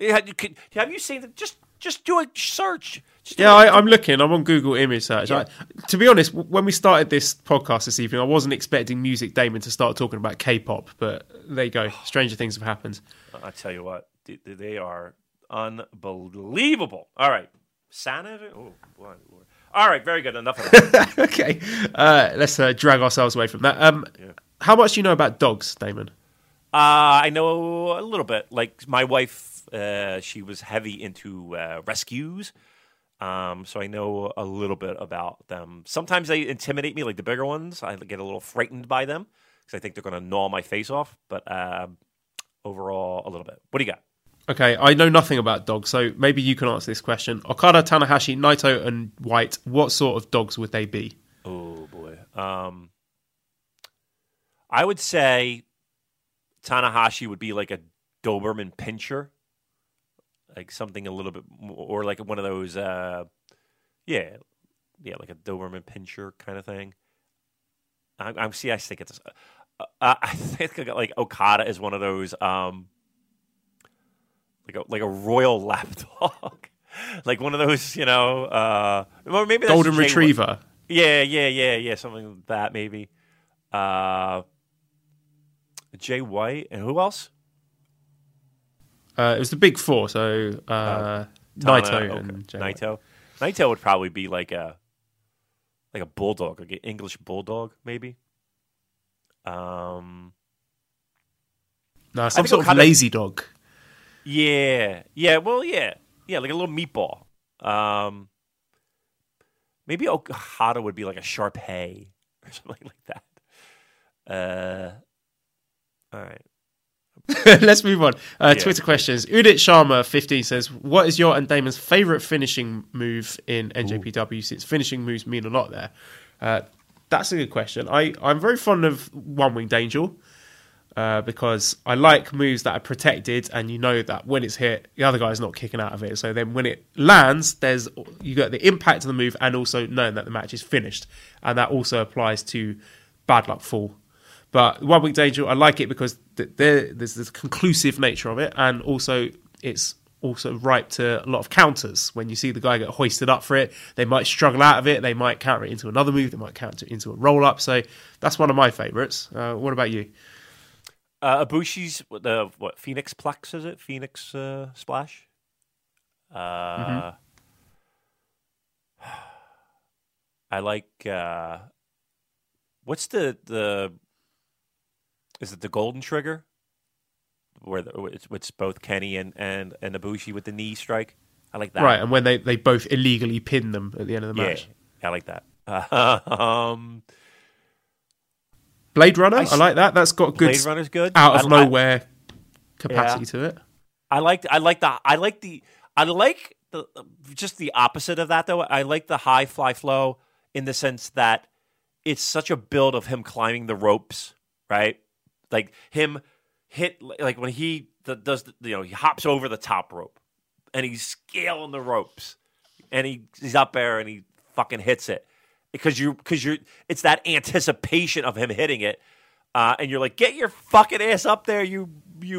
have you seen them? Just do a search. I'm looking. I'm on Google Image Search. Yeah. To be honest, when we started this podcast this evening, I wasn't expecting Music Damon to start talking about K-pop, but there you go. Stranger things have happened. I tell you what, they are unbelievable. All right. Sanity? Oh, boy. All right, very good. Enough of that. Okay. Let's drag ourselves away from that. Yeah. How much do you know about dogs, Damon? I know a little bit. Like, my wife, she was heavy into rescues. So I know a little bit about them. Sometimes they intimidate me, like the bigger ones. I get a little frightened by them because I think they're going to gnaw my face off. But overall, a little bit. What do you got? Okay, I know nothing about dogs, so maybe you can answer this question. Okada, Tanahashi, Naito, and White, what sort of dogs would they be? Oh, boy. I would say Tanahashi would be like a Doberman Pinscher. Like something a little bit more, or like one of those, like a Doberman Pinscher kind of thing. I think it's, I think like Okada is one of those, like a royal lapdog, like one of those, or maybe that's golden retriever. Yeah, something like that maybe. Jay White and who else? It was the big four, so Tana, Naito and Jay White. Naito would probably be like a bulldog, like an English bulldog, maybe. No, some sort of lazy dog. Yeah, like a little meatball. Maybe Okada would be like a Shar Pei or something like that. All right. Let's move on. Twitter questions. Udit Sharma 15 says, what is your and Damon's favourite finishing move in NJPW? Ooh. Since finishing moves mean a lot there. That's a good question. I'm very fond of One Winged Angel because I like moves that are protected, and you know that when it's hit, the other guy's not kicking out of it. So then when it lands, you got the impact of the move and also knowing that the match is finished. And that also applies to Bad Luck Fall. But One Winged Angel, I like it because there's this conclusive nature of it, and also it's also ripe to a lot of counters. When you see the guy get hoisted up for it, they might struggle out of it, they might counter it into another move, they might counter it into a roll-up. So that's one of my favourites. What about you? Ibushi's, Phoenix Plex, is it? Phoenix Splash? Mm-hmm. I like... what's the Is it the Golden Trigger, where it's both Kenny and Ibushi with the knee strike? I like that. Right, and when they both illegally pin them at the end of the match. Yeah, I like that. Blade Runner, I like that. That's got good. Blade Runner's good. Out of nowhere capacity to it. I like the just the opposite of that though. I like the high fly flow in the sense that it's such a build of him climbing the ropes, right? Like him hit, like when he does, he hops over the top rope and he's scaling the ropes and he's up there and he fucking hits it because it's that anticipation of him hitting it. And you're like, get your fucking ass up there, you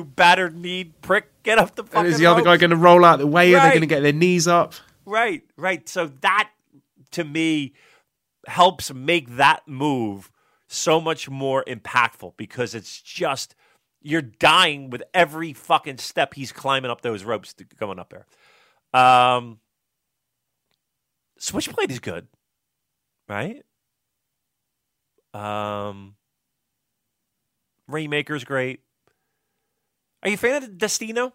battered knee prick, get up the fucking rope. And is the other guy going to roll out the way? Right. Are they going to get their knees up? Right. So that to me helps make that move so much more impactful because it's just, you're dying with every fucking step he's climbing up those ropes going up there. Switchblade is good, right? Rainmaker's great. Are you a fan of Destino?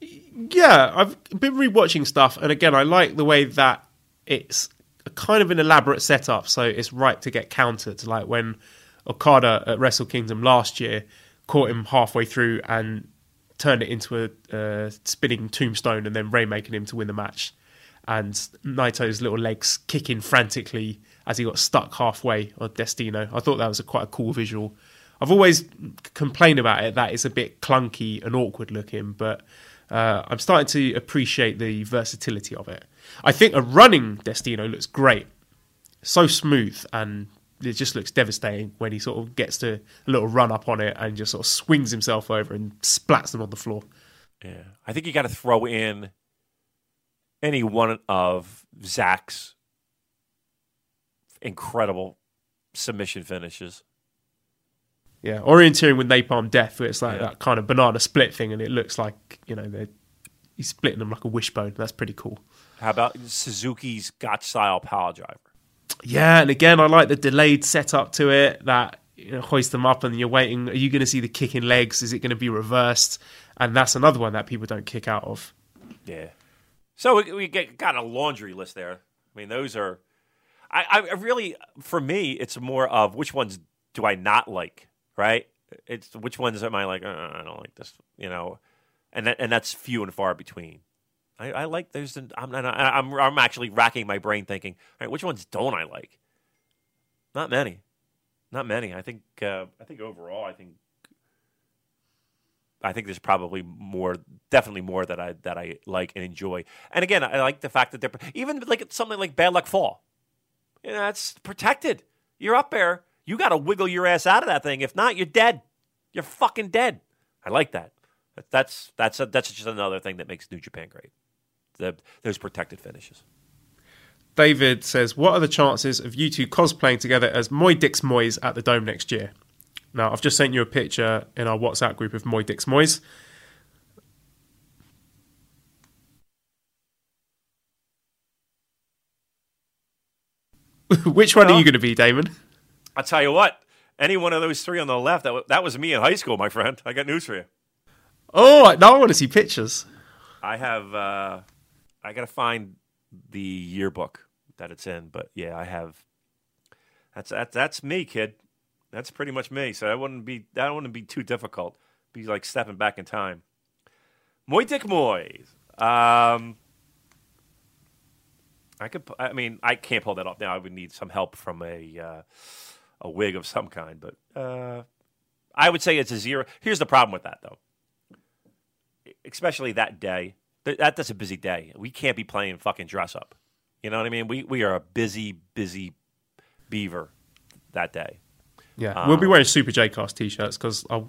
Yeah, I've been rewatching stuff, and again, I like the way that it's kind of an elaborate setup, so it's ripe to get countered. Like when Okada at Wrestle Kingdom last year caught him halfway through and turned it into a spinning tombstone and then Rainmaking him to win the match. And Naito's little legs kicking frantically as he got stuck halfway on Destino. I thought that was quite a cool visual. I've always complained about it that it's a bit clunky and awkward looking, but I'm starting to appreciate the versatility of it. I think a running Destino looks great. So smooth, and it just looks devastating when he sort of gets to a little run up on it and just sort of swings himself over and splats them on the floor. Yeah, I think you got to throw in any one of Zach's incredible submission finishes. Yeah, orienteering with Napalm Death, where it's like that kind of banana split thing, and it looks like, you know, he's splitting them like a wishbone. That's pretty cool. How about Suzuki's Got Style Power Driver? Yeah, and again, I like the delayed setup to it, that, you know, hoist them up and you're waiting. Are you going to see the kicking legs? Is it going to be reversed? And that's another one that people don't kick out of. Yeah. So we got a laundry list there. I mean, those are... I really, for me, it's more of which ones do I not like, right? It's which ones am I like, I don't like this, you know? And that's few and far between. I like those. I'm actually racking my brain thinking, all right, which ones don't I like? Not many. I think overall, I think there's probably more, definitely more that I like and enjoy. And again, I like the fact that they're even like something like Bad Luck Fall. You know, that's protected. You're up there. You got to wiggle your ass out of that thing. If not, you're dead. You're fucking dead. I like that. That's just another thing that makes New Japan great. Those protected finishes. David says, what are the chances of you two cosplaying together as Moy Dix Moyes at the Dome next year? Now, I've just sent you a picture in our WhatsApp group of Moy Dix Moyes. Which one are you going to be, Damon? I'll tell you what. Any one of those three on the left, that was me in high school, my friend. I got news for you. Oh, now I want to see pictures. I have... I got to find the yearbook that it's in. But, yeah, I have... That's me, kid. That's pretty much me. So that wouldn't be too difficult. It'd be like stepping back in time. Moy Dix Moyes. I can't pull that off now. I would need some help from a wig of some kind, but I would say it's a zero. Here's the problem with that, though. Especially that day. That's a busy day. We can't be playing fucking dress up. You know what I mean? We are a busy, busy beaver that day. Yeah, we'll be wearing Super J-Cast T-shirts because I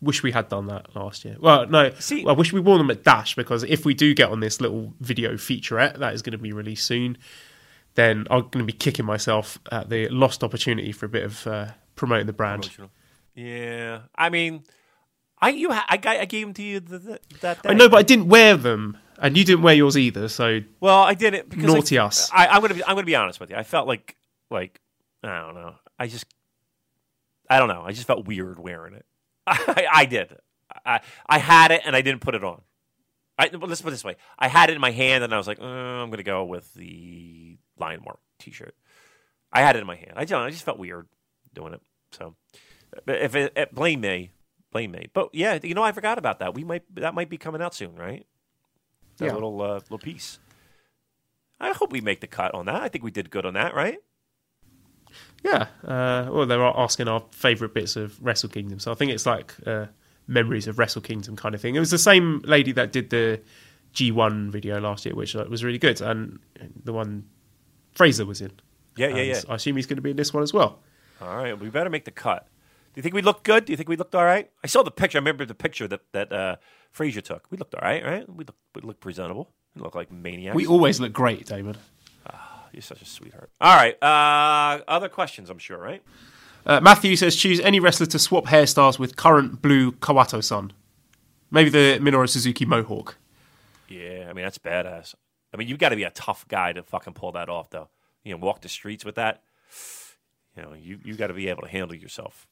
wish we had done that last year. Well, no, I wish we wore them at Dash, because if we do get on this little video featurette that is going to be released soon, then I'm going to be kicking myself at the lost opportunity for a bit of promoting the brand. Emotional. Yeah, I mean, I gave them to you that day. I know, but I didn't wear them, and you didn't wear yours either. So well, I didn't because naughty us. I'm going to be honest with you. I felt like I don't know. I don't know. I just felt weird wearing it. I did. I had it and I didn't put it on. Let's put it this way. I had it in my hand and I was like, I'm going to go with the Lion Mark T-shirt. I had it in my hand. I just felt weird doing it. So, but if it blame me. But yeah, you know, I forgot about that. That might be coming out soon, right? That little piece. I hope we make the cut on that. I think we did good on that, right? Yeah, well, they're asking our favourite bits of Wrestle Kingdom, so I think it's like memories of Wrestle Kingdom kind of thing. It was the same lady that did the G1 video last year, which was really good, and the one Fraser was in. Yeah. I assume he's going to be in this one as well. All right, we better make the cut. Do you think we looked good? Do you think we looked all right? I saw the picture. I remember the picture that Fraser took. We looked all right, right? We looked presentable. We looked like maniacs. We always look great, David. You're such a sweetheart. All right. Other questions, I'm sure, right? Matthew says, choose any wrestler to swap hairstyles with current blue Kawato-san. Maybe the Minoru Suzuki mohawk. Yeah, I mean, that's badass. I mean, you've got to be a tough guy to fucking pull that off, though. You know, walk the streets with that. You know, you got to be able to handle yourself.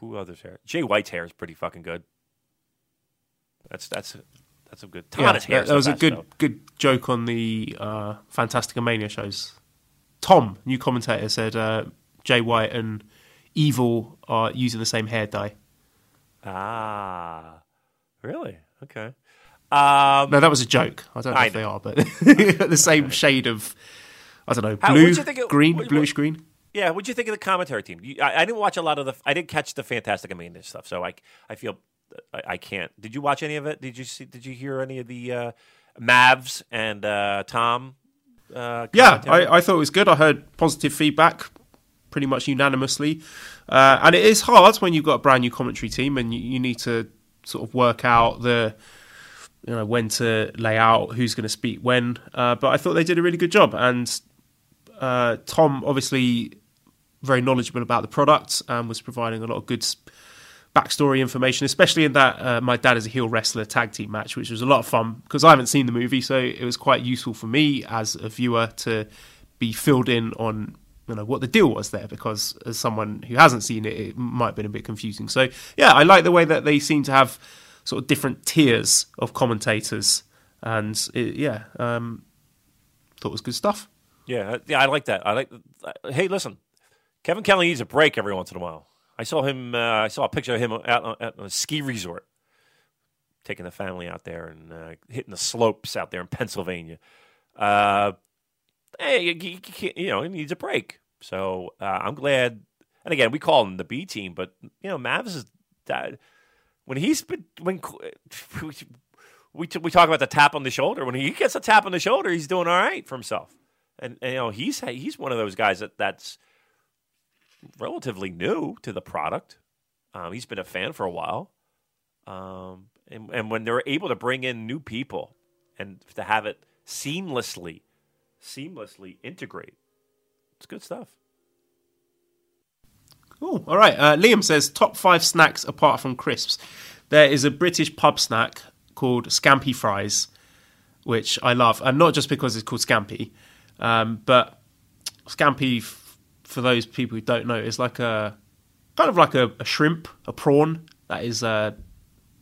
Who others hair? Jay White's hair is pretty fucking good. That's a good time. Yeah, that was a good joke on the Fantastica Mania shows. Tom, new commentator, said Jay White and Evil are using the same hair dye. Ah, really? Okay. No, that was a joke. I don't know if they are, but the same shade of, I don't know, blue, green, bluish green. Yeah, what'd you think of the commentary team? I didn't watch a lot of the. I didn't catch the Fantastic Amanda stuff, so I feel I can't. Did you watch any of it? Did you see? Did you hear any of the Mavs and Tom? Commentary? Yeah, I thought it was good. I heard positive feedback, pretty much unanimously, and it is hard when you've got a brand new commentary team and you need to sort of work out the. You know, when to lay out, who's going to speak when. But I thought they did a really good job. And Tom, obviously, very knowledgeable about the product and was providing a lot of good backstory information, especially in that My Dad is a Heel Wrestler tag team match, which was a lot of fun because I haven't seen the movie. So it was quite useful for me as a viewer to be filled in on, you know, what the deal was there, because as someone who hasn't seen it, it might have been a bit confusing. So, yeah, I like the way that they seem to have sort of different tiers of commentators, and thought it was good stuff. Yeah, I like that. Hey, listen, Kevin Kelly needs a break every once in a while. I saw him. I saw a picture of him out at a ski resort, taking the family out there and hitting the slopes out there in Pennsylvania. He needs a break. So I'm glad. And again, we call him the B team, but you know, Mavs is that. When he's been, when we talk about the tap on the shoulder, when he gets a tap on the shoulder, he's doing all right for himself, and you know he's one of those guys that's relatively new to the product. He's been a fan for a while, and when they're able to bring in new people and to have it seamlessly integrate, it's good stuff. Cool. All right. Liam says, top 5 snacks apart from crisps. There is a British pub snack called Scampi Fries, which I love. And not just because it's called Scampi, but Scampi, for those people who don't know, is like a shrimp, a prawn that is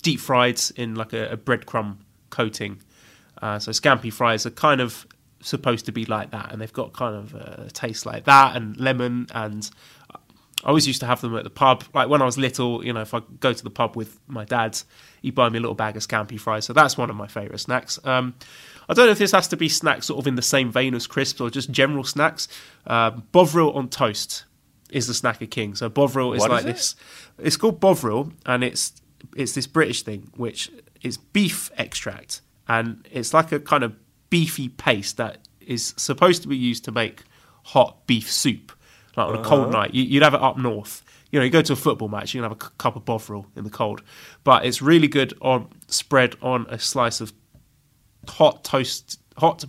deep fried in like a breadcrumb coating. So Scampi Fries are kind of supposed to be like that. And they've got kind of a taste like that and lemon, and I always used to have them at the pub. Like when I was little, you know, if I go to the pub with my dad, he'd buy me a little bag of Scampi Fries. So that's one of my favourite snacks. I don't know if this has to be snacks sort of in the same vein as crisps or just general snacks. Bovril on toast is the snacker king. So Bovril is like this. It's called Bovril, and it's this British thing, which is beef extract. And it's like a kind of beefy paste that is supposed to be used to make hot beef soup. Like on a cold night, you'd have it up north. You know, you go to a football match, you can have a cup of Bovril in the cold. But it's really good spread on a slice of hot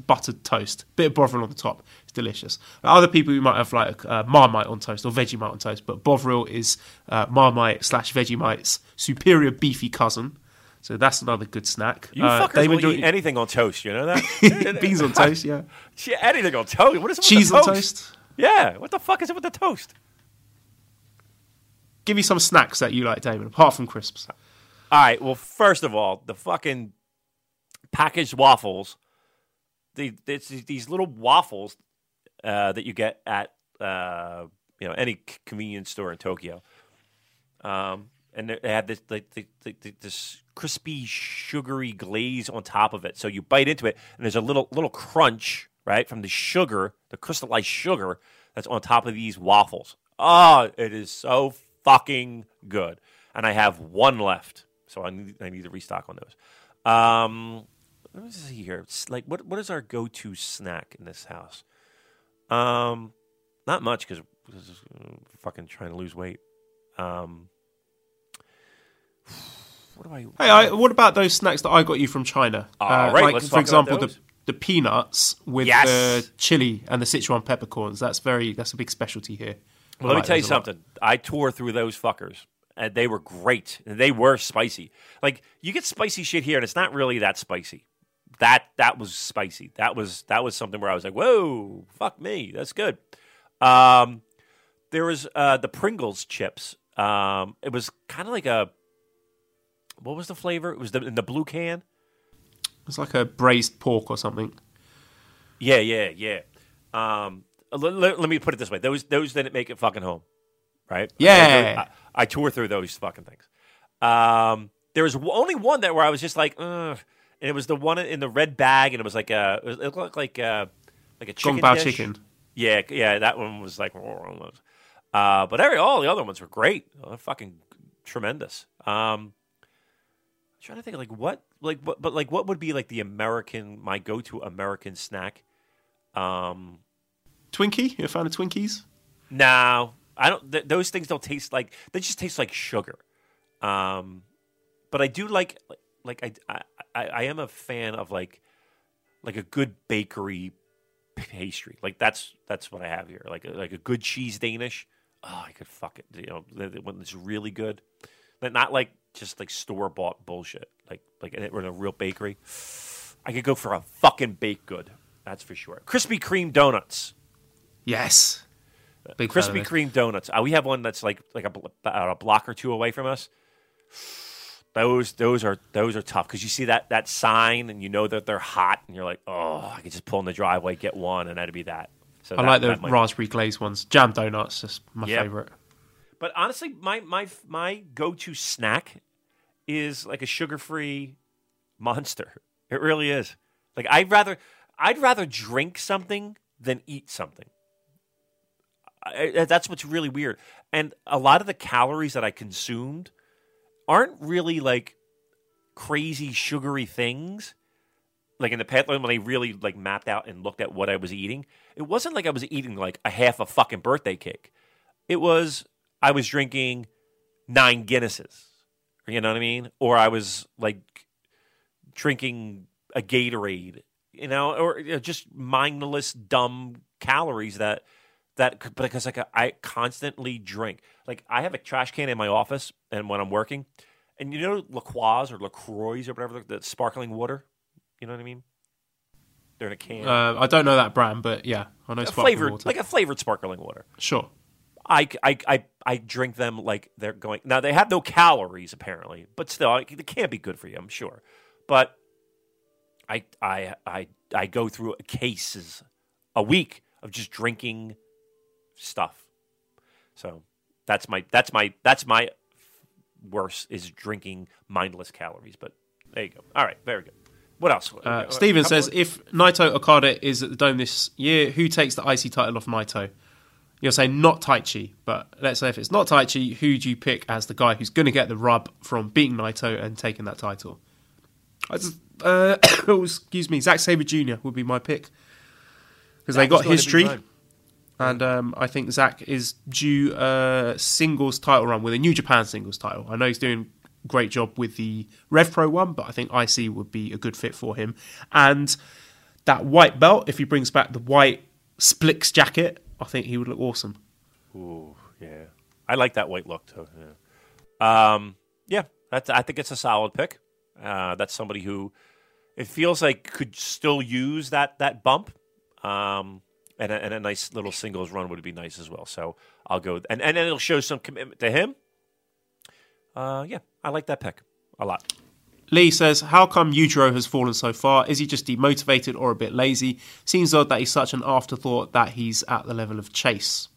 buttered toast. Bit of Bovril on the top. It's delicious. Other people, you might have like Marmite on toast or Vegemite on toast. But Bovril is Marmite / Vegemite's superior beefy cousin. So that's another good snack. You fuckers will eat anything on toast, you know that? Beans on toast, yeah. Anything on toast? What is it with cheese on toast? Yeah, what the fuck is it with the toast? Give me some snacks that you like, Damon, apart from crisps. All right, well, first of all, the fucking packaged waffles. These little waffles that you get at any convenience store in Tokyo. And they have this crispy, sugary glaze on top of it. So you bite into it, and there's a little crunch, right, from the sugar, the crystallized sugar that's on top of these waffles. Oh, it is so fucking good. And I have one left, so I need to restock on those. Let me see here. It's like, what is our go-to snack in this house? Not much, because I'm fucking trying to lose weight. What do I? What about those snacks that I got you from China? All right, let's talk about those. The peanuts with the chili and the Sichuan peppercorns. That's a big specialty here. Well, let me tell you something. I tore through those fuckers, and they were great. And they were spicy. Like, you get spicy shit here, and it's not really that spicy. That was spicy. That was something where I was like, whoa, fuck me, that's good. There was the Pringles chips. It was kind of like what was the flavor? It was in the blue can. It's like a braised pork or something. Yeah. Let me put it this way: those didn't make it fucking home, right? Yeah. I tore through those fucking things. There was only one that where I was just like, ugh. And it was the one in the red bag, and it was like it looked like a chicken dish. Gong Bao chicken. Yeah, that one was like, but all the other ones were great. They're fucking tremendous. I'm trying to think what would be like the American, my go-to American snack? Twinkie? You found a Twinkies? No, I don't. Those things don't taste like, they just taste like sugar. But I do I am a fan of like a good bakery pastry. Like that's what I have here. Like a good cheese Danish. Oh, I could fuck it. You know, when it's really good, but not like just like store bought bullshit. Like we're in a real bakery. I could go for a fucking baked good. That's for sure. Krispy Kreme donuts. Yes. Krispy Kreme donuts. We have one that's like a block or two away from us. Those are tough because you see that sign and you know that they're hot and you're like, oh, I could just pull in the driveway, get one, and that'd be that. So I like the raspberry glazed ones. Jam donuts is my favorite. But honestly, my go-to snack is like a sugar-free monster. It really is. Like I'd rather drink something than eat something. That's what's really weird. And a lot of the calories that I consumed aren't really like crazy sugary things. Like in the past, when I really like mapped out and looked at what I was eating, it wasn't like I was eating like a half a fucking birthday cake. It was, I was drinking 9 Guinnesses, you know what I mean? Or I was like drinking a Gatorade, you know, or just mindless, dumb calories that because like I constantly drink. Like I have a trash can in my office, and when I'm working, and you know LaCroix or whatever, the sparkling water, you know what I mean? They're in a can. I don't know that brand, but yeah, I know sparkling water, like a flavored sparkling water. Sure. I drink them like they're going. Now they have no calories apparently, but still they can't be good for you, I'm sure. But I go through cases a week of just drinking stuff. So that's my worst is drinking mindless calories. But there you go. All right, very good. What else? Steven says if Naito Okada is at the Dome this year, who takes the IC title off Naito? You're saying not Taichi, but let's say if it's not Taichi, who do you pick as the guy who's going to get the rub from beating Naito and taking that title? Excuse me, Zack Sabre Jr. would be my pick because they got history, and I think Zack is due a singles title run with a New Japan singles title. I know he's doing a great job with the Rev Pro one, but I think IC would be a good fit for him. And that white belt, if he brings back the white Splix jacket, I think he would look awesome. Ooh, yeah. I like that white look, too. Yeah, I think it's a solid pick. That's somebody who it feels like could still use that bump. And a nice little singles run would be nice as well. So I'll go. And it'll show some commitment to him. Yeah, I like that pick a lot. Lee says, how come Yujiro has fallen so far? Is he just demotivated or a bit lazy? Seems odd that he's such an afterthought that he's at the level of Chase.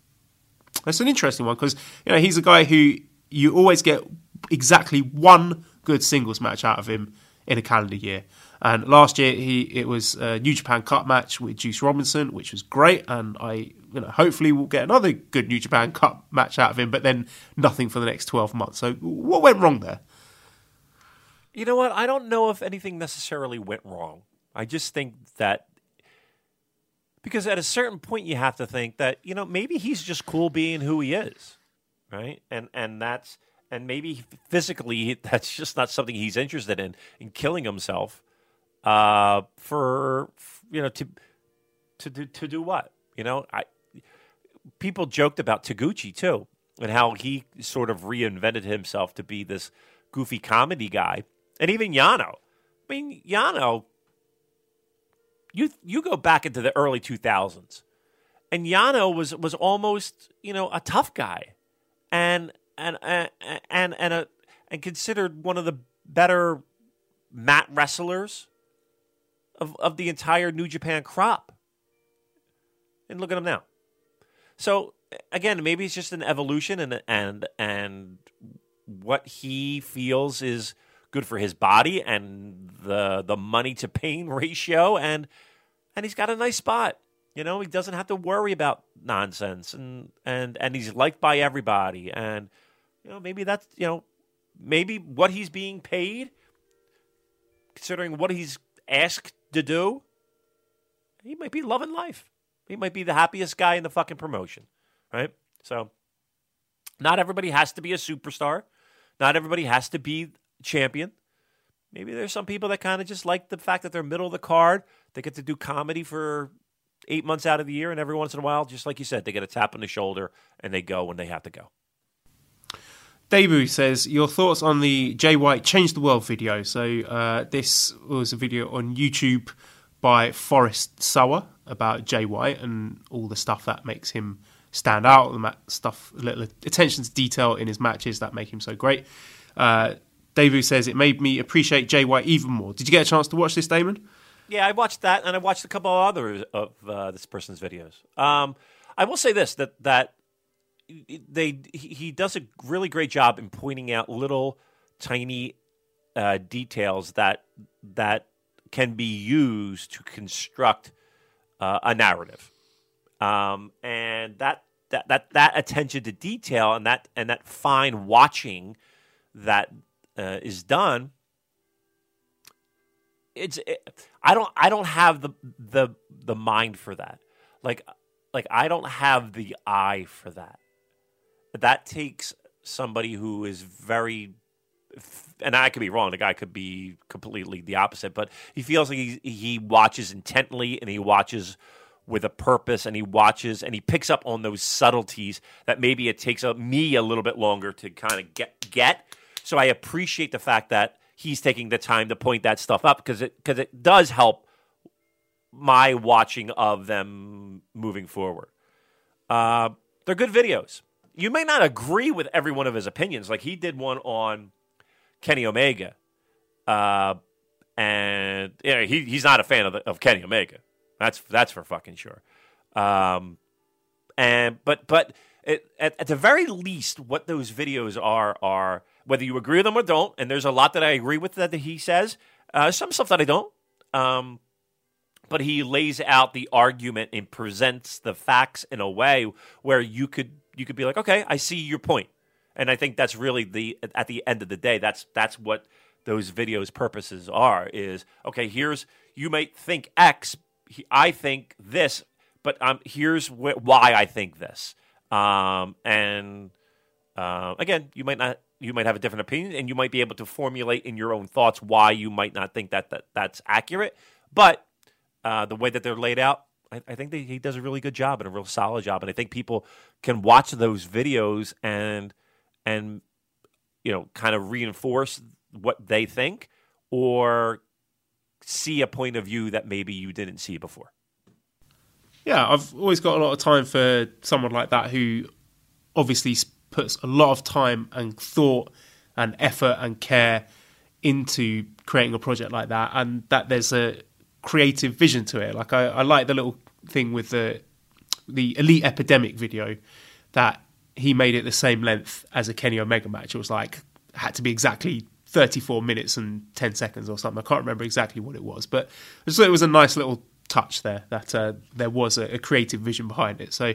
That's an interesting one because he's a guy who you always get exactly one good singles match out of him in a calendar year. And last year it was a New Japan Cup match with Juice Robinson, which was great, and I hopefully we'll get another good New Japan Cup match out of him, but then nothing for the next 12 months. So what went wrong there? You know what? I don't know if anything necessarily went wrong. I just think that because at a certain point you have to think that, maybe he's just cool being who he is, right? And maybe physically that's just not something he's interested in killing himself to do what? People joked about Taguchi too and how he sort of reinvented himself to be this goofy comedy guy. And even Yano. I mean, Yano, you go back into the early 2000s, and Yano was almost, a tough guy and considered one of the better mat wrestlers of the entire New Japan crop. And look at him now. So again, maybe it's just an evolution and what he feels is good for his body and the money to pain ratio, and he's got a nice spot. You know, he doesn't have to worry about nonsense, and he's liked by everybody. And, you know, maybe that's, you know, maybe what he's being paid, considering what he's asked to do, he might be loving life. He might be the happiest guy in the fucking promotion, right? So not everybody has to be a superstar. Not everybody has to be champion. Maybe there's some people that kind of just like the fact that they're middle of the card. They get to do comedy for 8 months out of the year, and every once in a while, just like you said, they get a tap on the shoulder, and they go when they have to go. Debu says, your thoughts on the Jay White Change the World video. So this was a video on YouTube by Forrest Sower about Jay White and all the stuff that makes him stand out, the stuff, little attention to detail in his matches that make him so great. Debu says, it made me appreciate Jay White even more. Did you get a chance to watch this, Damon? Yeah, I watched that, and I watched a couple of others of this person's videos. I will say this, that he does a really great job in pointing out little tiny details that can be used to construct a narrative, and that attention to detail and that fine watching that is done. I don't have the mind for that. Like I don't have the eye for that. That takes somebody who is very, and I could be wrong, the guy could be completely the opposite, but he feels like he watches intently, and he watches with a purpose, and he watches and he picks up on those subtleties that maybe it takes me a little bit longer to kind of get. So I appreciate the fact that he's taking the time to point that stuff up, because it does help my watching of them moving forward. They're good videos. You may not agree with every one of his opinions. Like, he did one on Kenny Omega, and you know, he's not a fan of Kenny Omega. That's for fucking sure. But at the very least, what those videos are whether you agree with them or don't, and there's a lot that I agree with that he says, some stuff that I don't, but he lays out the argument and presents the facts in a way where you could be like, okay, I see your point. And I think that's really at the end of the day, that's what those videos' purposes are, is, okay, here's, you might think X, I think this, but here's why I think this. Again, you might not, you might have a different opinion, and you might be able to formulate in your own thoughts why you might not think that's accurate. But the way that they're laid out, I think that he does a really good job and a real solid job. And I think people can watch those videos and you know, kind of reinforce what they think or see a point of view that maybe you didn't see before. Yeah, I've always got a lot of time for someone like that who obviously puts a lot of time and thought and effort and care into creating a project like that, and that there's a creative vision to it. Like I like the little thing with the Elite Epidemic video, that he made it the same length as a Kenny Omega match. It was like, had to be exactly 34 minutes and 10 seconds or something. I can't remember exactly what it was, but it was a nice little touch there that there was a creative vision behind it. So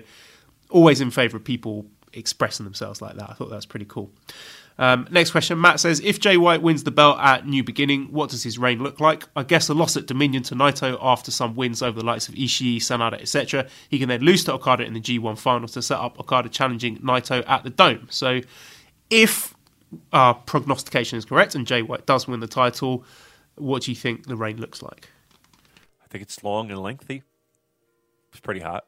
always in favour of people expressing themselves like that. I thought that was pretty cool. Next question, Matt says, if Jay White wins the belt at New Beginning, what does his reign look like? I guess a loss at Dominion to Naito after some wins over the likes of Ishii, Sanada, etc. He can then lose to Okada in the G1 final to set up Okada challenging Naito at the Dome. So if our prognostication is correct and Jay White does win the title, what do you think the reign looks like? I think it's long and lengthy. It's pretty hot.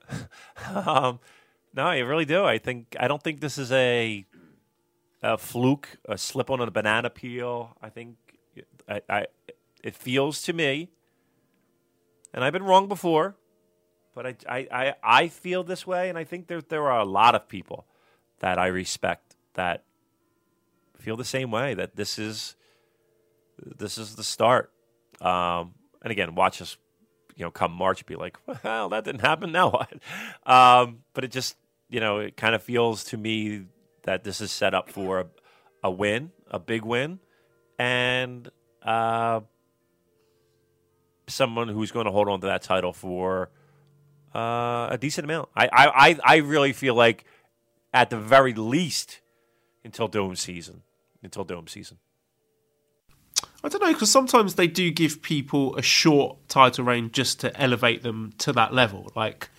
No, I really do. I don't think this is a fluke, a slip on a banana peel. I think it feels to me, and I've been wrong before, but I feel this way, and I think there are a lot of people that I respect that feel the same way, that this is the start. And again, watch us, you know, come March, be like, well, that didn't happen. Now what? But it just, you know, it kind of feels to me that this is set up for a win, a big win, and someone who's going to hold on to that title for a decent amount. I really feel like at the very least until dome season. I don't know, because sometimes they do give people a short title reign just to elevate them to that level. Like,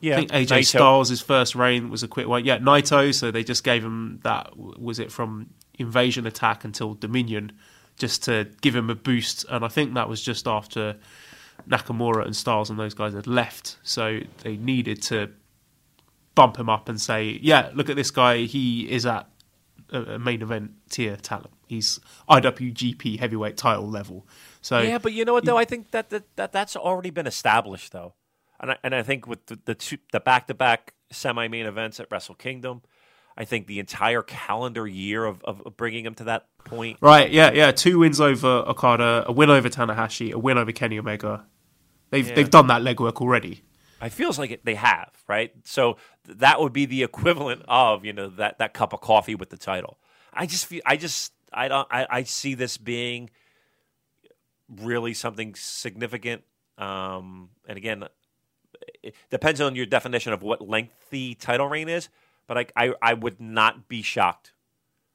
yeah, I think AJ Naito. Styles' first reign was a quick one. Yeah, Naito, so they just gave him that, was it from Invasion Attack until Dominion, just to give him a boost. And I think that was just after Nakamura and Styles and those guys had left. So they needed to bump him up and say, yeah, look at this guy. He is at a main event tier talent. He's IWGP heavyweight title level. So yeah, but you know what though, I think that's already been established though, and I think with the back-to-back semi-main events at Wrestle Kingdom, I think the entire calendar year of bringing him to that point. Right? Yeah. 2 wins over Okada, a win over Tanahashi, a win over Kenny Omega. They've done that legwork already. It feels like they have, right? So that would be the equivalent of, you know, that cup of coffee with the title. I see this being really something significant. And again, it depends on your definition of what lengthy title reign is. But I would not be shocked,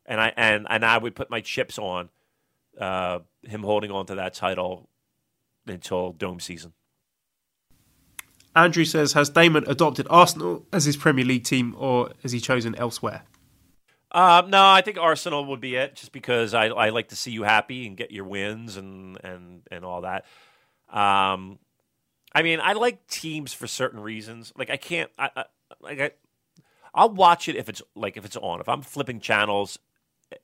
and I would put my chips on him holding on to that title until dome season. Andrew says, has Damon adopted Arsenal as his Premier League team, or has he chosen elsewhere? No, I think Arsenal would be it, just because I like to see you happy and get your wins and all that. I mean, I like teams for certain reasons. Like, I can't, I'll watch it if it's on. If I'm flipping channels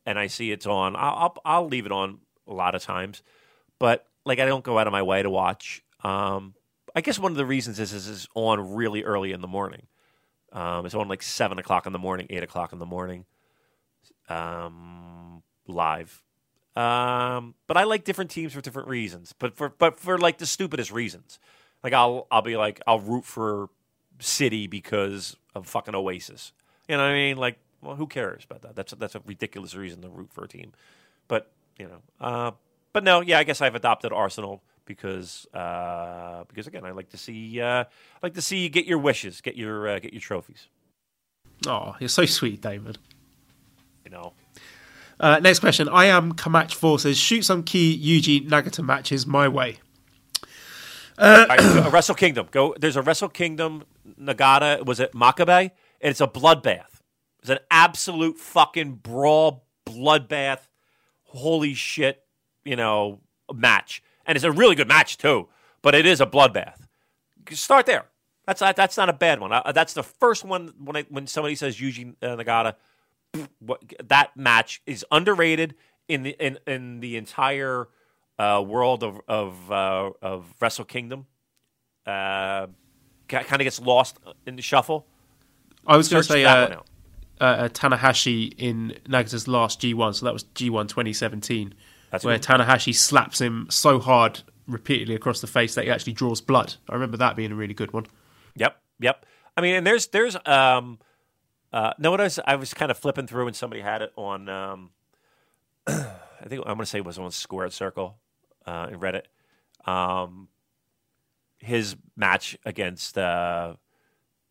and I see it's on, I'll leave it on a lot of times. But like, I don't go out of my way to watch. I guess one of the reasons is it's on really early in the morning. It's on like 7 o'clock in the morning, 8 o'clock in the morning, live. But I like different teams for different reasons, but for like the stupidest reasons. Like, I'll be like, I'll root for City because of fucking Oasis. You know what I mean? Like, well, who cares about that? That's a ridiculous reason to root for a team. But, you know, but no, yeah, I guess I've adopted Arsenal. Because again, I like to see you get your wishes, get your trophies. Oh, you're so sweet, David. You know. Next question. I am Kamach4 says, shoot some key Yuji Nagata matches my way. Right, Wrestle Kingdom. Go. There's a Wrestle Kingdom Nagata. Was it Makabe? And it's a bloodbath. It's an absolute fucking brawl bloodbath. Holy shit! You know, match. And it's a really good match, too. But it is a bloodbath. Start there. That's not a bad one. That's the first one when somebody says Yuji Nagata. That match is underrated in the entire world of Wrestle Kingdom. Kind of gets lost in the shuffle. I was going to say Tanahashi in Nagata's last G1. So that was G1 2017. Where Tanahashi slaps him so hard repeatedly across the face that he actually draws blood. I remember that being a really good one. Yep. I mean, and I was kind of flipping through and somebody had it on, I think I'm going to say it was on Squared Circle in Reddit. His match against, what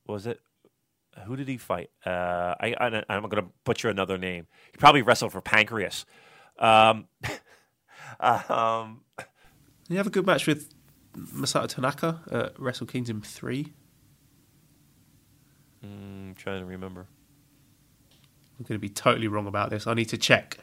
was it? Who did he fight? I'm going to butcher another name. He probably wrestled for Pancrase. You have a good match with Masato Tanaka at Wrestle Kingdom 3. I'm trying to remember. I'm going to be totally wrong about this. I need to check.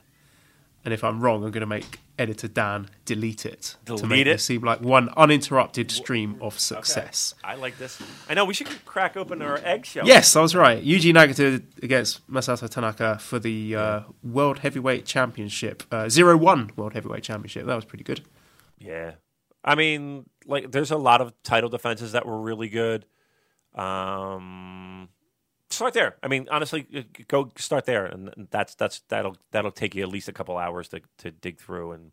And if I'm wrong, I'm going to make editor Dan delete it. To make it seem like one uninterrupted stream of success. Okay. I like this. I know, we should crack open our eggshell. Yes, I was right. Yuji Nagata against Masato Tanaka for the World Heavyweight Championship. 0-1 World Heavyweight Championship. That was pretty good. Yeah. I mean, like, there's a lot of title defenses that were really good. Start there. I mean, honestly, go start there, and that'll take you at least a couple hours to dig through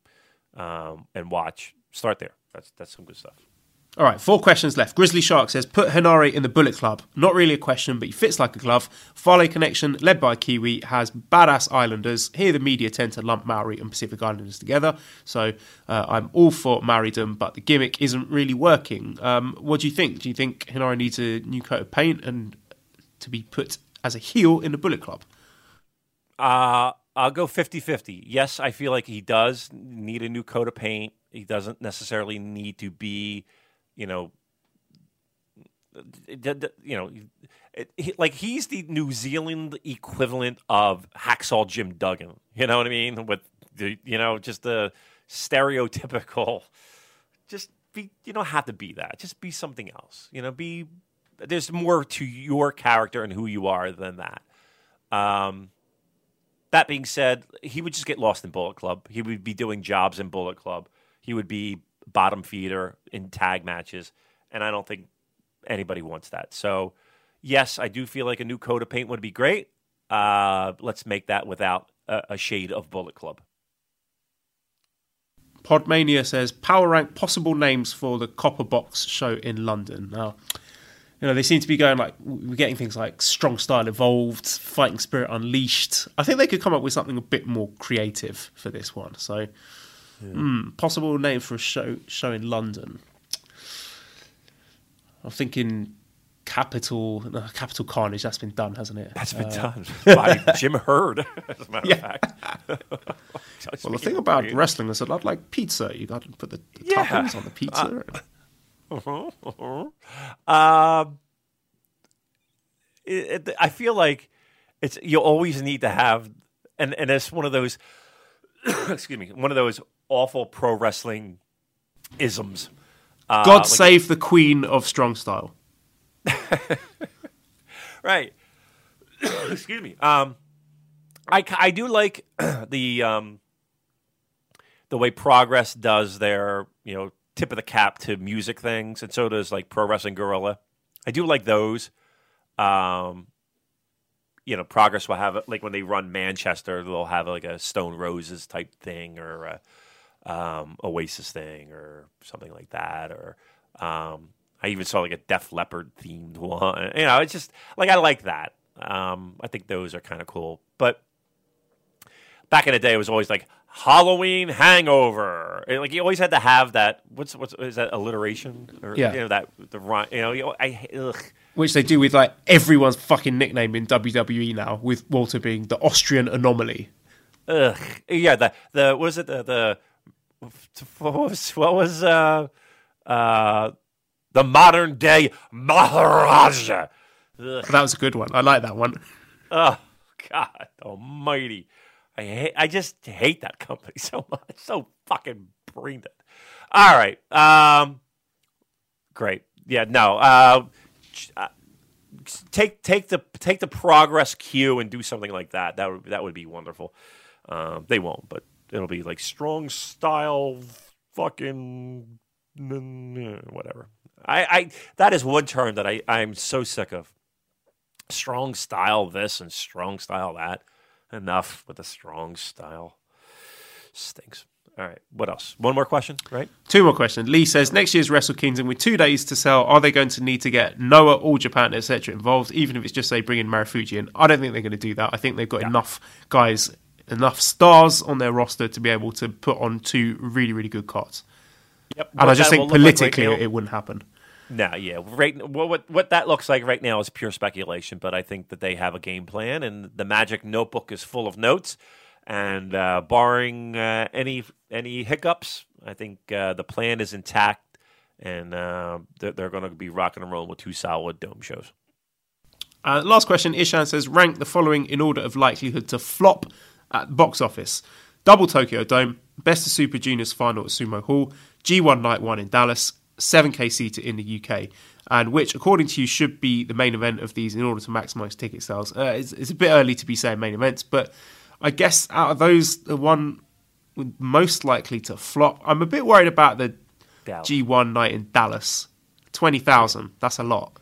and watch. Start there. That's some good stuff. All right, 4 questions left. Grizzly Shark says, put Henare in the Bullet Club. Not really a question, but he fits like a glove. Farley Connection, led by Kiwi, has badass islanders. Here the media tend to lump Maori and Pacific Islanders together. So I'm all for Maoridom, but the gimmick isn't really working. What do you think? Do you think Henare needs a new coat of paint and to be put as a heel in the Bullet Club? I'll go 50-50. Yes, I feel like he does need a new coat of paint. He doesn't necessarily need to be... he's the New Zealand equivalent of Hacksaw Jim Duggan. You know what I mean? With the, just the stereotypical. Just be. You don't have to be that. Just be something else. Be. There's more to your character and who you are than that. That being said, he would just get lost in Bullet Club. He would be doing jobs in Bullet Club. He would be bottom feeder in tag matches, and I don't think anybody wants that. So, yes, I do feel like a new coat of paint would be great. Let's make that without a shade of Bullet Club. Podmania says, power rank possible names for the Copper Box show in London. Now, they seem to be going like, we're getting things like Strong Style Evolved, Fighting Spirit Unleashed. I think they could come up with something a bit more creative for this one. So, yeah. Possible name for a show in London. I'm thinking Capital Carnage. That's been done, hasn't it? That's been done by Jim Herd, as a matter of fact. Well, the thing about wrestling is a lot like pizza. You got to put the toppings on the pizza. I feel like it's you always need to have, and it's one of those. Excuse me. One of those awful pro wrestling isms. God save the queen of strong style. Right. Excuse me. I do like the way Progress does their tip of the cap to music things, and so does like Pro Wrestling Guerrilla. I do like those. Progress will have, like when they run Manchester, they'll have like a Stone Roses type thing or a Oasis thing or something like that. Or I even saw like a Def Leppard themed one. It's just like I like that. I think those are kind of cool. But back in the day, it was always like Halloween Hangover. And, like you always had to have that. What's is that alliteration? Or, yeah. That the rhyme. Which they do with like everyone's fucking nickname in WWE now, with Walter being the Austrian Anomaly. Ugh. Yeah. The what was it what was the modern day Maharaja? Ugh. That was a good one. I like that one. Oh God Almighty! I just hate that company so much. So fucking bring it. All right. Great. Yeah. No. Take the Progress cue and do something like that. That would be wonderful. They won't, but it'll be like Strong Style fucking whatever. I that is one term that I'm so sick of. Strong Style this and Strong Style that. Enough with the Strong Style. Stinks. All right, what else? One more question, right? 2 more questions. Lee says, next year's Wrestle Kingdom with 2 days to sell, are they going to need to get Noah, All Japan, etc. involved, even if it's just, say, bring in Marufuji in? I don't think they're going to do that. I think they've got enough guys, enough stars on their roster to be able to put on 2 really, really good cards. Yep. And I just think politically it wouldn't happen. No, yeah. Right, what that looks like right now is pure speculation, but I think that they have a game plan, and the Magic Notebook is full of notes. And barring any hiccups, I think the plan is intact, and they're going to be rocking and rolling with 2 solid dome shows. Last question, Ishan says, rank the following in order of likelihood to flop at box office. Double Tokyo Dome, Best of Super Juniors final at Sumo Hall, G1 Night 1 in Dallas, 7K seater in the UK, and which, according to you, should be the main event of these in order to maximise ticket sales. It's a bit early to be saying main events, but... I guess out of those, the one most likely to flop. I'm a bit worried about the Dallas. G1 night in Dallas. 20,000. That's a lot.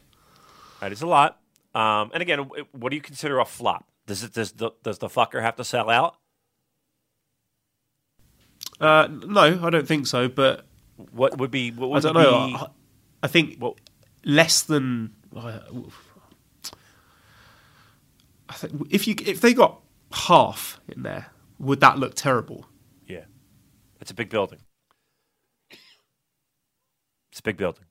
That is a lot. And again, what do you consider a flop? Does the fucker have to sell out? No, I don't think so. But what would be? What would I don't know. I think less than. I think if they got half in there, would that look terrible? Yeah, it's a big building. It's a big building.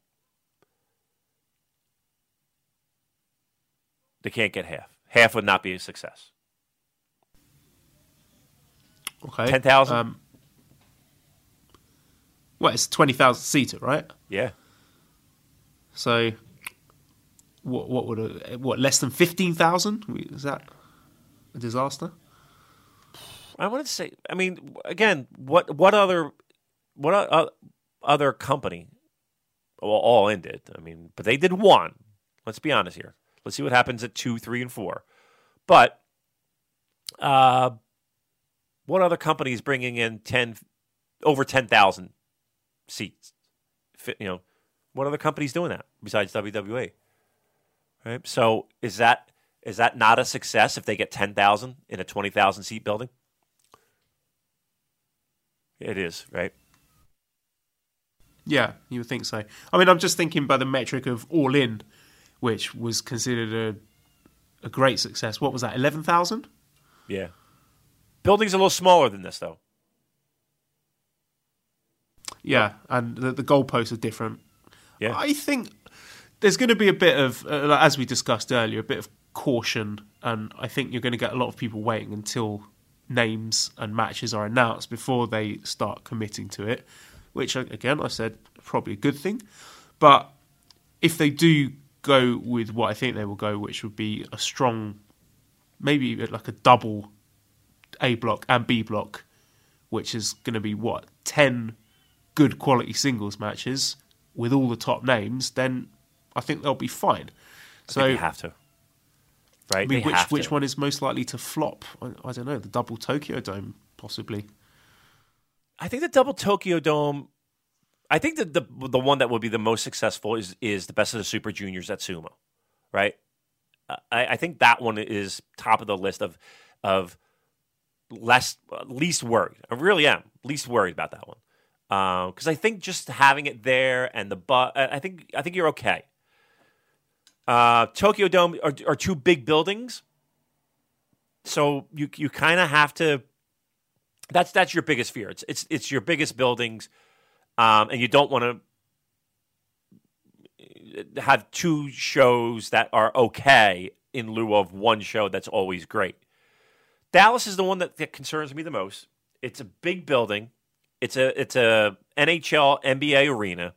They can't get half. Half would not be a success. Okay. 10,000. Well, it's 20,000 seater, right? Yeah. So, what would a, less than 15,000? Is that a disaster? I wanted to say. I mean, again, what other company? Well, all-in did. I mean, but they did one. Let's be honest here. Let's see what happens at 2, 3, and 4. But what other company is bringing in over 10,000 seats? You know, what other company's doing that besides WWE? Right. So is that not a success if they get 10,000 in a 20,000 seat building? It is, right? Yeah, you would think so. I mean, I'm just thinking by the metric of all in, which was considered a great success. What was that, 11,000? Yeah. Building's a little smaller than this, though. Yeah, and the goalposts are different. Yeah. I think there's going to be a bit of, as we discussed earlier, a bit of caution, and I think you're going to get a lot of people waiting until names and matches are announced before they start committing to it, which, again, I said, probably a good thing. But if they do go with what I think they will go, which would be a strong, maybe like a double A block and B block, which is going to be, 10 good quality singles matches with all the top names, then I think they'll be fine. So you have to. Right? I mean, which one is most likely to flop? I don't know, the double Tokyo Dome, possibly. I think the double Tokyo Dome, I think that the one that will be the most successful is the Best of the Super Juniors at Sumo, right? I think that one is top of the list of least worried. I really am least worried about that one because I think just having it there and I think you're okay. Tokyo Dome are two big buildings, so you kind of have to. That's your biggest fear. It's your biggest buildings, and you don't want to have two shows that are okay in lieu of one show that's always great. Dallas is the one that concerns me the most. It's a big building. It's a NHL NBA arena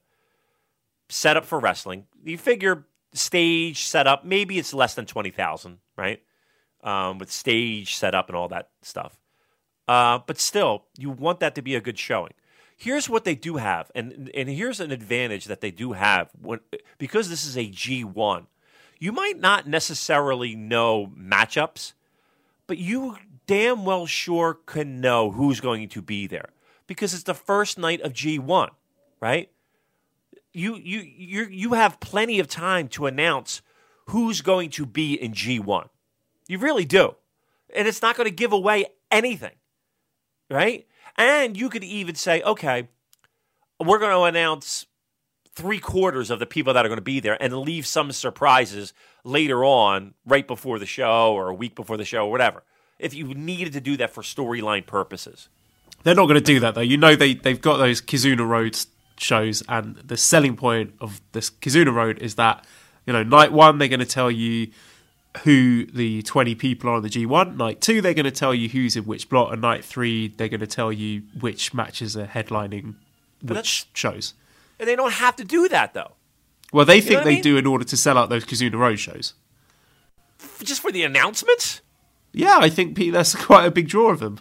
set up for wrestling. You figure stage setup, maybe it's less than 20,000, right? With stage setup and all that stuff. But still, you want that to be a good showing. Here's what they do have, and here's an advantage that they do have. Because this is a G1, you might not necessarily know matchups, but you damn well sure can know who's going to be there because it's the first night of G1, right? You have plenty of time to announce who's going to be in G1. You really do. And it's not going to give away anything. Right? And you could even say, okay, we're going to announce 3/4 of the people that are going to be there and leave some surprises later on, right before the show or a week before the show or whatever, if you needed to do that for storyline purposes. They're not going to do that, though. You know they've got those Kizuna Road shows, and the selling point of this Kizuna Road is that, you know, night one, they're going to tell you who the 20 people are on the G1. Night 2, they're going to tell you who's in which block. And night 3, they're going to tell you which matches are headlining which shows. And they don't have to do that, though. Well, they think they do in order to sell out those Kizuna Road shows. Just for the announcements? Yeah, I think that's quite a big draw of them.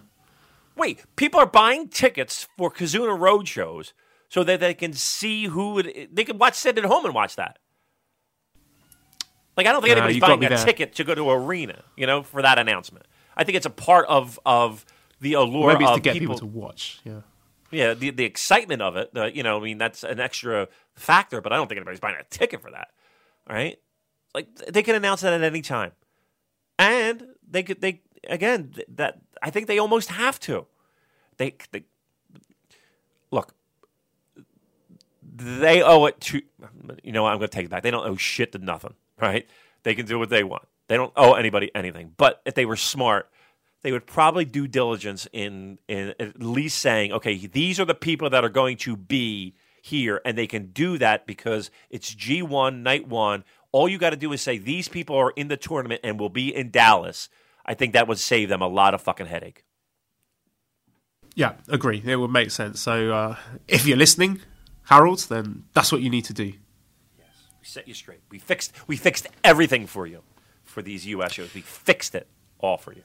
Wait, people are buying tickets for Kizuna Road shows so that they can see they can sit at home and watch that. Like, I don't think anybody's buying a ticket to go to arena, you know, for that announcement. I think it's a part of the allure of to get people to watch. Yeah, yeah, the excitement of it. You know, I mean, that's an extra factor, but I don't think anybody's buying a ticket for that. All right, like they can announce that at any time, and I think they almost have to. They look. They owe it to, you know what, I'm going to take it back. They don't owe shit to nothing, right? They can do what they want. They don't owe anybody anything. But if they were smart, they would probably do diligence in at least saying, okay, these are the people that are going to be here, and they can do that because it's G1, night one. All you got to do is say these people are in the tournament and will be in Dallas. I think that would save them a lot of fucking headache. Yeah, agree. It would make sense. So if you're listening, Harold, then that's what you need to do. Yes, we set you straight. We fixed everything for you for these US shows. We fixed it all for you.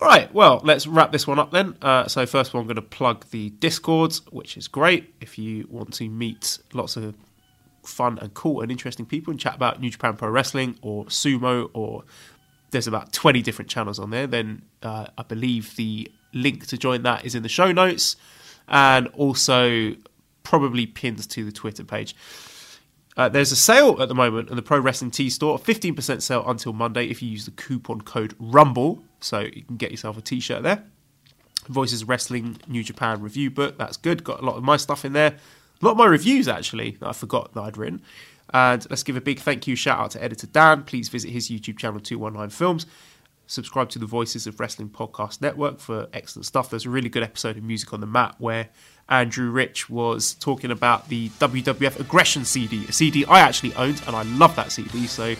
All right, well, let's wrap this one up then. So first of all, I'm going to plug the Discord, which is great if you want to meet lots of fun and cool and interesting people and chat about New Japan Pro Wrestling or sumo, or there's about 20 different channels on there. Then I believe the link to join that is in the show notes and also probably pinned to the Twitter page. There's a sale at the moment at the Pro Wrestling Tee Store, 15% sale until Monday if you use the coupon code RUMBLE, so you can get yourself a t-shirt there. Voices Wrestling New Japan review book, that's good, got a lot of my stuff in there. A lot of my reviews, actually, that I forgot that I'd written. And let's give a big thank you, shout out to editor Dan. Please visit his YouTube channel, 219 Films. Subscribe to the Voices of Wrestling Podcast Network for excellent stuff. There's a really good episode of Music on the Mat where Andrew Rich was talking about the WWF Aggression CD, a CD I actually owned, and I love that CD, so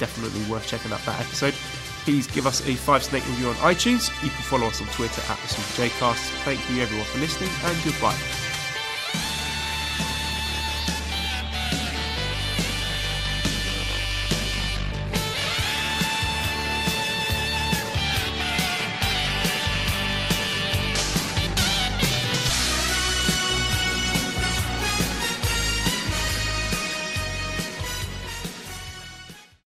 definitely worth checking out that episode. Please give us a 5-snake review on iTunes. You can follow us on Twitter at TheSuperJcast. Thank you, everyone, for listening, and goodbye.